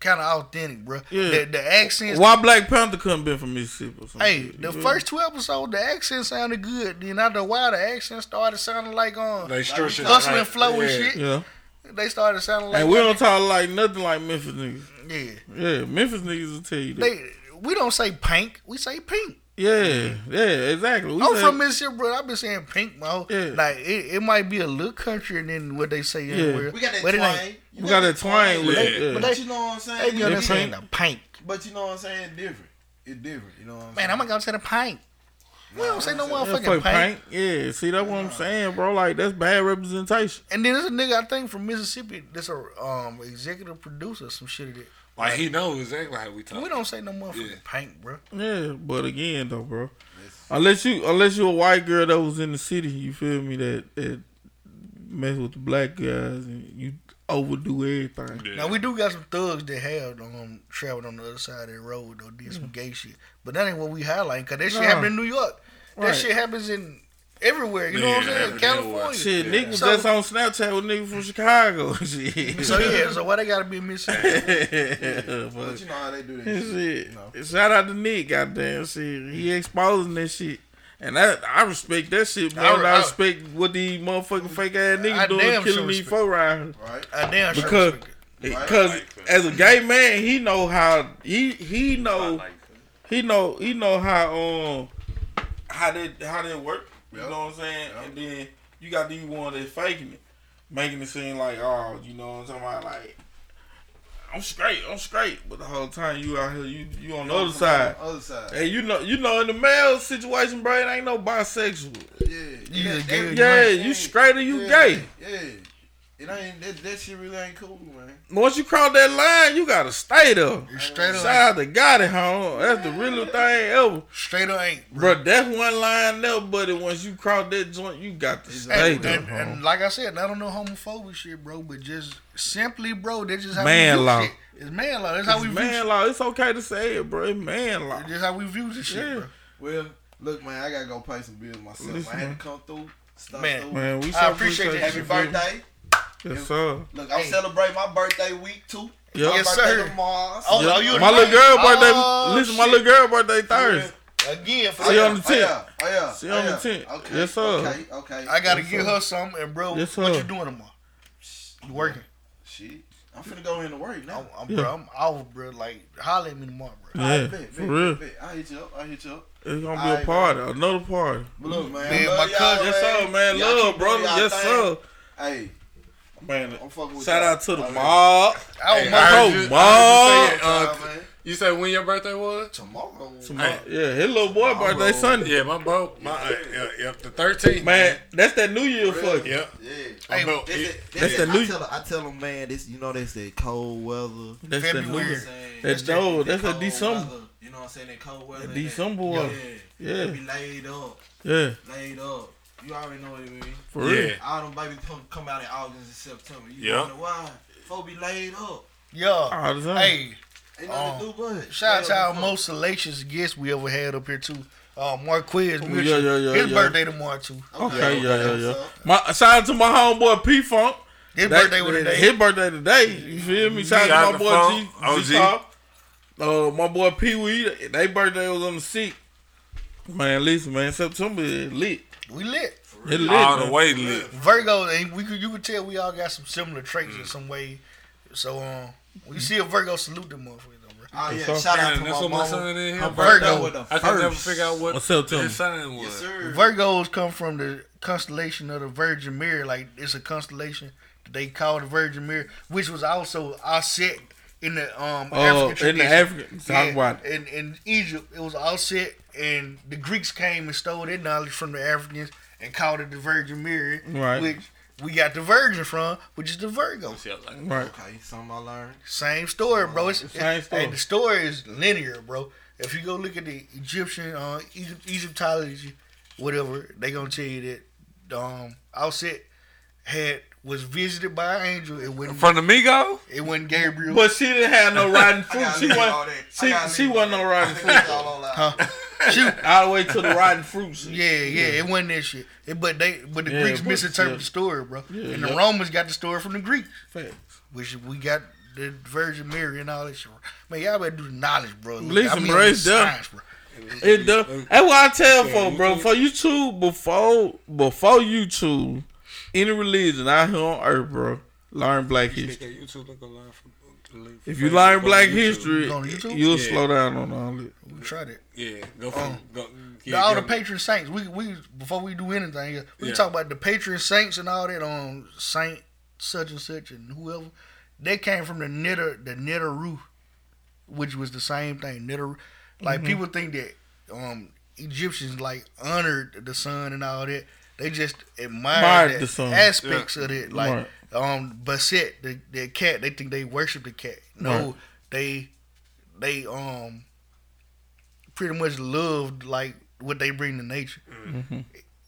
Kind of authentic, bro. Yeah. The, the accents. Why Black Panther couldn't been from Mississippi? Or something? Hey, the yeah. first two episodes, the accent sounded good. Then after a while, the accent started sounding like um, they like hustling, right. flow yeah. and shit. Yeah. They started sounding like. And we don't talk like nothing like Memphis niggas. Yeah. Yeah, Memphis niggas will tell you that. They, we don't say pink, we say pink. Yeah, yeah, exactly. We I'm say, from Mississippi, bro. I've been saying pink, bro. Yeah. Like it, it might be a little country and then what they say yeah. everywhere. We got that but twang. We got, got that twang. twang with it. Yeah. But that, you know what I'm saying? They got that saying the pink. But you know what I'm saying? It's different. It's different. You know what I'm saying? Man, I'm not gonna say the pink. We don't say no motherfucking pink. Yeah, see that's what I'm saying, bro. Like that's bad representation. And then there's a nigga I think from Mississippi that's a um executive producer or some shit of that. Like, he knows exactly how we talk. We don't say no motherfucking yeah. pink, bro. Yeah, but again, though, bro. Yes. Unless you unless you a white girl that was in the city, you feel me, that, that mess with the black guys and you overdo everything. Yeah. Now, we do got some thugs that have um, traveled on the other side of the road, though, did some yeah. gay shit. But that ain't what we highlighting, because that shit nah. happened in New York. That right. shit happens in... everywhere, you know yeah, what I'm saying? Every California. Shit, nigga was so, just on Snapchat with nigga from Chicago. Shit. So yeah, so why they gotta be missing? yeah, but, but you know how they do that shit. You know. Shout out to Nick, goddamn shit. He exposing that shit. And I, I respect that shit, man. I, I, I respect what these motherfucking fake ass niggas doing, killing sure these four riders. Right. I damn sure because, because right. as a gay man, he know how he he know like he know he know how um how that how that work. You yep. know what I'm saying? Yep. And then you got these ones that's faking it, making it seem like, oh, you know what I'm talking about? Like, I'm straight, I'm straight. But the whole time you out here, you you on the other side. Other side. Hey, you know, you know, in the male situation, bro, it ain't no bisexual. Yeah, you yeah, gay, yeah, man. You straight or you yeah, gay. Yeah, it ain't that, that shit really ain't cool, man. Once you cross that line, you gotta stay there. You're straight up. Shout out to God at home. That's the realest thing ever. Straight up ain't, bro. Bruh, that's one line there, buddy. Once you cross that joint, you got to stay and, there. And, and like I said, I don't know homophobic shit, bro, but just. Simply, bro, that's just how man we view law. Shit. It's man law. That's how it's we view man shit. Law. It's okay to say it, bro. It's man law. That's just how we view this shit, yeah. bro. Well, look, man, I gotta go pay some bills myself. Listen, I had to come through. Stop man, through. Man, we I appreciate you. Happy birthday. Yes, and, sir. Look, I'm hey. celebrating my birthday week too. Yep. My yes, sir. Tomorrow, so oh, yep. My little girl birthday. Oh, listen, shit. my little girl birthday Thursday. Yeah. Again, for she on the tent. Oh, yeah. Oh, yeah. She oh, on yeah. the tent. Okay. Yes, sir. Okay. Okay. I gotta give her something, and bro, what you doing tomorrow? You working? Shit, I'm finna go in to work now. I'm, I'm, yeah. bro, I'm out, bro. Like, holler at me tomorrow, bro. Yeah, I bet, for bet, real. Bet, bet. I'll hit you up. I'll hit you up. It's gonna be I a party, bet. another party. But look, man. man love my cousin. Yes, sir, man. Y'all love, brother. Yes, thing. sir. Hey. Man, I'm fucking with shout y'all. out to the mob. Hey, hey, mob. Uh, uh, you said when your birthday was? Tomorrow. Tomorrow. Hey. Yeah, his little boy Tomorrow. birthday Sunday. Yeah, my bro. My, uh, yeah, yeah, the thirteenth. Man, man, that's that New Year really? fuck. Yep. Yeah. Hey, hey, bro, that's it, that's, that's that New Year. I tell him, man, this, you know, that's that cold weather. That's February. That New Year. That's dope. That's that December. Weather. You know what I'm saying? That cold weather. That December weather. Yeah. Yeah. Be laid up. Yeah. Laid up. You already know what it means. For yeah. real. All them babies come, come out in August and September. You yep. wonder why. Folks be laid up. Yeah. Hey. Ain't nothing um, to do but shout out to our most salacious guest we ever had up here, too. Uh, Mark Quiz. Oh, yeah, yeah, yeah, his yeah. birthday tomorrow, too. Okay, okay yeah, yeah, yeah. yeah. My, shout out to my homeboy P-Funk. His that, birthday was today. His birthday today. You feel me? Shout out to my boy Funk, G. G-Top. Uh, my boy Pee-Wee. Their birthday was on the sixth. Man, listen, man. September is lit. We lit. It lit all man. the way lit. Virgo, we could you could tell we all got some similar traits mm. in some way. So um, we see a Virgo salute them motherfuckers. Oh yeah, shout out yeah, to that's my, my son in here. Virgo. I can never figure out what his sign was. Yes, Virgos come from the constellation of the Virgin Mary. Like it's a constellation that they call the Virgin Mary, which was also offset in the um uh, African tradition. In the African, talk about in in Egypt, it was offset. And the Greeks came and stole their knowledge from the Africans and called it the Virgin Mary, right. which we got the Virgin from, which is the Virgo. Right. Okay, something I learned. Same story, bro. It's, Same story. It, hey, the story is linear, bro. If you go look at the Egyptian, uh, Egyptology, whatever, they gonna tell you that um, Offset had was visited by an angel. It wasn't from the Migo. It wasn't Gabriel. But she didn't have no riding fruit. She wasn't. She, she wasn't no riding fruit. Huh? Shoot. All the way to the rotten fruits. Yeah, yeah, yeah, it wasn't that shit. It, but they, but the yeah, Greeks misinterpreted yeah. the story, bro. Yeah, and the yeah. Romans got the story from the Greeks. Facts. Which we got the Virgin Mary and all that shit. Man, y'all better do the knowledge, bro. Look, Listen, I mean, bro, it's done. Science, bro. It done. That's what I tell yeah, folks, bro. For you two, before, before you two, any religion out here on earth, bro, learn black history. You two learn from. If you learn black history, you'll yeah. slow down on all it. We tried it. Yeah, go for um, go, yeah, all go. the patron saints. We we before we do anything, we yeah. talk about the patron saints and all that on um, Saint such and such and whoever. They came from the knitter the knitteru, which was the same thing. Knitter, like mm-hmm. people think that um, Egyptians like honored the sun and all that. They just admired, admired the aspects yeah. of it, like. Right. Um, Bassett, the, the cat, they think they worship the cat. No, right. they they um pretty much loved like what they bring to nature. Mm-hmm.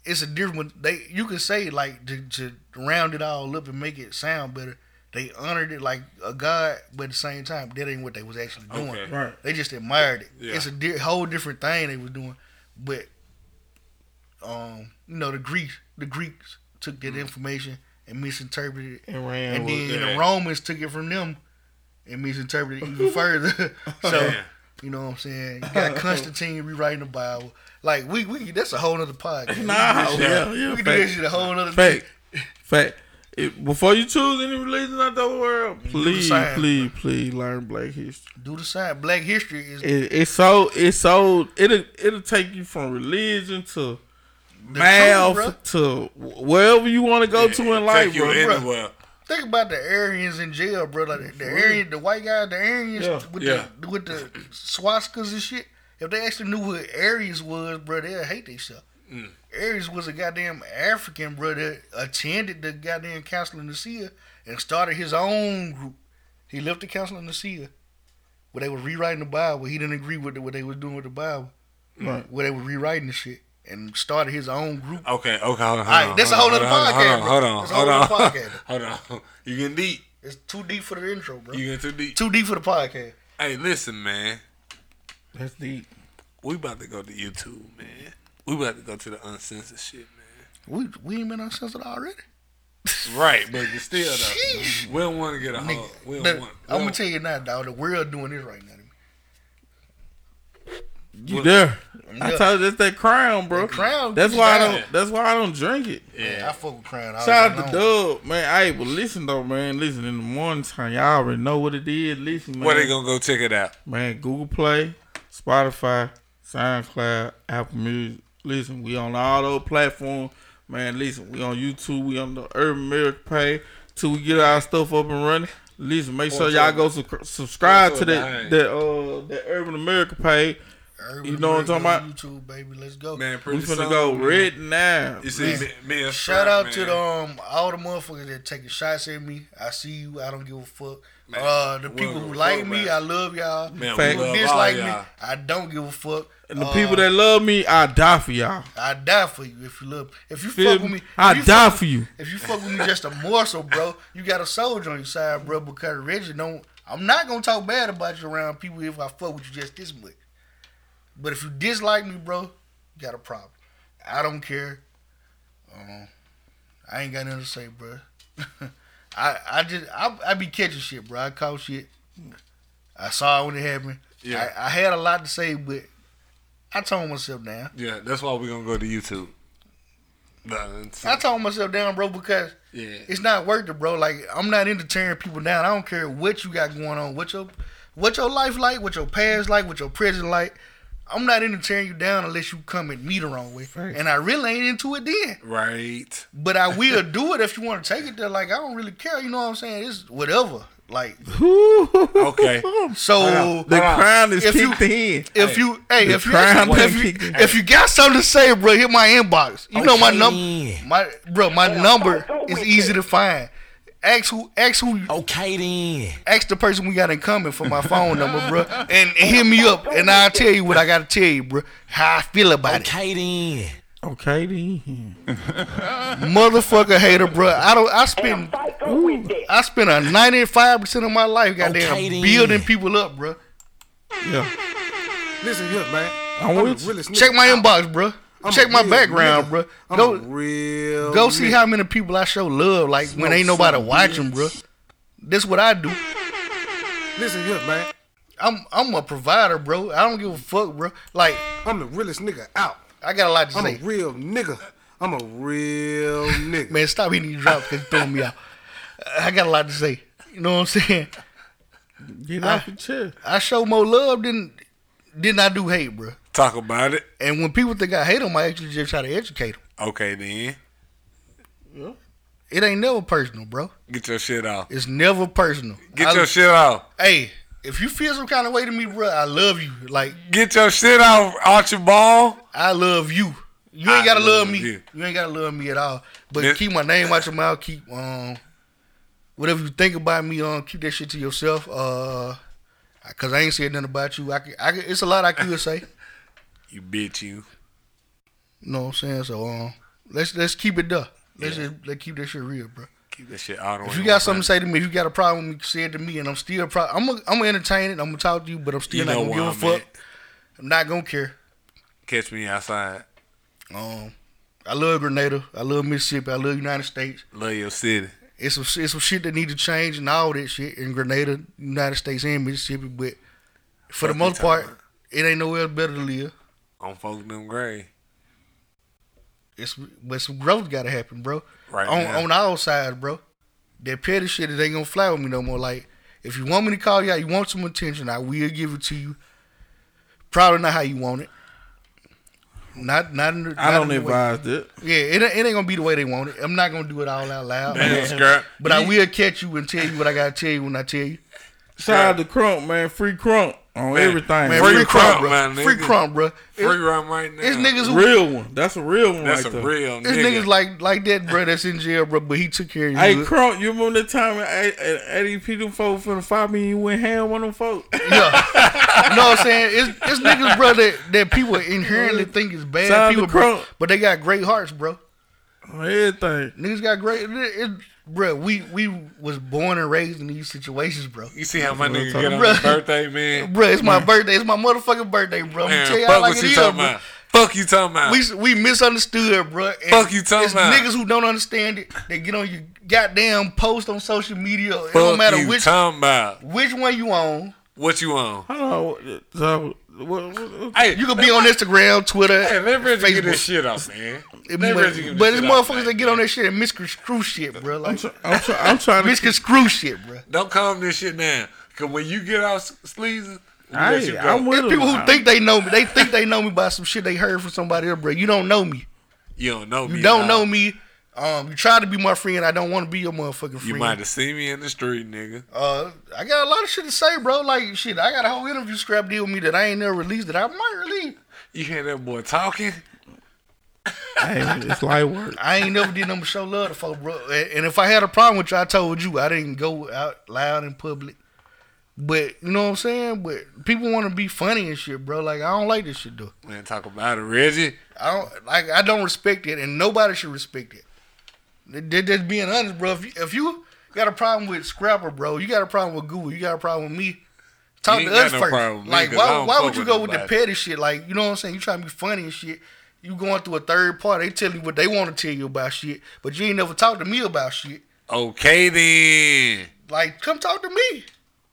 It's a different. They you can say like to, to round it all up and make it sound better. They honored it like a god, but at the same time, that ain't what they was actually doing. Okay. Right. They just admired it. Yeah. It's a di- whole different thing they was doing. But um, you know the Greeks, the Greeks took that mm-hmm. information. And misinterpreted it. And, ran and then and the Romans took it from them and misinterpreted it even further. So, yeah. you know what I'm saying? You got Constantine rewriting the Bible. Like, we, we that's a whole nother podcast. Nah, we do yeah, yeah. We do that shit a whole nother thing. Fact. Fact. Before you choose any religion out the world, please, the please, please learn black history. Do the science. Black history is. It, it's so, it's so, it'll, it'll take you from religion to. Math to wherever you want to go yeah, to in life, bro. Anywhere. Think about the Aryans in jail, bro. Like the Aryan, the white guys, the Aryans yeah. with yeah. the with the swastikas and shit. If they actually knew what Aries was, bro, they'd hate themselves. Mm. Aries was a goddamn African, bro, that attended the goddamn Council of Nicaea and started his own group. He left the Council of Nicaea where they were rewriting the Bible. He didn't agree with the, what they was doing with the Bible. Right. Where they were rewriting the shit. And started his own group. Okay, okay, hold on. All right, that's a whole other podcast, bro. Hold on, hold on, hold on. Hold on. You getting deep? It's too deep for the intro, bro. You getting too deep? Too deep for the podcast. Hey, listen, man. That's deep. We about to go to YouTube, man. We about to go to the uncensored shit, man. We we ain't been uncensored already. Right, but still, though, we don't want to get a hold. We don't want. I'm gonna tell you now, dog. The world doing this right now. You there? I told you that's that Crown, bro. That Crown. That's why I don't. That's why I don't drink it. Yeah, man, I fuck with Crown. Shout out to Dub, man. Hey, but listen though, man. Listen in the morning time. Y'all already know what it is. Listen, man. Where they gonna go check it out? Man, Google Play, Spotify, SoundCloud, Apple Music. Listen, we on all those platforms. Man, listen, we on YouTube. We on the Urban America page. Till we get our stuff up and running. Listen, make sure y'all go su- subscribe to that that uh that Urban America page. Urban you know what I'm talking about? YouTube, baby. Let's go. Man, we finna go right now. You see, man, me, me shout out man. to the, um all the motherfuckers that taking shots at me. I see you. I don't give a fuck. Man, uh, the people who like fuck, me, man. I love y'all. Man, Fact, love dislike y'all. me, I don't give a fuck. And the uh, people that love me, I die for y'all. I die for you if you love. If you Feel fuck me? with me, I die fuck, for you. If you fuck with me, just a morsel, bro. You got a soldier on your side, bro. Because Reggie don't. I'm not gonna talk bad about you around people if I fuck with you just this much. But if you dislike me, bro, you got a problem. I don't care. Um, I ain't got nothing to say, bro. I I just I, I be catching shit, bro. I caught shit. I saw it when it happened. Yeah. I, I had a lot to say, but I toned myself down. Yeah, that's why we're gonna go to YouTube. I toned myself down, bro, because yeah. it's not worth it, bro. Like, I'm not into tearing people down. I don't care what you got going on, what your what your life like, what your past like, what your present like. I'm not into tearing you down unless you come at me the wrong way. Right. And I really ain't into it then. Right. But I will do it if you want to take it there. Like, I don't really care. You know what I'm saying? It's whatever. Like. Okay. So. Wow. The wow. crown is kicked in. If you. Hey, if you. If you got something to say, bro, hit my inbox. You okay. know my number. My Bro, my yeah, number don't, don't is easy it. to find. Ask who, ask who. Okay then. Ask the person we got in common for my phone number, bro, and, and hit me up, and I'll tell you what I gotta tell you, bro. How I feel about okay it. Okay then. Okay then. Motherfucker hater, bro. I don't. I spend. Ooh, I spend a ninety-five percent of my life, goddamn, okay, building people up, bro. Yeah. Listen here, man. I'm I'm really check my inbox, bro. I'm Check my real, background, real, bro. I'm go, real, go see real. how many people I show love. Like Smoke when ain't nobody watching, bitch. bro. This what I do. Listen here, man. I'm I'm a provider, bro. I don't give a fuck, bro. Like, I'm the realest nigga out. I got a lot to I'm say. I'm a real nigga. I'm a real nigga. Man, stop hitting these drops because you throwing me out. I got a lot to say. You know what I'm saying? Get off your chair. I show more love than than I do hate, bro. Talk about it. And when people think I hate them, I actually just try to educate them. Okay, then. Yeah. It ain't never personal, bro. Get your shit off. It's never personal. Get I, your shit off. Hey, if you feel some kind of way to me, bro, I love you. Like, get your shit off, Archibald. I love you. You ain't gotta love, love me. You. you ain't gotta love me at all. But this, keep my name out your mouth. Keep um, whatever you think about me, um, keep that shit to yourself. Uh, cause I ain't said nothing about you. I, can, I can, it's a lot I could say. You bitch, you. You know what I'm saying? So um, let's let's keep it done. Let's yeah. just, let's keep that shit real, bro. Keep that shit out. If you got something to say to me, if you got a problem, you say it to me, and I'm still pro- I'm gonna I'm entertain it. I'm gonna talk to you, but I'm still you not gonna give I'm a fuck. At. I'm not gonna care. Catch me outside. Um, I love Grenada. I love Mississippi. I love United States. Love your city. It's some it's some shit that need to change and all that shit in Grenada, United States, and Mississippi. But for what the most part, about? it ain't nowhere better to live. I'm fucking them gray. It's but some growth gotta happen, bro. Right on now. On all sides, bro. That petty shit it ain't gonna fly with me no more. Like, if you want me to call you out, you want some attention, I will give it to you. Probably not how you want it. Not, not. In the, not I don't in the advise way. It. Yeah, it, it ain't gonna be the way they want it. I'm not gonna do it all out loud. Damn, Scrap. But I will catch you and tell you what I gotta tell you when I tell you. Shout out to Crump, man. Free Crump on man. everything. Man, free, free Crump, bro. Man, free Crump, bro. Free Crump right now. It's niggas who, real one. That's a real one. That's right a there. real. It's nigga. niggas like like that, bro. That's in jail, bro. But he took care of you. Hey, Crump, you remember that time at A D P them folks for the five million? You went ham on them folks. Yeah, you know what I'm saying? It's it's niggas, bro. That, that people inherently think is bad Side people, bro. But they got great hearts, bro. Everything. Niggas got great. It, it, Bro, we, we was born and raised in these situations, bro. You see how my nigga get on his birthday, man? Bro, it's my birthday. It's my motherfucking birthday, bro. Man, tell y'all fuck like what you talking is, about. Fuck you talking about. We, we misunderstood, bro. And fuck you talking it's about. Niggas who don't understand it, they get on your goddamn post on social media. Fuck it don't matter you which, talking about. Which one you on. What you on? Hold on. So, what, what, what, hey, you could be on my, Instagram, Twitter, hey, let me Facebook. Get this shit off, man. It, but but shit it's motherfuckers that get on that shit and misconstrue shit, bro. Like, I'm, try, I'm, try, I'm trying to misconstrue shit, bro. Don't calm this shit down, cause when you get off sleazy, there's people who think they know me. They think they know me by some shit they heard from somebody else, bro. You don't know me. You don't know me. You don't know me. Um, you try to be my friend. I don't want to be your motherfucking friend. You might have seen me in the street, nigga. Uh, I got a lot of shit to say, bro. Like, shit, I got a whole interview scrap deal with me that I ain't never released that I might release. You hear that boy talking? Hey, it's light work. I ain't never did nothing but show love to folk, bro. And if I had a problem with you, I told you. I didn't go out loud in public. But, you know what I'm saying? But people want to be funny and shit, bro. Like, I don't like this shit, though. Man, talk about it, Reggie. I don't, like, I don't respect it, and nobody should respect it. They're just being honest, bro. If you, if you got a problem with Scrapper, bro, you got a problem with Goo, you got a problem with me, talk to us first. No like, why why would you go with the petty shit? Like, you know what I'm saying? You trying to be funny and shit. You going through a third party. They telling you what they want to tell you about shit, but you ain't never talked to me about shit. Okay, then. Like, come talk to me.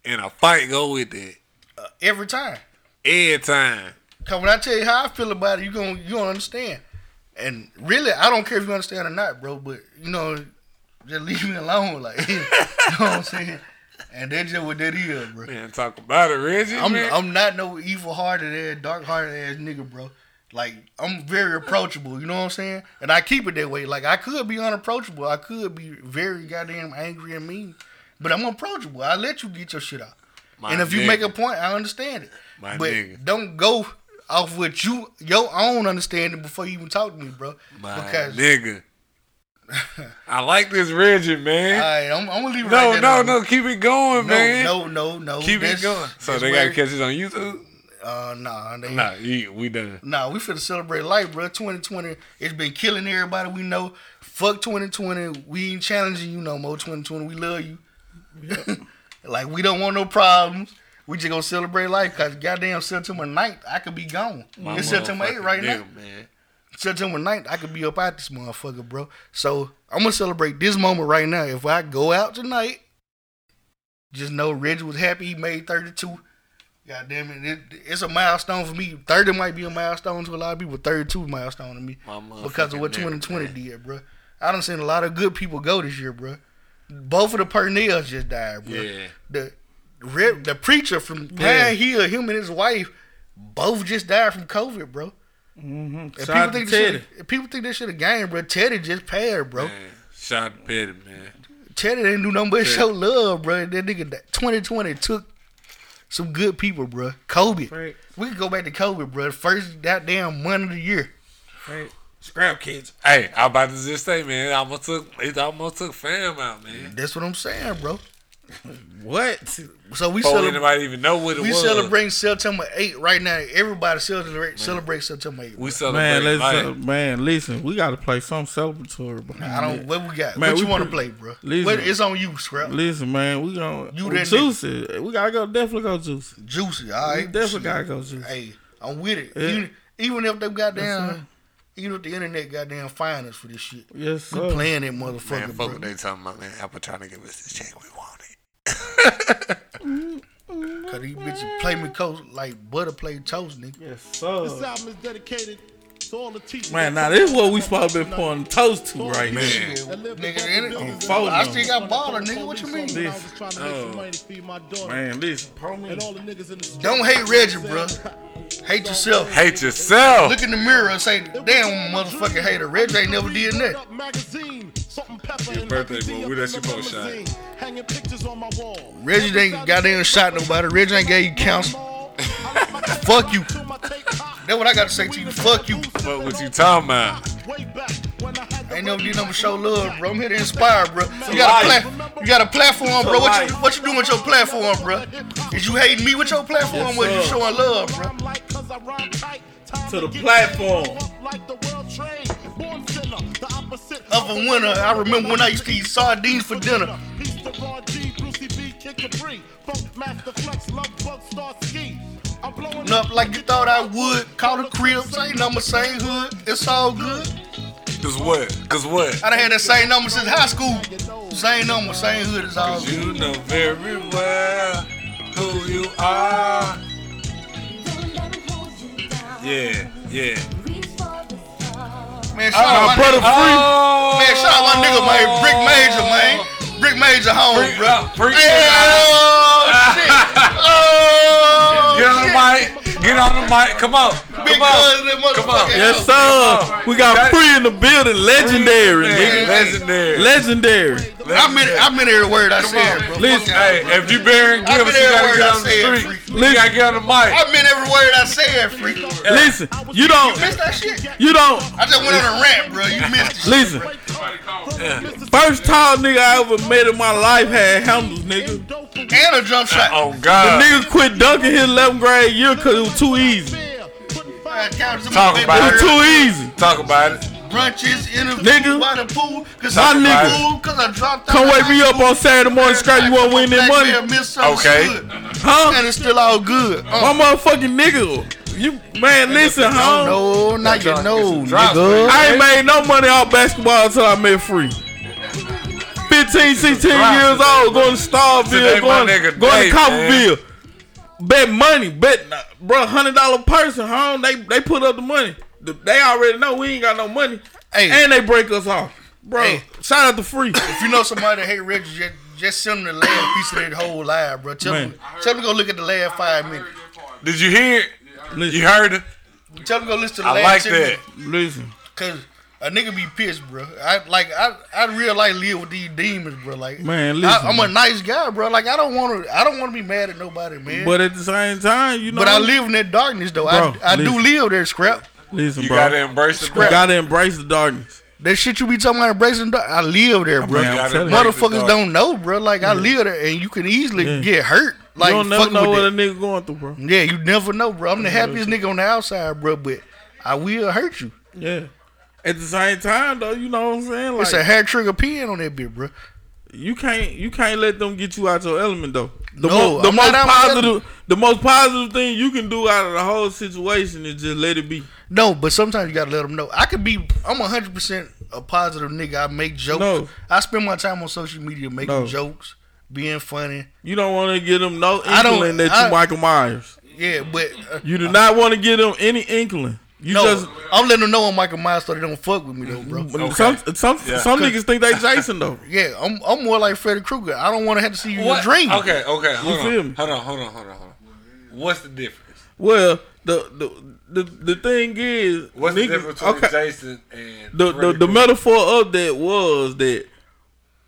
And a fight go with it. Uh, every time. Every time. Because when I tell you how I feel about it, you gonna, you gonna understand. And really, I don't care if you understand or not, bro, but, you know, just leave me alone. Like, you know what I'm saying? And that's just what that is, bro. Man, talk about it, Reggie, I'm, man. I'm not no evil-hearted ass, dark-hearted ass nigga, bro. Like, I'm very approachable, you know what I'm saying? And I keep it that way. Like, I could be unapproachable. I could be very goddamn angry and mean, but I'm approachable. I let you get your shit out. My and if nigga. You make a point, I understand it. My but nigga. Don't go... off with you, your own understanding before you even talk to me, bro. My because nigga. I like this Reggie, man. All right, I'm, I'm going to leave it no, right No, no, no. Keep it going, no, man. No, no, no. Keep that's, it going. So they got to catch it on YouTube? Uh, nah. They, nah, we done. Nah, we finna celebrate life, bro. twenty twenty, it's been killing everybody we know. Fuck twenty twenty. We ain't challenging you no more, twenty twenty. We love you. Yeah. Like, we don't want no problems. We just gonna celebrate life because goddamn September ninth, I could be gone. My it's September eighth right nigga, now. Man. September ninth, I could be up out this motherfucker, bro. So I'm gonna celebrate this moment right now. If I go out tonight, just know Reggie was happy he made thirty-two. Goddamn it, it, it's a milestone for me. thirty might be a milestone to a lot of people, thirty-two milestone to me. Because of what twenty twenty nigga, did, bro. I done seen a lot of good people go this year, bro. Both of the Pernells just died, bro. Yeah. The, Rip, the preacher from Pine Hill, him and his wife, both just died from COVID, bro. Mm-hmm. And people think, Teddy. people think they should have gained, bro. Teddy just paired, bro. Man, shout out to Teddy, man. Teddy didn't do nothing but Teddy. show love, bro. That nigga twenty twenty took some good people, bro. COVID. Right. We can go back to COVID, bro. First goddamn month of the year. Right. Scrap kids. Hey, I'm about to just say, man, it almost took, it almost took fam out, man. That's what I'm saying, bro. What? So we Before anybody even know what it we was. We celebrate September eighth right now. Everybody celebrate celebrate September eighth. We celebrate. Man, uh, man, listen, we got to play some celebratory. Nah, I don't. That. What we got? Man, what we you want to play, bro? Listen, what, it's on you, Scrap. Listen, man, we gonna you we juicy. Nigga. We gotta go. Definitely go juicy. Juicy. All right. We definitely Juicy. Gotta go juicy. Hey, I'm with it. Yeah. Even, even if they goddamn, right. even if the internet goddamn find us for this shit. Yes, sir. We playing that motherfucker. Man, fuck what they talking about, man. Apple trying to give us the check we want. Cause these bitches play me coast like butter play toast, nigga. Yes, sir. This album is dedicated to all the teachers. Man, now this is what we supposed to be pouring toast to right now. Nigga, I still got baller, nigga. What you mean? This, uh, man, listen. Don't hate Reggie, bro. Hate yourself. Hate yourself. Look in the mirror and say, damn, motherfucking hater. Reggie ain't never did that. Your birthday, boy. We let you post shot. Reggie ain't goddamn shot nobody. Reggie ain't gave you counsel. Fuck you. That's what I gotta say to you. Fuck you. Fuck what you talking about. Ain't never did nothing show love, bro. I'm here to inspire, bro. You got a pla- you got a platform, bro. What you what you doing with your platform, bro? Is you hating me with your platform? Yes, where you showing love, bro? To the platform. Of a winner, I remember when I used to eat sardines for dinner. Up like you thought I would. Call the crib, same number, same hood. It's all good. Cause what? Cause what? I done had that same number since high school. Same number, same hood, it's all good. You know very well who you are. Yeah, yeah. Man, shout oh, out my brother nigga. Free. Oh. Man, shout out my nigga, man. Brick Major, man. Brick Major home, Brick, bro. Uh, Brick hey, oh, shit. Oh, Get on shit. the mic. Get on the mic. Come on. Big Come on. Come on. Yes, sir. We got Free in the building. Legendary, nigga. Legendary. Legendary. Legendary. I meant I meant every word I Come said, on, bro. Listen, hey, if you bearing, give us, you gotta get on the street. You gotta get on the mic. I meant every word I said, Free. Yeah. Listen, you don't. You missed that shit? You don't. I just went on a rant, bro. You missed it. Listen. Yeah. First tall nigga I ever met in my life had handles, nigga. And a jump shot. Oh, God. The nigga quit dunking his eleventh grade year because it was too easy. Talk about it. It was too easy. Talk about it. Brunches, interview, by the pool. Cause my nigga. Cause I dropped out. Come wake me up on Saturday morning, scratch. You want to win that money? Okay. Huh? And it's still all good. Uh. My motherfucking nigga. You man, listen, huh? No, not your nose, nigga. I ain't made no money off basketball until I met Free. fifteen, sixteen years old, going to Starville, going, going to Copperville. Bet money, bet, bro, one hundred dollars person, huh? They they put up the money. They already know we ain't got no money. Hey. And they break us off. Bro, hey. Shout out to Free. If you know somebody that hate Reggie, just, just send them the last piece of their whole live, bro. Tell them, tell them to go look at the last five minutes. Did you hear it? Listen. You heard it? Tell him to go listen to the I last I like that. Minutes. Listen. Because a nigga be pissed, bro. I like I I real like live with these demons, bro. Like, man, listen, I, I'm a nice guy, bro. Like, I don't want to I don't want to be mad at nobody, man. But at the same time, you know. But I live in that darkness, though. Bro, I I listen. do live there, Scrap. Listen, you bro. You got to embrace the darkness. You got to embrace the darkness. That shit you be talking about embracing the darkness. I live there, bro. I mean, motherfuckers don't know, bro. Like, yeah. I live there, and you can easily yeah. get hurt. Like, you don't never know what that. a nigga going through, bro. Yeah, you never know, bro. I'm you the happiest nigga on the outside, bro, but I will hurt you. Yeah. At the same time, though, you know what I'm saying? Like, it's a hair trigger pin on that bit, bro. You can't you can't let them get you out your element, though. The, no, mo- the most positive the most positive thing you can do out of the whole situation is just let it be. No, but sometimes you gotta let them know. I could be I'm one hundred percent a positive nigga. I make jokes. No. I spend my time on social media making no. jokes. Being funny. You don't want to give them no inkling that you I, Michael Myers. Yeah, but uh, you do not want to give them any inkling. You no, just I'm letting them know I'm Michael Myers so they don't fuck with me though, bro. Okay. Some some, yeah. some niggas think they Jason though. Yeah, I'm I'm more like Freddy Krueger. I don't want to have to see you in a dream. Okay, okay, hold you on, hold on, hold on, hold on, hold on. What's the difference? Well, the the the, the thing is, what's niggas, the difference between okay. Jason and the the, the metaphor of that was that.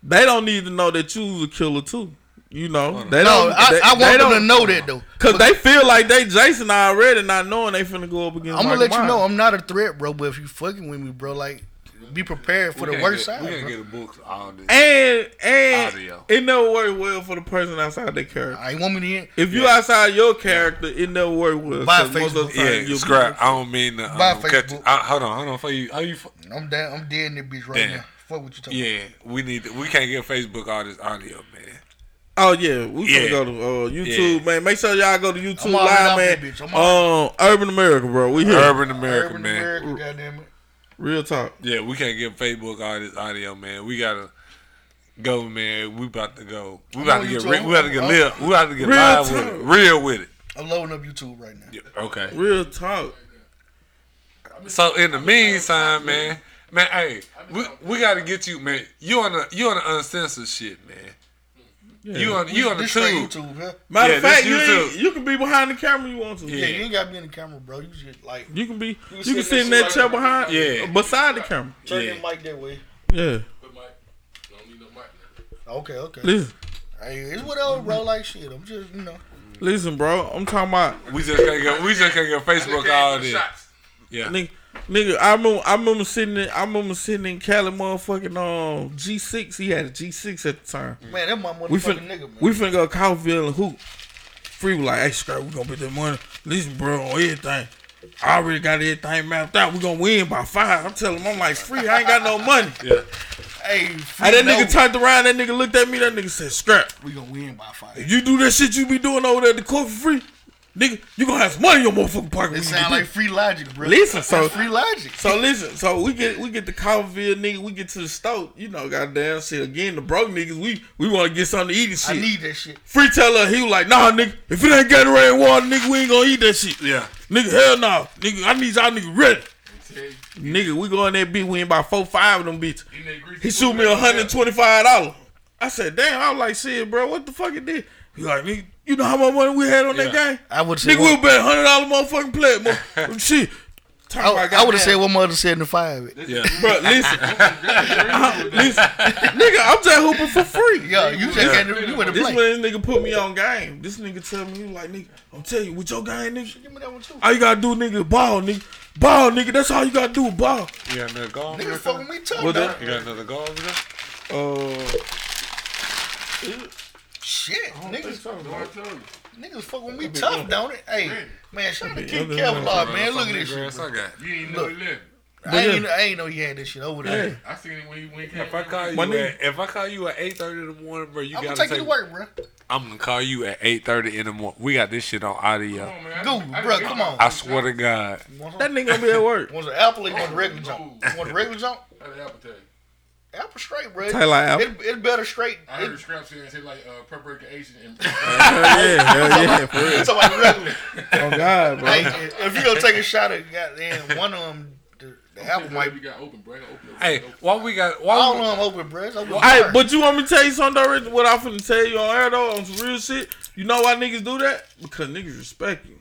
They don't need to know that you was a killer too. You know, they don't. No, I, they, I want they them to know that though, cause they feel like they Jason already, not knowing they finna go up against. I'm gonna Michael let Myers. You know I'm not a threat, bro. But if you fucking with me, bro, like be prepared for we the worst get, side. We gonna get a book all this. And and audio. It never worked well for the person outside their character. I ain't want me to. End. If you yeah. outside your character, yeah. it never worked well. By Facebook, yeah. Scrap. I don't mean to. Um, By Facebook. I, hold on, hold on. For you, how you? For- I'm dead. I'm dead in this bitch right Damn. now. Fuck what you talking yeah, about. Yeah, we need to, we can't get Facebook all this audio, man. Oh yeah, we yeah. gonna go to uh, YouTube, yeah. man. Make sure y'all go to YouTube live, man. Bitch. Um, out. Urban America, bro. We here. Urban America, Urban man. Urban America, goddamn it. Real talk. Yeah, we can't get Facebook all this audio, man. We gotta go, man. We about to go. We about to get. Re- we about to get live. We about to get real live talk. with it. Real with it. I'm loading up YouTube right now. Yeah, okay. Real talk. So in the meantime, man. Man, hey, we, we gotta get you, man. You on the you on the uncensored shit, man. Yeah. You on, you on the tube. YouTube, huh? Matter of yeah, fact, you, ain't, you can be behind the camera you want to. Yeah, yeah, you ain't got to be in the camera, bro. You just like you can be. You can, you can sit in that chair behind. Yeah, beside the camera. Turn yeah. your mic that way. Yeah. Put mic. Don't need no mic. Okay, okay. Listen, hey, it's whatever, bro. Like shit, I'm just you know. Listen, bro. I'm talking about. We just can't get. We just can't get Facebook all this. Yeah. Nigga, nigga, I remember, I remember sitting in, I remember sitting in Cali, motherfucking um G six. He had a G six at the time. Man, that my motherfucking we fin- nigga, man. We finna go to Coffeeville and hoop. Free was like, hey, Scrap, we gonna get that money. Listen, bro, on everything. I already got everything mapped out. We gonna win by five. I'm telling him, I'm like, Free, I ain't got no money. Yeah. Hey, Free, that nigga turned around. That nigga looked at me. That nigga said, Scrap, we gonna win by five. If you do that shit you be doing over there at the court for free, nigga, you gonna have some money in your motherfucking pocket. It sound like free logic, bro. Listen, so that's free logic. So listen, so we get we get the Coffeeville, nigga. We get to the stove, you know, goddamn shit. Again, the broke niggas, we we want to get something to eat and shit. I need that shit. Free tell her, he was like, nah, nigga, if it ain't Gatorade water, nigga, we ain't gonna eat that shit. Yeah, nigga, hell no, nah. Nigga, I need y'all nigga ready. Nigga, we go in that bitch, we ain't about four five of them bitches. He shoot me one hundred twenty five dollars. I said, damn, I was like, shit, bro, what the fuck it did? He like, nigga, you know how much money we had on yeah. that game? I would say, nigga, we bet one hundred dollars motherfucking play. Mother- shit. I, I would have said one mother seventy-five. Yeah. Bro, listen. I, listen. Nigga, I'm just hooping for free. Yo, you just yeah. got you went to play. This nigga put me on game. This nigga tell me, he like, nigga, I'm telling you, with your game, nigga, give me that one too. All you got to do, nigga, is ball, nigga. Ball, nigga. That's all you got to do, ball. You got another goal? Nigga, fucking me too, that? You got another goal over there? Uh... It, Shit, niggas, so, niggas fuck with me tough, good. Don't it? Hey, man, man Shantae keep Kevlar, man. Look at this shit. I got. You ain't know he lived. I ain't, I ain't know he had this shit over there. Yeah. I seen it when you went. If I call you, at, if I call you at eight thirty in the morning, bro, you I'm gotta gonna take, take you to work, bro. I'm gonna call you at eight thirty in the morning. We got this shit on audio. Come on, man. Goo, I, I, bro, I, come on. I swear to God, that nigga gonna be at work. Want an apple or want a regular jump? Want a regular jump? An apple tag. Apple straight, bro. Like apple. It, it's better straight. I heard the scraps here and say like uh, preparation and. Hell yeah, hell yeah, for real. Somebody regular. Oh God, bro. Hey, if you gonna take a shot at goddamn one of them, the, the apple might be got open, bro. Hey, why we got? Why all of them open, bro? Hey, but you want me to tell you something though? What I'm finna tell you on air though, on some real shit. You know why niggas do that? Because niggas respect you.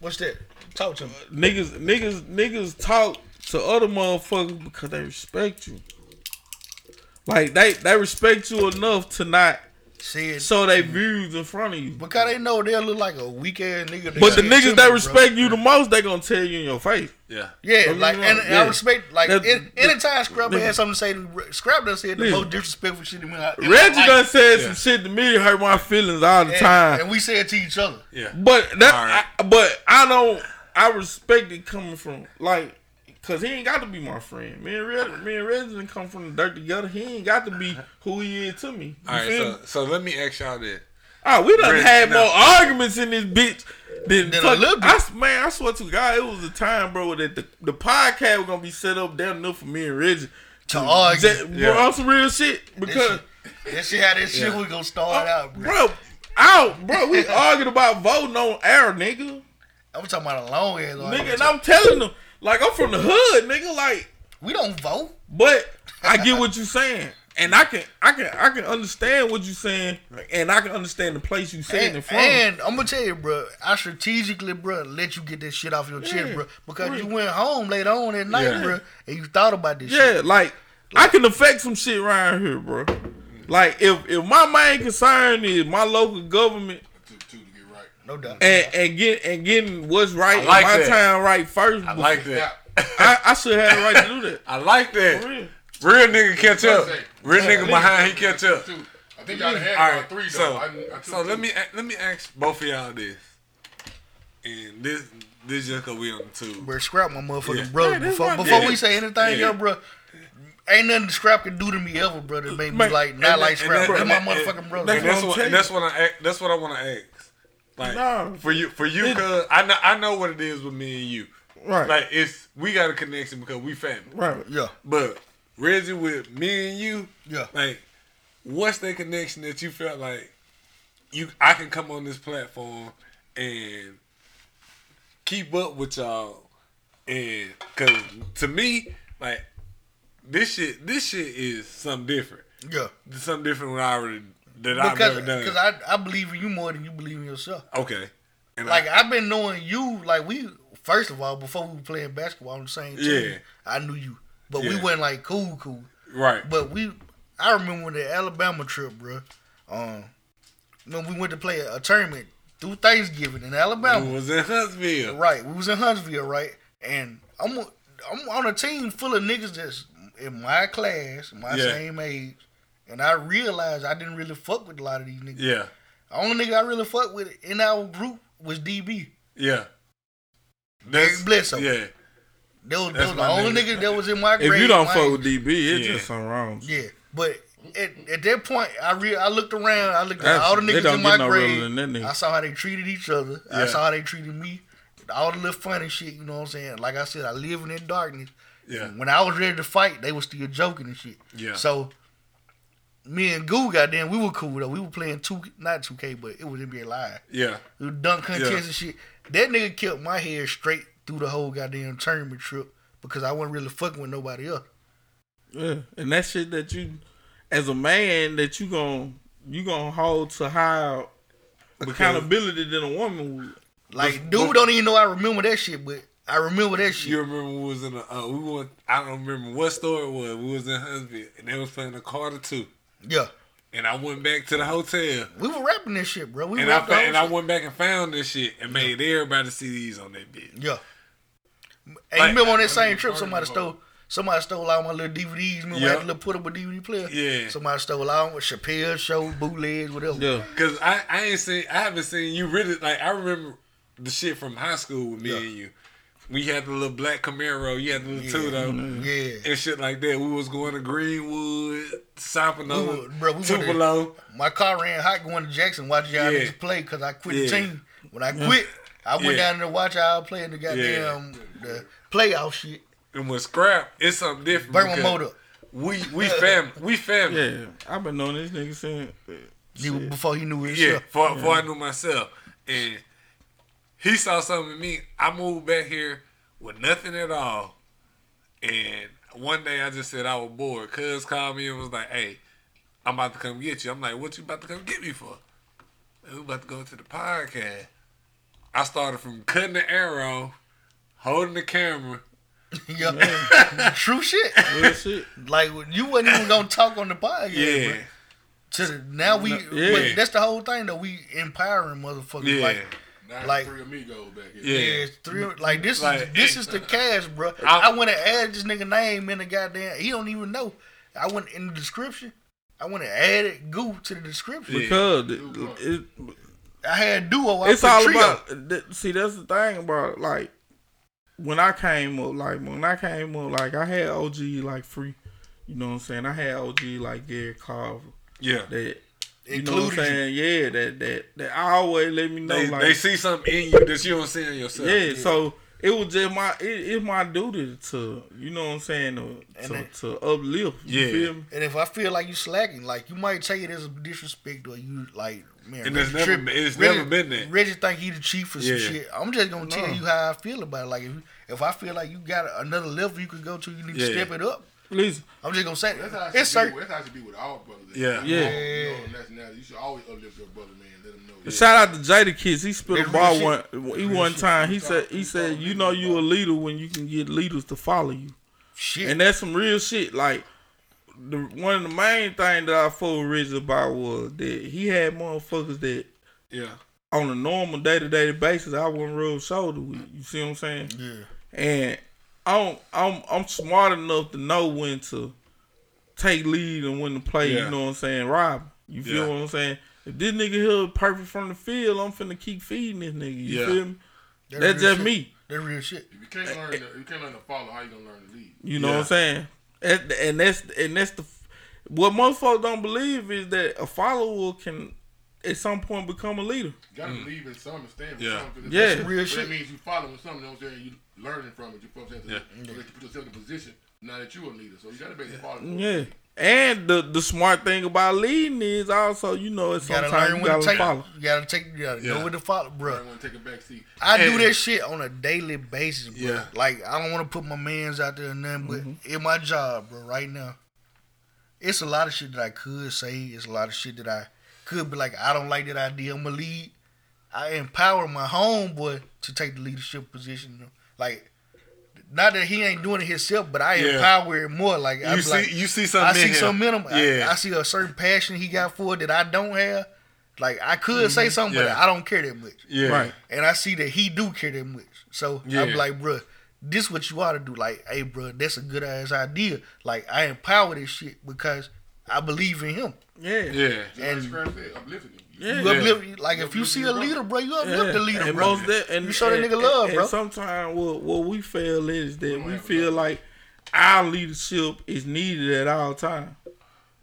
What's that? Talk to me. Niggas, niggas, niggas talk to other motherfuckers because they respect you. Like, they, they respect you enough to not Said, show their views in front of you. Because they know they'll look like a weak-ass nigga. But the niggas that respect bro. you the most, they going to tell you in your face. Yeah. Yeah, so like, you know, and, and yeah. I respect, like, that's, it, that's, anytime Scrap had something to say, to, Scrap done said the most disrespectful shit to me. Reggie done like, said yeah. some shit to me that hurt my feelings all the and, time. And we said to each other. Yeah. But that, right. I, but I don't, I respect it coming from, like, cause he ain't got to be my friend. Me and Red, me and Red didn't come from the dirt together. He ain't got to be who he is to me. You all right, feel so, me? So let me ask y'all this. All right, we done Red, had no. more arguments in this bitch than, than a little bit. I, man, I swear to God, it was a time, bro, that the, the podcast was gonna be set up damn enough for me and Reggie to argue. That, yeah. Bro, on some real shit because that shit how this yeah. shit we gonna start uh, out, bro. Bro, out, bro. We argued about voting on air, nigga. I'm talking about a long ass nigga, and I'm telling them. Like, I'm from the hood, nigga. Like, we don't vote. But I get what you're saying. And I can I can I can understand what you're saying. And I can understand the place you saying it from. And I'm gonna tell you, bro, I strategically, bro, let you get this shit off your yeah, chest, bro. Because really. you went home later on that night, yeah. bro, and you thought about this yeah, shit. Yeah, like, like I can affect some shit around here, bro. Like, if if my main concern is my local government. No doubt. And, and get and getting what's right like in my that. time right first. I like that. I, I should have the right to do that. I like that. For real. Real nigga catch up. Real yeah, nigga behind he catch up. Two. I think y'all had all right. three though. So, I, I so let me let me ask both of y'all this. And this this just cause we on the tube. Bro, Scrap my motherfucking yeah. brother. Yeah, before before yeah. we say anything, yeah. yo, bro. Ain't nothing Scrap can do to me ever, brother. That made me Man, like not that, like Scrap. That's my motherfucking and, brother. And that's what and that's what I that's what I want to ask. Like no, for you, for you, it, cause I know I know what it is with me and you. Right, like it's we got a connection because we family. Right, yeah. But Reggie with me and you, yeah. Like, what's that connection that you felt like you I can come on this platform and keep up with y'all, and cause to me, like this shit, this shit is something different. Yeah, something different than I already that because, I've ever done. Because I, I believe in you more than you believe in yourself. Okay. And like, I, I've been knowing you, like, we, first of all, before we were playing basketball on the same team, yeah. I knew you. But yeah. we weren't, like, cool, cool. Right. But we, I remember the Alabama trip, bro. Um, when we went to play a, a tournament through Thanksgiving in Alabama. We was in Huntsville. Right. We was in Huntsville, right? And I'm, I'm on a team full of niggas that's in my class, my yeah. same age. And I realized I didn't really fuck with a lot of these niggas. Yeah. The only nigga I really fucked with in our group was D B. Yeah. That's, Eric Bledsoe. Yeah. That was, that was the only nigga that was in my grade. If you don't fuck with D B, it's yeah. just something wrong. Yeah. But at, at that point, I re- I looked around. I looked at all the niggas in my no grade. I saw how they treated each other. Yeah. I saw how they treated me. All the little funny shit, you know what I'm saying? Like I said, I live in that darkness. Yeah. When I was ready to fight, they were still joking and shit. Yeah. So, me and Goo, goddamn, we were cool, though. We were playing two, not two K, but it was N B A Live. Yeah. We dunk contests yeah. and shit. That nigga kept my head straight through the whole goddamn tournament trip because I wasn't really fucking with nobody else. Yeah. And that shit that you, as a man, that you gon' you gonna hold to higher because accountability than a woman would. Like, but, dude, but, don't even know I remember that shit, but I remember that shit. You remember we was in a, uh, we went, I don't remember what store it was. We was in Huntsville, and they was playing a Carter two. Yeah. And I went back to the hotel. We were rapping this shit, bro. We and I fa- and shit. I went back and found this shit and yeah. made everybody C Ds on that bitch. Yeah. And like, you remember on that same trip, somebody stole somebody stole all my little D V Ds. Remember yep. I had a little put up a D V D player? Yeah. Somebody stole all my Chappelle's show, bootlegs, whatever. Yeah. Because I, I ain't seen, I haven't seen you really, like, I remember the shit from high school with me yeah. and you. We had the little black Camaro. You had the little yeah. Tudo. Yeah. And shit like that. We was going to Greenwood, Sopano, we we Tupelo. To, my car ran hot going to Jackson watching y'all yeah. play because I quit yeah. the team. When I quit, I went yeah. down there to watch y'all play in the goddamn yeah. the playoff shit. And with scrap, it's something different. Burn my motor. We, we family. We family. Yeah. I've been knowing this nigga since. Uh, before he knew himself. Yeah, before, yeah. before I knew myself. And he saw something in me. I moved back here with nothing at all. And one day I just said I was bored. Cuz called me and was like, hey, I'm about to come get you. I'm like, what you about to come get me for? We about to go to the podcast. I started from cutting the arrow, holding the camera. Yeah. True shit. Real shit. Like, you wasn't even going to talk on the podcast. Yeah. Bro. To the, now we, yeah. that's the whole thing though. We empowering motherfuckers. Yeah. Like, Not like three amigos back here. Yeah, yeah three. Like this like, is this is the cash, bro. I, I want to add this nigga name in the goddamn. He don't even know. I went in the description. I want to add it Goo to the description because yeah. it, it, I had duo. I it's all trio. About. Th- see, that's the thing about like when I came up. Like when I came up, like I had O G like free. You know what I'm saying? I had O G like Gary Carver. Yeah. That. You know what I'm saying? You. Yeah, that that that I always let me know. They, like, they see something in you that you don't see in yourself. Yeah, yeah. So it was just my it, it my duty to you know what I'm saying to to, then, to uplift. You yeah. feel me? And if I feel like you slacking, like you might take it as a disrespect or you like man. And it's never, it's Reggie, never been that. Reggie think he the chief for some yeah. shit. I'm just gonna no. tell you how I feel about it. Like if if I feel like you got another level you could go to, you need yeah. to step it up. Please. I'm just gonna say that's how it should be. That's how it should be with all brothers. Yeah, yeah. You know, that's now you should always uplift your brother, man. Let him know. Yeah. Shout out to Jada Kids. He spilled a ball one. He one time. He said. He said. You know you a leader when you can get leaders to follow you. Shit. And that's some real shit. Like the one of the main thing that I feel rich about was that he had motherfuckers that. Yeah. On a normal day to day basis, I wouldn't rub shoulder with. You see what I'm saying? Yeah. And. I'm I'm I'm smart enough to know when to take lead and when to play. Yeah. You know what I'm saying, Rob. You feel yeah. what I'm saying? If this nigga here perfect from the field, I'm finna keep feeding this nigga. You yeah. feel me? That That's just shit. Me. That real shit. If you can't learn, to, if you can't learn to follow. How you gonna learn to lead? You know yeah. what I'm saying? And, and that's and that's the what most folks don't believe is that a follower can at some point become a leader. You gotta mm. believe in something, stand for yeah. something. Yeah, that's real shit. That means you following something. You know what I'm saying? You, learning from it, you're supposed to, yeah. to put yourself in a position now that you're a leader. So you got to be involved. Yeah, and the the smart thing about leading is also you know it's you gotta sometimes learn you got to follow. You got to take, you got to yeah. know where to follow, bro. I want to take a back seat. I and, do that shit on a daily basis, bro. Yeah. Like I don't want to put my man's out there and nothing, but mm-hmm. in my job, bro, right now, it's a lot of shit that I could say. It's a lot of shit that I could be like, I don't like that idea, I'm a lead. I empower my homeboy to take the leadership position. Like, not that he ain't doing it himself, but I yeah. empower him more. Like, you see, like, you see something I in see something in him. Yeah. I, I see a certain passion he got for it that I don't have. Like, I could mm-hmm. say something, yeah. but I don't care that much. Yeah. Right. And I see that he do care that much. So yeah. I'm like, bruh, this what you ought to do. Like, hey, bruh, that's a good ass idea. Like, I empower this shit because I believe in him. Yeah. Yeah. And uplifting. Yeah. You uplift, yeah. Like, you if you see a leader, bro, you uplift yeah. the leader, and bro. That, and, you show that nigga love, and, bro. And sometimes what, what we feel is that we feel like our leadership is needed at all times.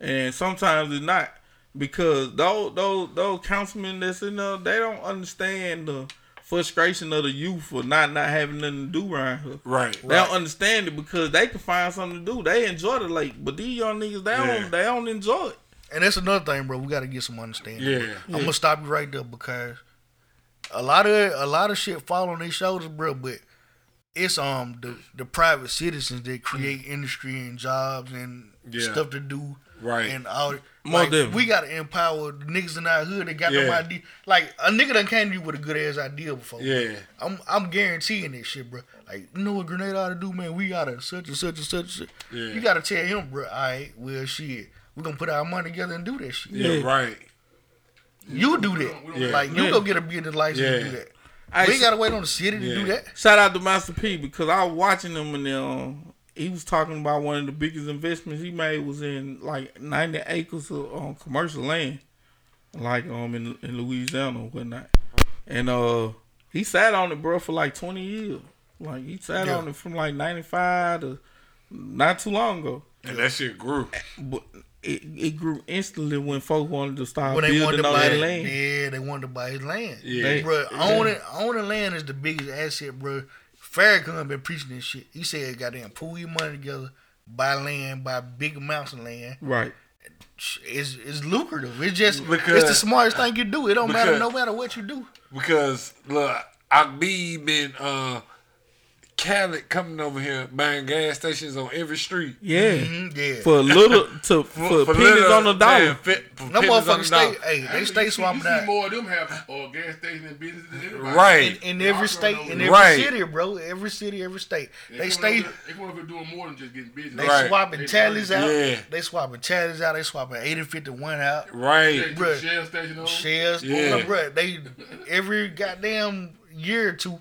And sometimes it's not. Because those, those, those councilmen that's in there, they don't understand the frustration of the youth for not, not having nothing to do around here. Right. They right. don't understand it because they can find something to do. They enjoy the lake. But these young niggas, they, yeah. don't, they don't enjoy it. And that's another thing, bro. We got to get some understanding. Yeah. yeah. I'm going to stop you right there because a lot of a lot of shit fall on their shoulders, bro. But it's um the, the private citizens that create yeah. industry and jobs and yeah. stuff to do. Right. And all like, we got to empower the niggas in our hood that got yeah. no idea. Like, a nigga done came to you with a good ass idea before. Yeah. I'm I'm guaranteeing this shit, bro. Like, you know what Grenada ought to do, man? We got to such and such and such. And such. Yeah. You got to tell him, bro, all right, well, shit, we're going to put our money together and do that shit. Yeah, yeah. right. You do that. Yeah. Like, you yeah. go get a business license yeah. and do that. I we ain't got to wait on the city yeah. to do that. Shout out to Master P because I was watching him in there. He was talking about one of the biggest investments he made was in like ninety acres of um, commercial land, like um in, in Louisiana or whatnot. And uh, he sat on it, bro, for like twenty years. Like he sat yeah. on it from like ninety-five to not too long ago. And that shit grew, but it, it grew instantly when folk wanted to start well, building on that land. Yeah, they wanted to buy his land. Yeah, they, bro, owning yeah. owning land is the biggest asset, bro. Farrakhan been preaching this shit. He said, goddamn, pull your money together, buy land, buy big amounts of land. Right. It's it's lucrative. It's just, because, it's the smartest thing you do. It don't because, matter no matter what you do. Because, look, I be been, uh, Khaled coming over here buying gas stations on every street. Yeah. Mm-hmm, yeah. For a little, to, for, for, for pennies little, on the dollar. Man, fit, for no motherfuckers stay, hey, they stay swamping out. You see more of them have uh, gas stations and businesses than everybody. Right. In, in every state, in every right. city, bro. Every city, every state. They, they stay. Over, they going over doing more than just getting business. They right. swapping tallies out. Yeah. They swapping tallies out. They swapping eighty fifty-one out. Right. Bro. Shell station over. Shells. Yeah. Over, bro. They, every goddamn year or two,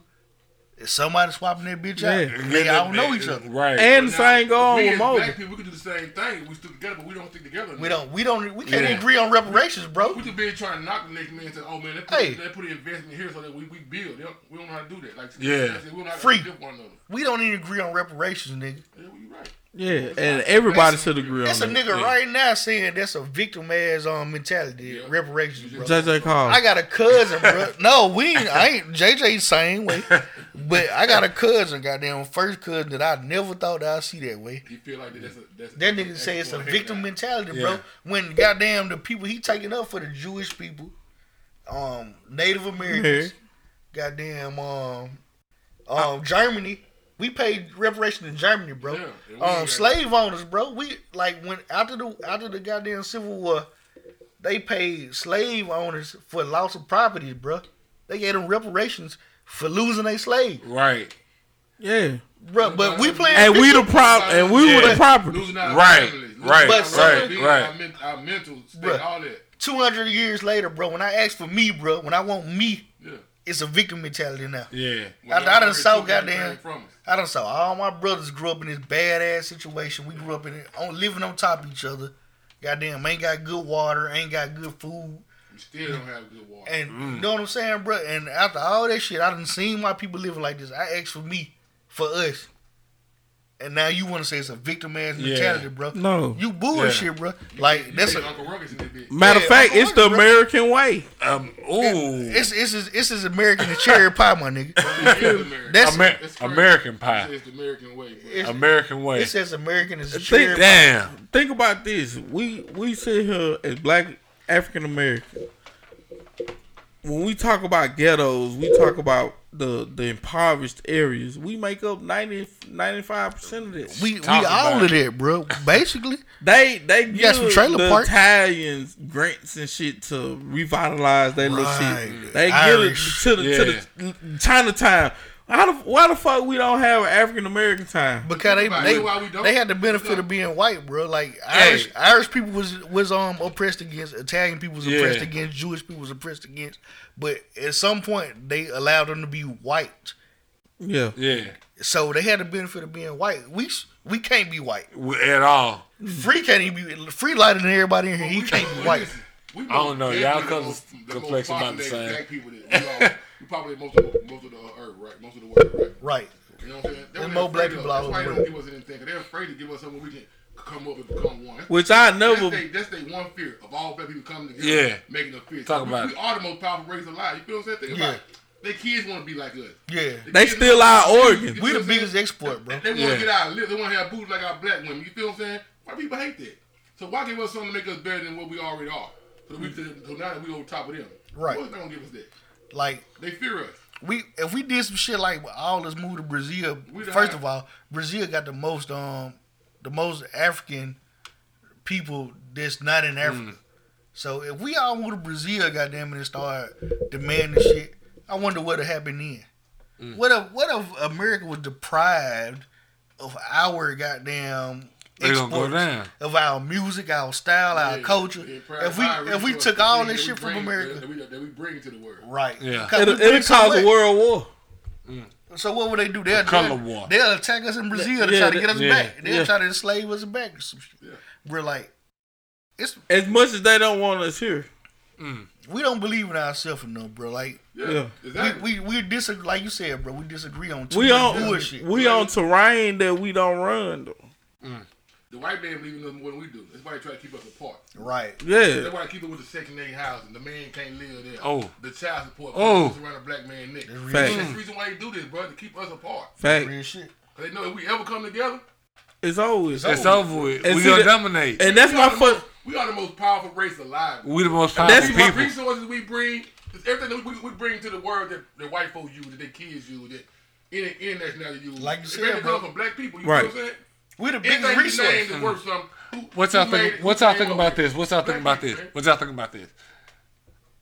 somebody swapping that bitch out. Yeah. They all yeah. know each other. Right. And the same go on with Mo. Black people, we can do the same thing. We stick together, but we don't stick together. We don't. We don't. We can't yeah. agree on reparations, bro. We just been trying to knock the next man and say, "Oh man, they put, hey. they put an investment here so that we, we build." They don't, we don't know how to do that. Like, yeah, we don't know how to free. One another. We don't even agree on reparations, nigga. Yeah, well, you right. Yeah, it's and like, everybody should agree on that. That's a nigga yeah. right now saying that's a victim ass um, mentality. Yeah. Reparations, bro. J J Cole. I got a cousin, bro. No, we ain't, I ain't. J J same way. But I got a cousin, goddamn, first cousin that I never thought that I'd see that way. You feel like that's a, that's that nigga that's say it's a victim now. mentality, yeah. bro. When goddamn the people he taking up for the Jewish people, um, Native Americans, yeah. goddamn, um, um, Germany. We paid reparations in Germany, bro. Yeah, um, slave owners, bro. We like when after the after the goddamn Civil War, they paid slave owners for loss of property, bro. They gave them reparations for losing their slaves. Right. Yeah. Bro, but we playing and we the prop and we yeah. were the property. Right. Right. But right. Right. Our mental state, all that. Two hundred years later, bro. When I ask for me, bro. When I want me. Yeah. It's a victim mentality now. Yeah. Well, I, I done saw goddamn. I done saw all my brothers grew up in this badass situation. We grew up in it, on, living on top of each other. Goddamn, ain't got good water, ain't got good food. You still don't have good water. And mm. you know what I'm saying, bro? And after all that shit, I done seen my people living like this. I asked for me, for us. And now you want to say it's a victim ass mentality, yeah. bro? No, you bullshit, yeah. bro. Like you that's a Uncle Ruggers in that bitch. Matter of yeah, fact, Uncle it's Ruggers, the American bro. way. Um, ooh, it's it's it's as American as cherry pie, my nigga. that's Amer- that's American pie. It's the American way. It's, American way. It's as American as cherry think, pie. Damn. Think about this. We we sit here as Black African American. when we talk about ghettos, we talk about the, the impoverished areas. We make up ninety, ninety-five percent of it. We, we all of that, bro. Basically, they they give the park. Italians grants and shit to revitalize their right. little shit. They Irish. give it to the, yeah. to the Chinatown. How the, why the fuck we don't have an African American time? Because they they, they they had the benefit of being white, bro. Like Irish hey. Irish people was was um oppressed against, Italian people was yeah. oppressed against, Jewish people was oppressed against. But at some point they allowed them to be white. Yeah, yeah. So they had the benefit of being white. We we can't be white at all. Free can't even be free lighter than everybody in here. He can't be white. We I don't know. Y'all cousins complexion about the same. Black people that we all, we probably most of the, most of the earth, right? Most of the world, right? Right. You know what I'm saying? They and more black people out there. They don't give us anything. They're afraid to give us something we can come up and become one. That's, Which I know. That's, they, that's they one fear of all black people coming together, yeah. making a fear. Talk so about we, it. We are the most powerful race alive. You feel what I'm saying? Think yeah. about it. Their kids want to be like us. Yeah. The they still our organs. We the biggest export, bro. They, they want to yeah. get our lips. They want to have boobs like our black women. You feel what I'm saying? Why people hate that? So why give us something to make us better than what we already are? So, we, so now that we on top of them. Right. What's not gonna give us that? Like they fear us. We if we did some shit like all this move to Brazil. First of all, Brazil got the most um the most African people that's not in Africa. Mm. So if we all moved to Brazil, goddamn it, and started demanding shit, I wonder what would happen then. Mm. What if what if America was deprived of our goddamn They gonna go down. Of our music, our style, yeah, our culture. Yeah, if we if we took all this shit bring, from America, that we, that we bring to the world, right? Yeah, it'll, it'll cause a world war. Mm. So what would they do? They'll color war. They'll attack us in Brazil yeah, to try to get us yeah, back. They'll yeah. try to enslave us back or some shit. Yeah. We're like, it's as much as they don't want us here. Mm. We don't believe in ourselves enough, bro. Like, yeah, exactly. we, we we disagree. Like you said, bro, we disagree on we on bullshit. We right? on terrain that we don't run though. Mm. The white man believes in us more than we do. That's why they try to keep us apart. Right. Yeah. That's why they keep it with the secondary housing. The man can't live there. Oh. The child support oh. goes around a black man's neck. That's, Fact. That's the reason why they do this, bro, to keep us apart. Fact. Real shit. Cause they know if we ever come together, it's over. It's, it's over. over with. We gonna dominate. And that's we my fuck. We are the most powerful race alive. Bro. We the most powerful that's people. That's the resources we bring. It's everything that we bring to the world that the white folks use, that their kids use, that any any nationality use. Like you said, bro. From black people. You right. know what I'm saying? We're the biggest resource. Mm. Who, what's y'all think? What's y'all think about this? What's y'all think about this? What's y'all think about this?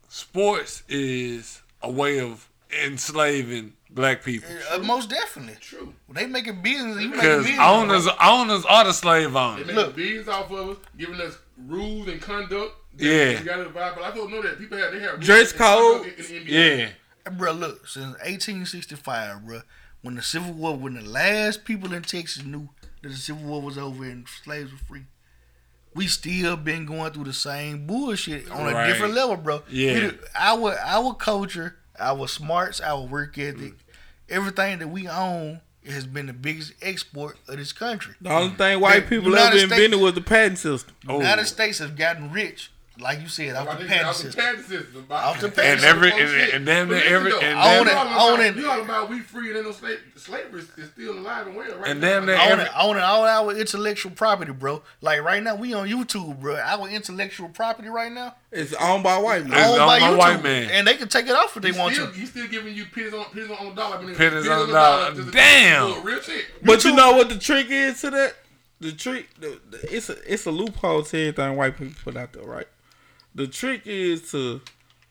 Sports is a way of enslaving black people. Uh, most definitely. True. They making billions. Because owners, owners are the slave owners. They making billions off of us, giving us rules and conduct. Yeah. You got to vibe. But I don't know that people have they have dress code. Yeah. Bro, look, since eighteen sixty-five, bro, when the Civil War, when the last people in Texas knew that the Civil War was over and slaves were free, we still been going through the same bullshit on right. a different level, bro. Yeah, we, our our culture, our smarts, our work ethic, mm. everything that we own has been the biggest export of this country. The only thing white the people ever invented was the patent system. The oh. United States have gotten rich, like you said, off the patent system. Off the patent system. Off the patent system. And every, and then every, and then you talking about we free and no slave, slavery is still alive and well right now. And then every, owning all our intellectual property, bro. Like right now, we on YouTube, bro. Our intellectual property right now is owned by white man. It's owned by white man. And they can take it off if they want to. He's still giving you pennies on pennies on dollar. Pennies on dollar. Damn. But you know what the trick is to that? The trick, the, the, it's a it's a loophole to everything white people put out there, right? The trick is to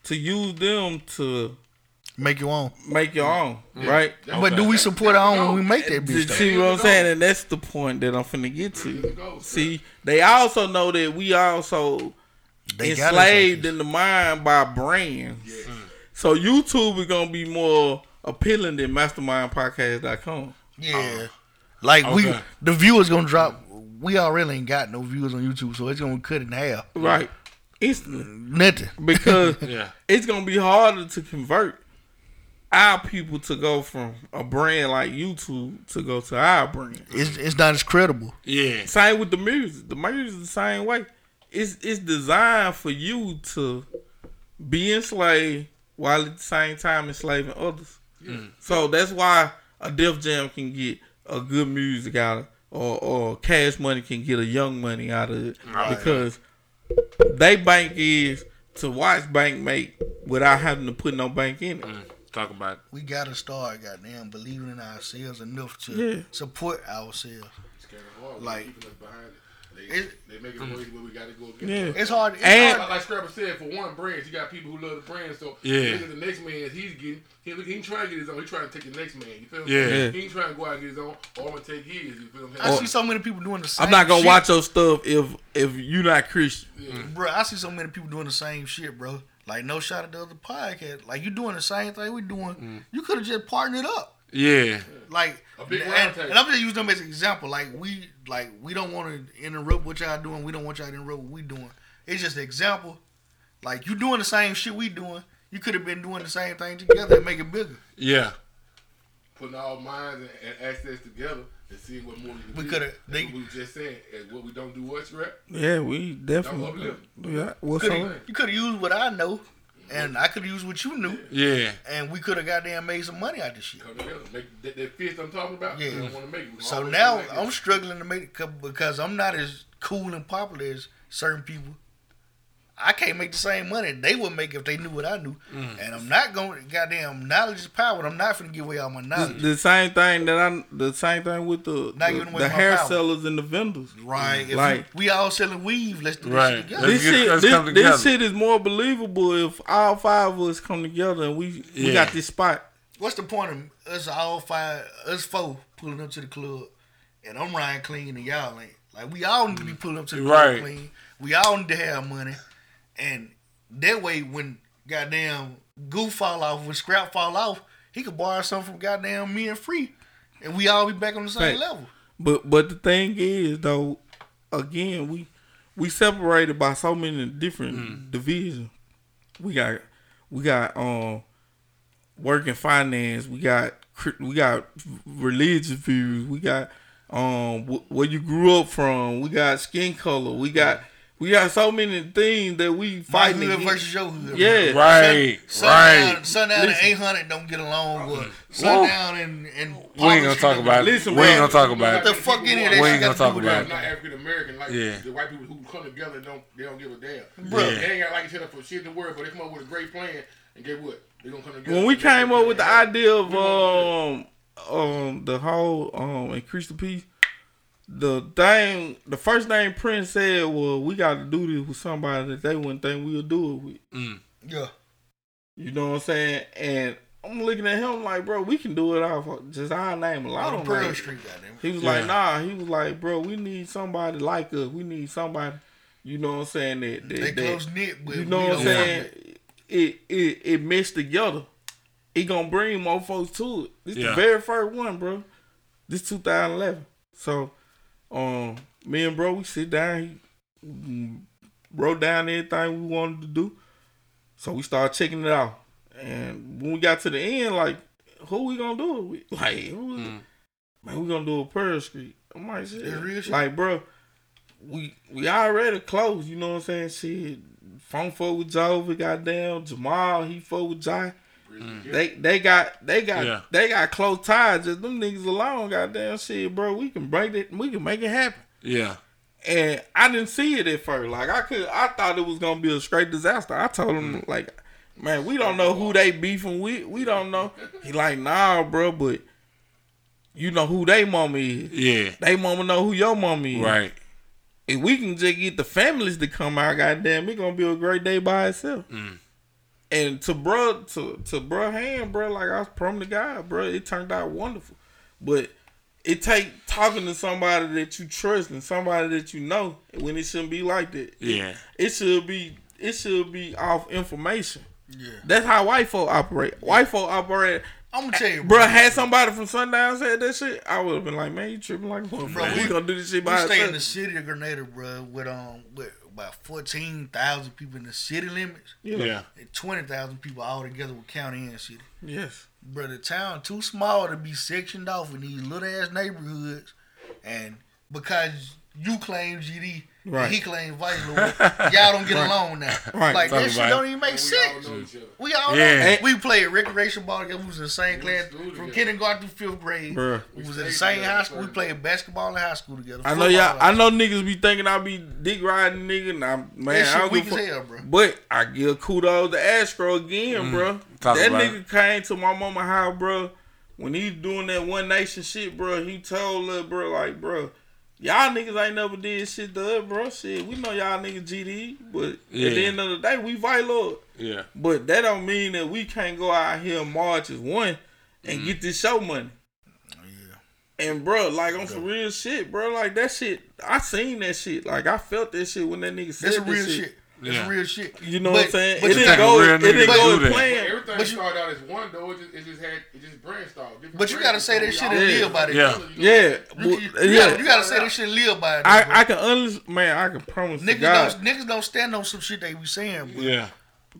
to use them to make your own, make your own, yeah. right? Okay. But do we support our own when we make that bitch? See what I'm saying? And that's the point that I'm finna get to. See, they also know that we also they enslaved in the mind by brands. Yeah. So YouTube is gonna be more appealing than mastermind podcast dot com. Yeah, uh, like okay. we the viewers gonna drop. We already ain't got no viewers on YouTube, so it's gonna cut in half. Right. Instantly. Nothing. Because yeah. it's going to be harder to convert our people to go from a brand like YouTube to go to our brand. It's it's not as credible. Yeah. Same with the music. The music is the same way. It's it's designed for you to be enslaved while at the same time enslaving others. Yeah. So that's why a Def Jam can get a good music out of or, or Cash Money can get a Young Money out of it. Right. Because they bank is to watch bank make without having to put no bank in it. Mm. Talk about it. We gotta start, goddamn, believing in ourselves enough to yeah. support ourselves. It's kind of hard. Like, keeping us behind it. They, it, they make it mm. where we gotta go against yeah. it. It's hard. It's and hard. Like, like Scrapper said, for one brand, you got people who love the brand. So yeah. the next man, he's getting, he, he ain't trying to get his own. He trying to take the next man. You feel yeah. me? Yeah. He ain't trying to go out and get his own. All gonna take his. You feel me? I or, see so many people doing the same. I'm not gonna shit. watch your stuff if if you not Christian, yeah. mm. bro. I see so many people doing the same shit, bro. Like, no shot at the other podcast. Like, you doing the same thing we doing. Mm. You could have just partnered it up. Yeah. Like, a big and, and I'm just using them as an example. Like, we like we don't want to interrupt what y'all doing. We don't want y'all to interrupt what we doing. It's just an example. Like, you doing the same shit we doing. You could have been doing the same thing together and make it bigger. Yeah. Putting all minds and access together and seeing what more we can do. They, what we just said, and what we don't do, what's right. Yeah, we definitely. Yeah, what's on? You could have used what I know, and I could have used what you knew. Yeah. And we could have goddamn made some money out of this shit. Come together. Make that, that fist I'm talking about. Yeah. Don't want to make it. So now make I'm it. struggling to make it because I'm not as cool and popular as certain people. I can't make the same money they would make if they knew what I knew. Mm. And I'm not going to, goddamn, knowledge is power. I'm not finna give away all my knowledge. The, the same thing that I, the same thing with the the, the hair power. sellers and the vendors. Right. Mm. If like we, we all selling weave. Let's do right. this shit together. This, get, shit, this, together. this shit is more believable if all five of us come together and we, yeah. we got this spot. What's the point of us all five, us four pulling up to the club and I'm riding clean and y'all ain't? Like, we all need to be pulling up to the club right. clean. We all need to have money. And that way, when goddamn Goo fall off, when Scrap fall off, he could borrow something from goddamn me and Free, and we all be back on the same right. level. But but the thing is, though, again, we we separated by so many different mm. divisions. We got we got um work and finance. We got we got religious views. We got um wh- where you grew up from. We got skin color. We got. We got so many things that we fighting against. Versus your hood. Yeah. Right. Sundown right. sun and eight hundred don't get along with Sundown and, and we ain't gonna talk about it. Listen, we ain't gonna talk about it. What the fuck in here? We ain't gonna talk about it. Not African American, like yeah. the white people who come together don't they don't give a damn. Bro, yeah. they ain't got like each other for shit in the world, but they come up with a great plan and get what they gonna come together. When we came up with the idea of um um the whole um increase the peace. The thing, the first thing Prince said was, we got to do this with somebody that they wouldn't think we'll do it with. Mm. Yeah. You know what I'm saying? And I'm looking at him like, bro, we can do it off of just our name a lot on Pearl Street. He was yeah. like, nah. He was like, bro, we need somebody like us. We need somebody, you know what I'm saying? That, that, they close-knit, but you know what I'm saying? It, it, it meshed together. It gonna bring more folks to it. This yeah. the very first one, bro. This two thousand eleven. So... Um, me and bro, we sit down, he wrote down everything we wanted to do, so we started checking it out. And when we got to the end, like, who we gonna do it with? Like, who is mm. it? Man, we gonna do a Pearl Street. I'm like, shit, real shit. Like, bro, we we already close. You know what I'm saying? Shit, phone fuck with Jova, goddamn Jamal, he fuck with Jai. Mm. They they got they got yeah. they got close ties. Just them niggas alone, goddamn shit, bro. We can break it. We can make it happen. Yeah. And I didn't see it at first. Like I could, I thought it was gonna be a straight disaster. I told him mm. like, man, we don't know who they beefing with. We don't know. He like, nah, bro, but you know who they mama is. Yeah. They mama know who your mama is. Right. If we can just get the families to come out, goddamn, it's gonna be a great day by itself. Mm. And to bro, to to bro hand, bro, like I was praying to God, bro, it turned out wonderful. But it take talking to somebody that you trust and somebody that you know when it shouldn't be like that. Yeah, it should be it should be off information. Yeah, that's how white folk operate. White folk operate. I'm gonna tell you, bro. bro had somebody from Sundown said that shit, I would have been like, man, you tripping like what, bro? We gonna do this shit by ourselves. We stay in the city of Grenada, bro, with um with. About fourteen thousand people in the city limits. Yeah. yeah. And twenty thousand people all together with county and city. Yes. Bro, the town too small to be sectioned off in these little ass neighborhoods. And because you claim G D, Right. He claimed vice lord. Y'all don't get right. along now. Right. Like Talk that shit don't even make we sense. All we all yeah. know. We played recreation ball together. We was in the same we class from together. kindergarten to fifth grade. Bruh. We, we was in the same high school. First. We played basketball in high school together. I know y'all. I know niggas be thinking I be dick riding nigga. Nah, man, that shit weak as hell, bro. But I give kudos to Astro again, mm. bro. Talk that nigga it. came to my mama house, bro. When he doing that One Nation shit, bro, he told her, bro, like, bro. Y'all niggas ain't never did shit to us, bro. Shit, we know y'all niggas G D, but yeah. at the end of the day, we fight, Lord. Yeah. But that don't mean that we can't go out here and march as one and mm-hmm. get this show money. Yeah. And, bro, like, on yeah. some real shit, bro, like, that shit, I seen that shit. Like, I felt that shit when that nigga said that shit. That's real shit. That's yeah. real shit. You know but, what I'm saying? But it didn't go it didn't go as planned. Everything started out as one, though. It just, it just had, it just brainstormed. Different but you got to say that shit and live by it. Yeah. Yeah. You got to say that shit and live by it. I can, un- man, I can promise niggas to God. Don't, niggas don't stand on some shit they be saying, bro. Yeah.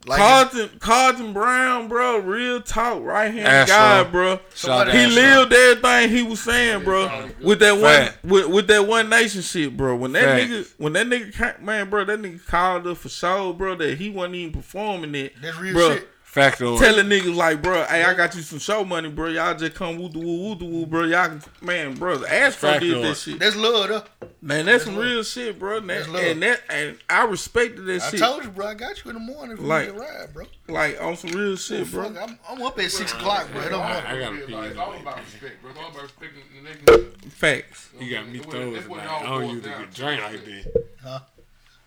Like Carlton, Carlton Brown, bro, real talk, right hand guy, bro. Somebody he lived up. everything he was saying, bro. With that Fact. one, with, with that One Nation shit, bro. When that Fact. nigga, when that nigga, came, man, bro, that nigga called up for show, bro. That he wasn't even performing it. That's real bro. shit. Factor. Telling niggas like, bro, hey, I got you some show money, bro. Y'all just come woo doo woo woo woo, bro. Y'all, can, man, bro, Astro did that shit. That's love, though. Man, that's, that's some love. real shit, bro. And that's, that's love. And that, and I respected that I shit. I told you, bro. I got you in the morning for like, me to ride, bro. Like on some real shit, oh, bro. Fuck, I'm, I'm up at six o'clock, bro. I don't I, I gotta pee. It's all about respect, bro. It's all about respecting the niggas. Facts. You got me throwing it. I don't use a drink like that. Huh?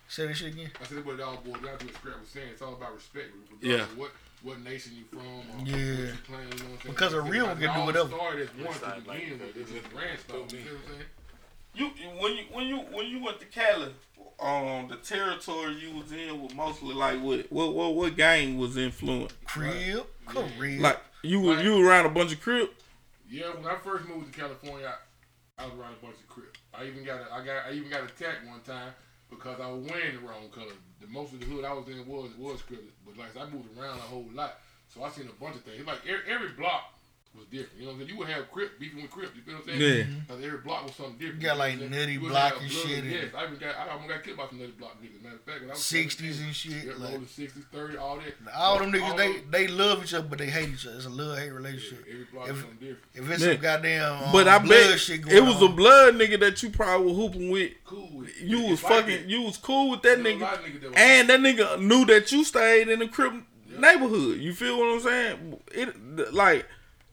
Say that shit again. I said it was all boiled down to what Scrap was saying. It's all about respect, regardless of what. What nation you from? Or yeah, you playing, you know because a real one can do whatever. Started as one to begin with. It's just ran stuff. You know what I'm saying? You when you when you when you went to Cali, um, the territory you was in was mostly like what what what, what gang was influenced? Crip, right. Crip. Like you was like, you were around a bunch of Crip. Yeah, when I first moved to California, I, I was around a bunch of Crip. I even got a, I got I even got attacked one time. Because I was wearing the wrong color. The most of the hood I was in was was scripted, but like I moved around a whole lot, so I seen a bunch of things. Like every, every block was different. You know what I'm saying? You would have Crip beefing with Crip. You feel what I'm saying? Yeah. Because every block was something different. You got like you know Nutty Block and shit. Yes, I even got I almost got killed by some Nutty Block niggas. Matter of fact, when I was sixties and shit. Yeah, like, sixties, thirty, all that. All like, them niggas all they they love each other, but they hate each other. It's a love hate relationship. Yeah, every block if, is something different. If it's yeah. some goddamn um, but I blood bet shit going on, it was on. a blood nigga that you probably was hooping with. Cool with. You was fucking. You was cool with that nigga. nigga that and that nigga knew that you stayed in the Crip yeah. neighborhood. You feel what I'm saying? It like.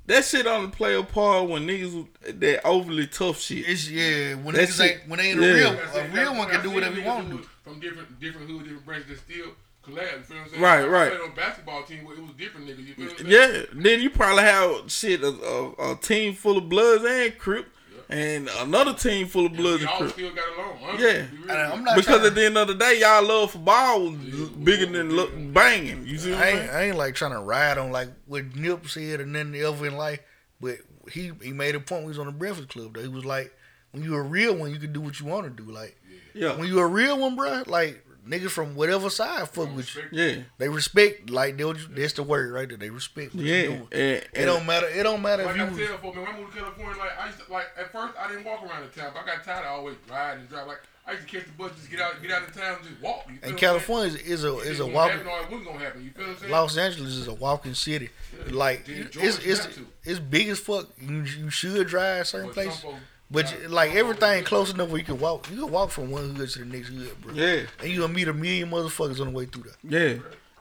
That shit on the player part when niggas that overly tough shit. It's, yeah, when that niggas shit, ain't when they ain't yeah. a real a real one can do whatever he want to do. From different different hoods, different branches that still collab. You feel what I'm saying? Right, right. I played on a basketball team where it was different niggas. You feel what I'm saying? Yeah, then you probably have shit a, a, a team full of Bloods and Crip. And another team full of Bloods and, and Crip. Still got along, huh? Yeah. I, I'm not because at the end of the day, y'all love for ball was yeah, bigger yeah, than yeah. Look, banging. You see what I ain't, mean? I ain't like trying to ride on like what Nip said and then the other in life. But he, he made a point when he was on the Breakfast Club, though. He was like, when you a real one, you can do what you want to do. Like, yeah. when you a real one, bro, like, niggas from whatever side fuck with you. Yeah. They respect, like, that's the word right there. They respect what yeah. you doing. And, and it don't matter. It don't matter like if I you... Like I said, man, when I moved to California, like, I used to, like, at first, I didn't walk around the town, but I got tired of always riding and driving. Like, I used to catch the bus, just get out get out of town and just walk. And California is a, is a walking... What's going to happen? You feel what I'm saying? Los Angeles is a walking city. Yeah. Like, it's, it's, it's big as fuck. You, you should drive certain places. But, you, like, everything close enough where you can walk. You can walk from one hood to the next hood, bro. Yeah. And you going to meet a million motherfuckers on the way through there.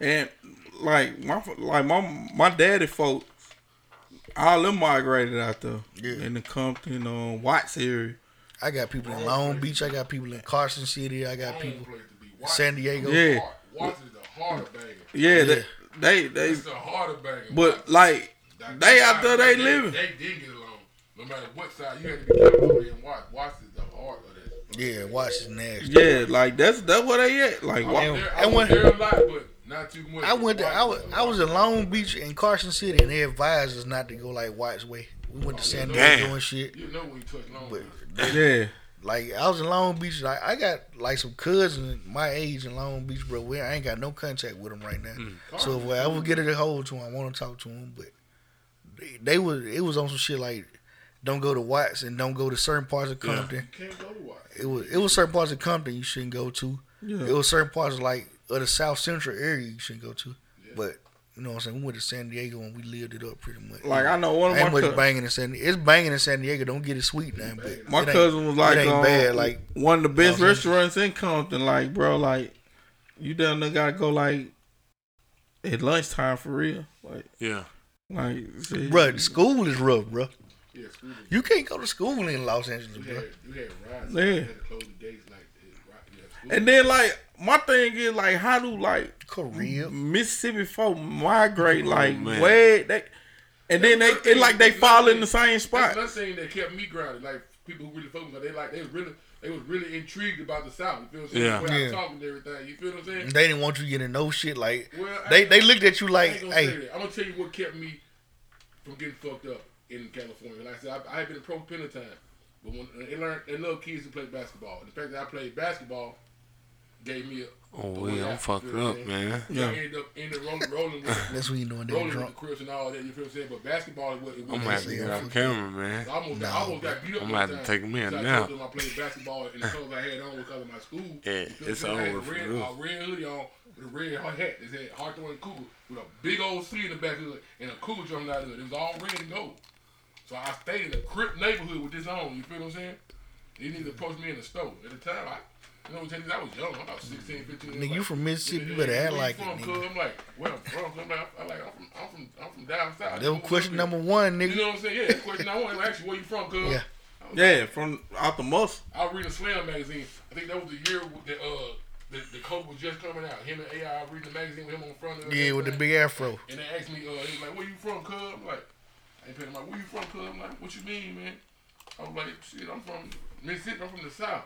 Yeah. And, like, my like my my daddy folks, all them migrated out there. Yeah. In the Compton, um, Watts area. I got people in Long Beach. I got people in Carson City. I got people in San Diego. Yeah. Watts is the harder banger. Yeah. They, they, they, it's the harder banger. But, like, they out there, they living. They did get along. No matter what side, you had to be careful and watch. Watch is the heart of that. Yeah, watch is nasty. Yeah, like that's that's what they at. Like, I, I, there, I, I went there a lot, but not too much. I went to I was, I was in Long Beach and Carson City, and they advised us not to go like Watts way. We went oh, to San Diego and shit. You know when you touch Long Beach. But, yeah, like I was in Long Beach. Like I got like some cousins my age in Long Beach, bro. We I ain't got no contact with them right now. Mm. So if I would get a hold to them, I want to talk to them, but they, they was it was on some shit like. Don't go to Watts and don't go to certain parts of Compton. Yeah. You can't go to Watts. it was it was certain parts of Compton you shouldn't go to. Yeah. It was certain parts of like of the South Central area you shouldn't go to. Yeah. But you know what I'm saying? We went to San Diego and we lived it up pretty much. Like, I know one of my ain't much cous- banging in San Diego. It's banging in San Diego. Don't get it sweet now. But my cousin was like, um, bad. Like one of the best you know restaurants in Compton. Like, bro, like you down there gotta go like at lunchtime for real. Like yeah, like see, bro, the school is rough, bro. Yeah, school is rough. You can't go to school in Los Angeles, you bro. Had, you had rides. Yeah. You had to close the gates like this. And then like. My thing is like, how do like Korea, Mississippi folk migrate like oh, way they, and then they it like they fall in the same spot. That's another thing that kept me grounded. Like people who really focus on they like they was really they was really intrigued about the South. You feel what I'm yeah. saying? Yeah. Talking and everything. You feel what I'm saying? They didn't want you getting no shit. Like well, they they looked at you like, I hey, I'm gonna tell you what kept me from getting fucked up in California. Like I said, I, I had been a pro penal time, but when they learned they love kids who play basketball. And the fact that I played basketball. Gave me a oh yeah, I'm fucked up, man. man. Yeah, yeah. Ended up in the rolling, rolling with that's what you doing. Rolling drunk. With the Crips and all that. You feel what I'm saying? But basketball is what it was. I'm gonna have to get on camera, man. So I almost, no, I almost got beat up. I'm gonna have to take him in so now. I told them I played basketball and the clothes I had on because of my school. Yeah, it's over. I had a red, a red hoodie on with a red hat that said Hawthorne and Cougar with a big old C in the back hood and a Cougar jumping out of it. It was all red and gold. So I stayed in a Crip neighborhood with this on. You feel what I'm saying? They didn't even approach me in the store at the time. I You know what I'm saying? I was young. I'm about sixteen, fifteen. Nigga, like, you from Mississippi? You better act like it. From, nigga. I'm like, where I'm from? I'm like, I'm, like, I'm from, I'm from, I'm from down south. That was question number one, nigga. You know what I'm saying? Yeah, that's question I want. Actually, where you from, cuz? Yeah, yeah, from out the muscle. I was reading Slam magazine. I think that was the year that uh the the coach was just coming out. Him and A I reading the magazine with him on front of. Yeah, with the big afro. And they asked me, uh, he was like, where you from, cuz? I'm like, I ain't paying. I'm like, where you from, cuz? I'm like, what you mean, man? I was like, shit, I'm from Mississippi. I'm from the south.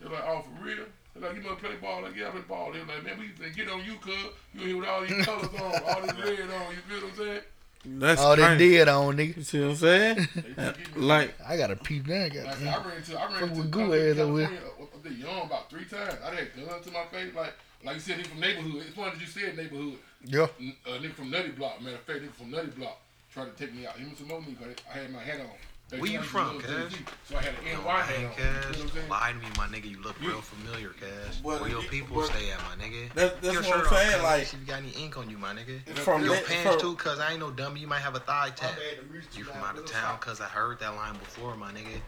They're like, oh, for real? They're like, you must play ball. Like, yeah, I play ball. They're like, man, we used to get on you, cuz. You here with all these colors on, all this red on. You feel what I'm saying? That's all they did on, nigga. You see what I'm saying? Like, I got a peep now. I got like, I ran to, I ran to, Goo ass over here. I've been young about three times. I had guns to my face. Like, like you said, he from neighborhood. It's funny that you said neighborhood. Yeah. A nigga from Nutty Block. Matter of fact, nigga from Nutty Block tried to take me out. He was some more nigga. I had my hat on. Where you from, cuz? So I had an N Y hat on. Don't lie to me, my nigga. You look real familiar, cuz. Where your people stay at, my nigga. That's, that's your shirt what I'm saying. On, like, see if you got any ink on you, my nigga. From your pants, too, cuz I ain't no dummy. You might have a thigh tap. You from out of town, cuz I heard that line before, my nigga.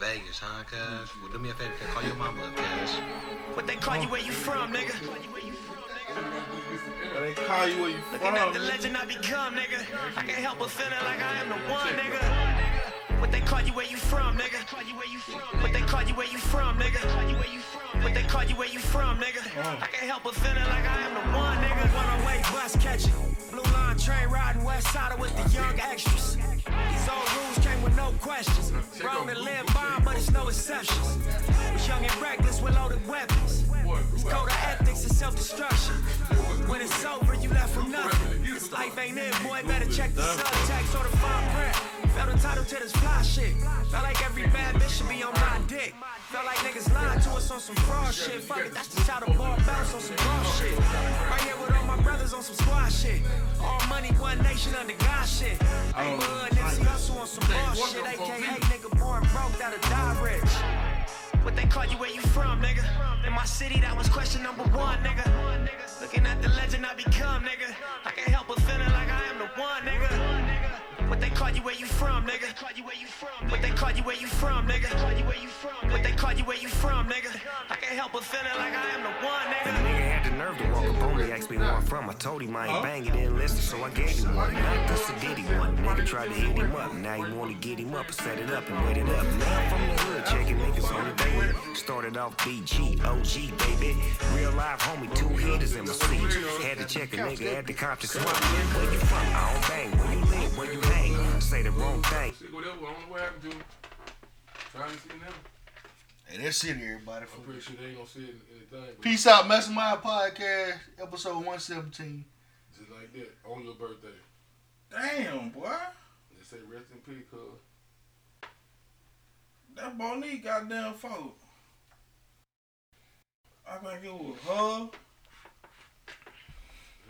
Vegas, huh, cuz? Well, do me a favor, cuz. Call your mama up, cuz. What they call you where you from, nigga? They call you where you from. Looking at the legend I become, nigga. I can't help but feeling like I am the one, nigga. What they call you where you from, nigga? What they call you where you from, nigga? What they call you where you from, nigga? I can't help but feeling like I am the one, nigga. One-way bus catching, blue line train riding west side with the young extras. These old rules came with no questions. Wrong and live by, but it's no exceptions. Was young and reckless with loaded weapons. It's code of ethics and self-destruction. When it's over, you left for nothing. This life ain't it, boy. Better check the subtext or the fine print. Felt entitled to this fly shit. Felt like every bad bitch should be on my dick. Felt like niggas lied to us on some fraud shit. Fuck it, that's just how the ball bounce on some raw shit. Right here with all my brothers on some squad shit. All money, one nation under God shit. Ain't hood, niggas hustle on some raw shit. A K A nigga born broke, that'll die rich. What they call you where you from, nigga? In my city, that was question number one, nigga. Looking at the legend I become, nigga. I can't help but feeling like I am the one, nigga. What they call you where you from, nigga? What they call you where you from, nigga? What they call you where you from, nigga? I can't help but feeling like I am the one, nigga. The nigga had the nerve to walk up on me, asked me where I'm from. I told him I ain't banging, didn't listen, so I gave him one. Not this, I did him one. Nigga tried to hit him up, now he wanna get him up and set it up and wait it up. Now I'm from the hood, checking niggas on the day. Started off B G, O G, baby. Real life homie, two hitters in my sleeve. Had to check a nigga at the Compton swap. Where you from? I don't bang. Where you live? Where you live? Say the wrong thing. Hey, that's it, everybody. I'm pretty sure they ain't gonna see anything. Peace out, Mastermind Podcast, episode one seventeen. Just like that, on your birthday. Damn, boy. They say rest in peace, cuz. That boy need goddamn folk. I think it was her.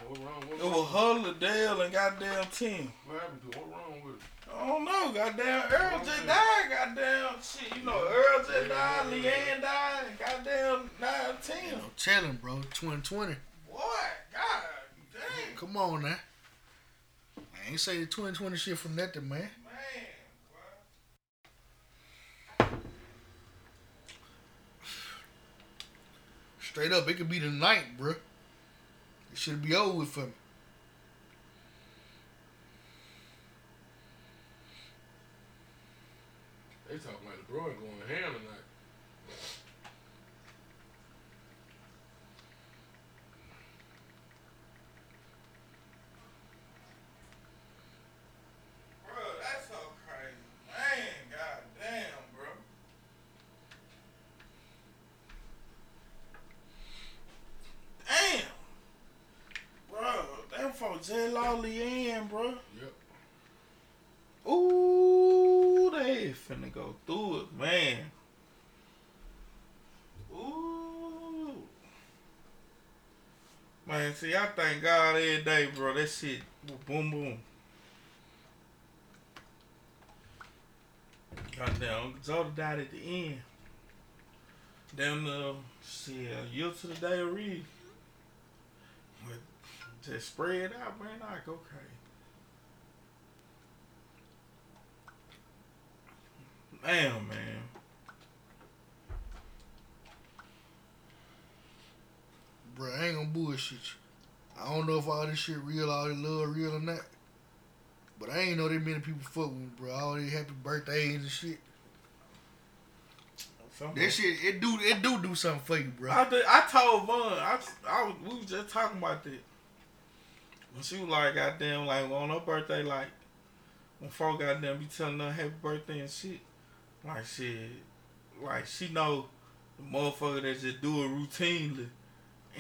What wrong? What it wrong? Was Hull, Dale, and goddamn Tim. What happened to it? What wrong with it? I don't know. Goddamn Earl just died. Goddamn shit. You know, Earl was at nine, Leanne died, goddamn nineteen. I'm chilling, bro. twenty twenty. Boy, god damn. Come on now. I ain't say the twenty twenty shit from nothing, man. Man, boy. Straight up, it could be the night, bro. It should be over with for me. They talking about the broad going ham tonight. Bro, that's so crazy. Man, goddamn, bro. Damn. Bro, that for J. Law Leanne, bro. Yep. Ooh. They finna go through it, man. Ooh. Man, see, I thank God every day, bro. That shit, boom, boom. Goddamn, Uncle Jody died at the end. Damn, uh, shit, a year to the day of Reed. But just spread out, man. I go crazy. Damn, man. Bro, I ain't gonna bullshit you. I don't know if all this shit real, all this love real or not. But I ain't know that many people fuck with me, bro. All these happy birthdays and shit. Something. That shit, it do it do do something for you, bro. I, did, I told Vaughn, I, I was, we was just talking about that. When she was like, goddamn, like, on her birthday, like, when folk goddamn be telling her happy birthday and shit. Like, shit, like, she know the motherfucker that just do it routinely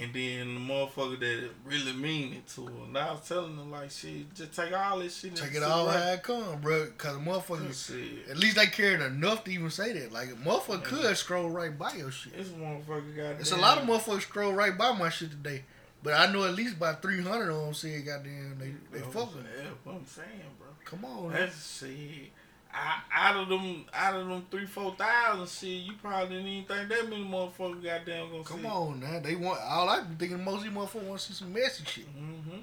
and then the motherfucker that really mean it to her. And I was telling her, like, shit, just take all this shit. Take it all how it come, bro, because the motherfucker, at least they cared enough to even say that. Like, a motherfucker could scroll right by your shit. This motherfucker got It's a lot of motherfuckers scroll right by my shit today, but I know at least about three hundred of them said, goddamn, they, they fucking. That's what I'm saying, bro. Come on. That's shit. I, out of them, out of them three, four thousand, shit, you probably didn't even think that many motherfuckers goddamn gonna come see. Come on, now they want all I been thinking. Most of these motherfuckers want to see some messy shit. Mm-hmm.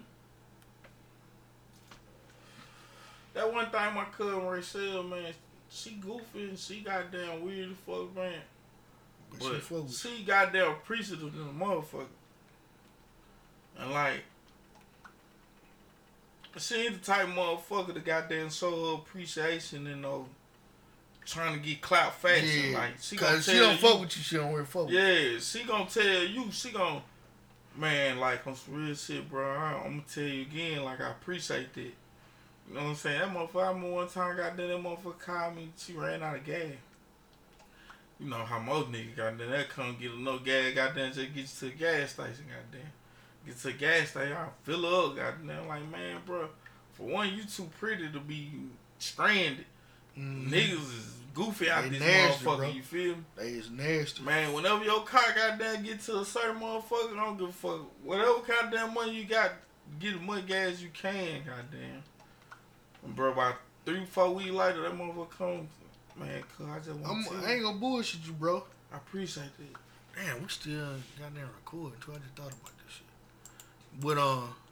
That one thing my cousin Rachel, man, she goofy and she goddamn weird as fuck, man. But, but she, fuck she goddamn appreciative to the motherfucker, and like. She ain't the type of motherfucker that goddamn show her appreciation and no trying to get clout fashion. Yeah, like she gonna cause tell she don't you, fuck with you, she don't really fuck with yeah, you. Yeah, she gonna tell you, she gonna man, like on some real shit, bro. I, I'm gonna tell you again, like I appreciate that. You know what I'm saying? That motherfucker, I remember one time goddamn that motherfucker called me, she ran out of gas. You know how most niggas goddamn that come get no gas, goddamn just get you to the gas station, goddamn. Get to a gas station, I fill her up, goddamn. Like, man, bro, for one, you too pretty to be stranded. Mm-hmm. Niggas is goofy out they this nasty, motherfucker, bro. You feel me? They is nasty. Man, whenever your car goddamn get to a certain motherfucker, I don't give a fuck. Whatever goddamn money you got, get as much gas as you can, goddamn. And bro, about three, four weeks later, that motherfucker comes. Man, cuz I just want to. I ain't gonna bullshit you, bro. I appreciate that. Damn, we still goddamn recording, too. I just thought about that shit. But, uh,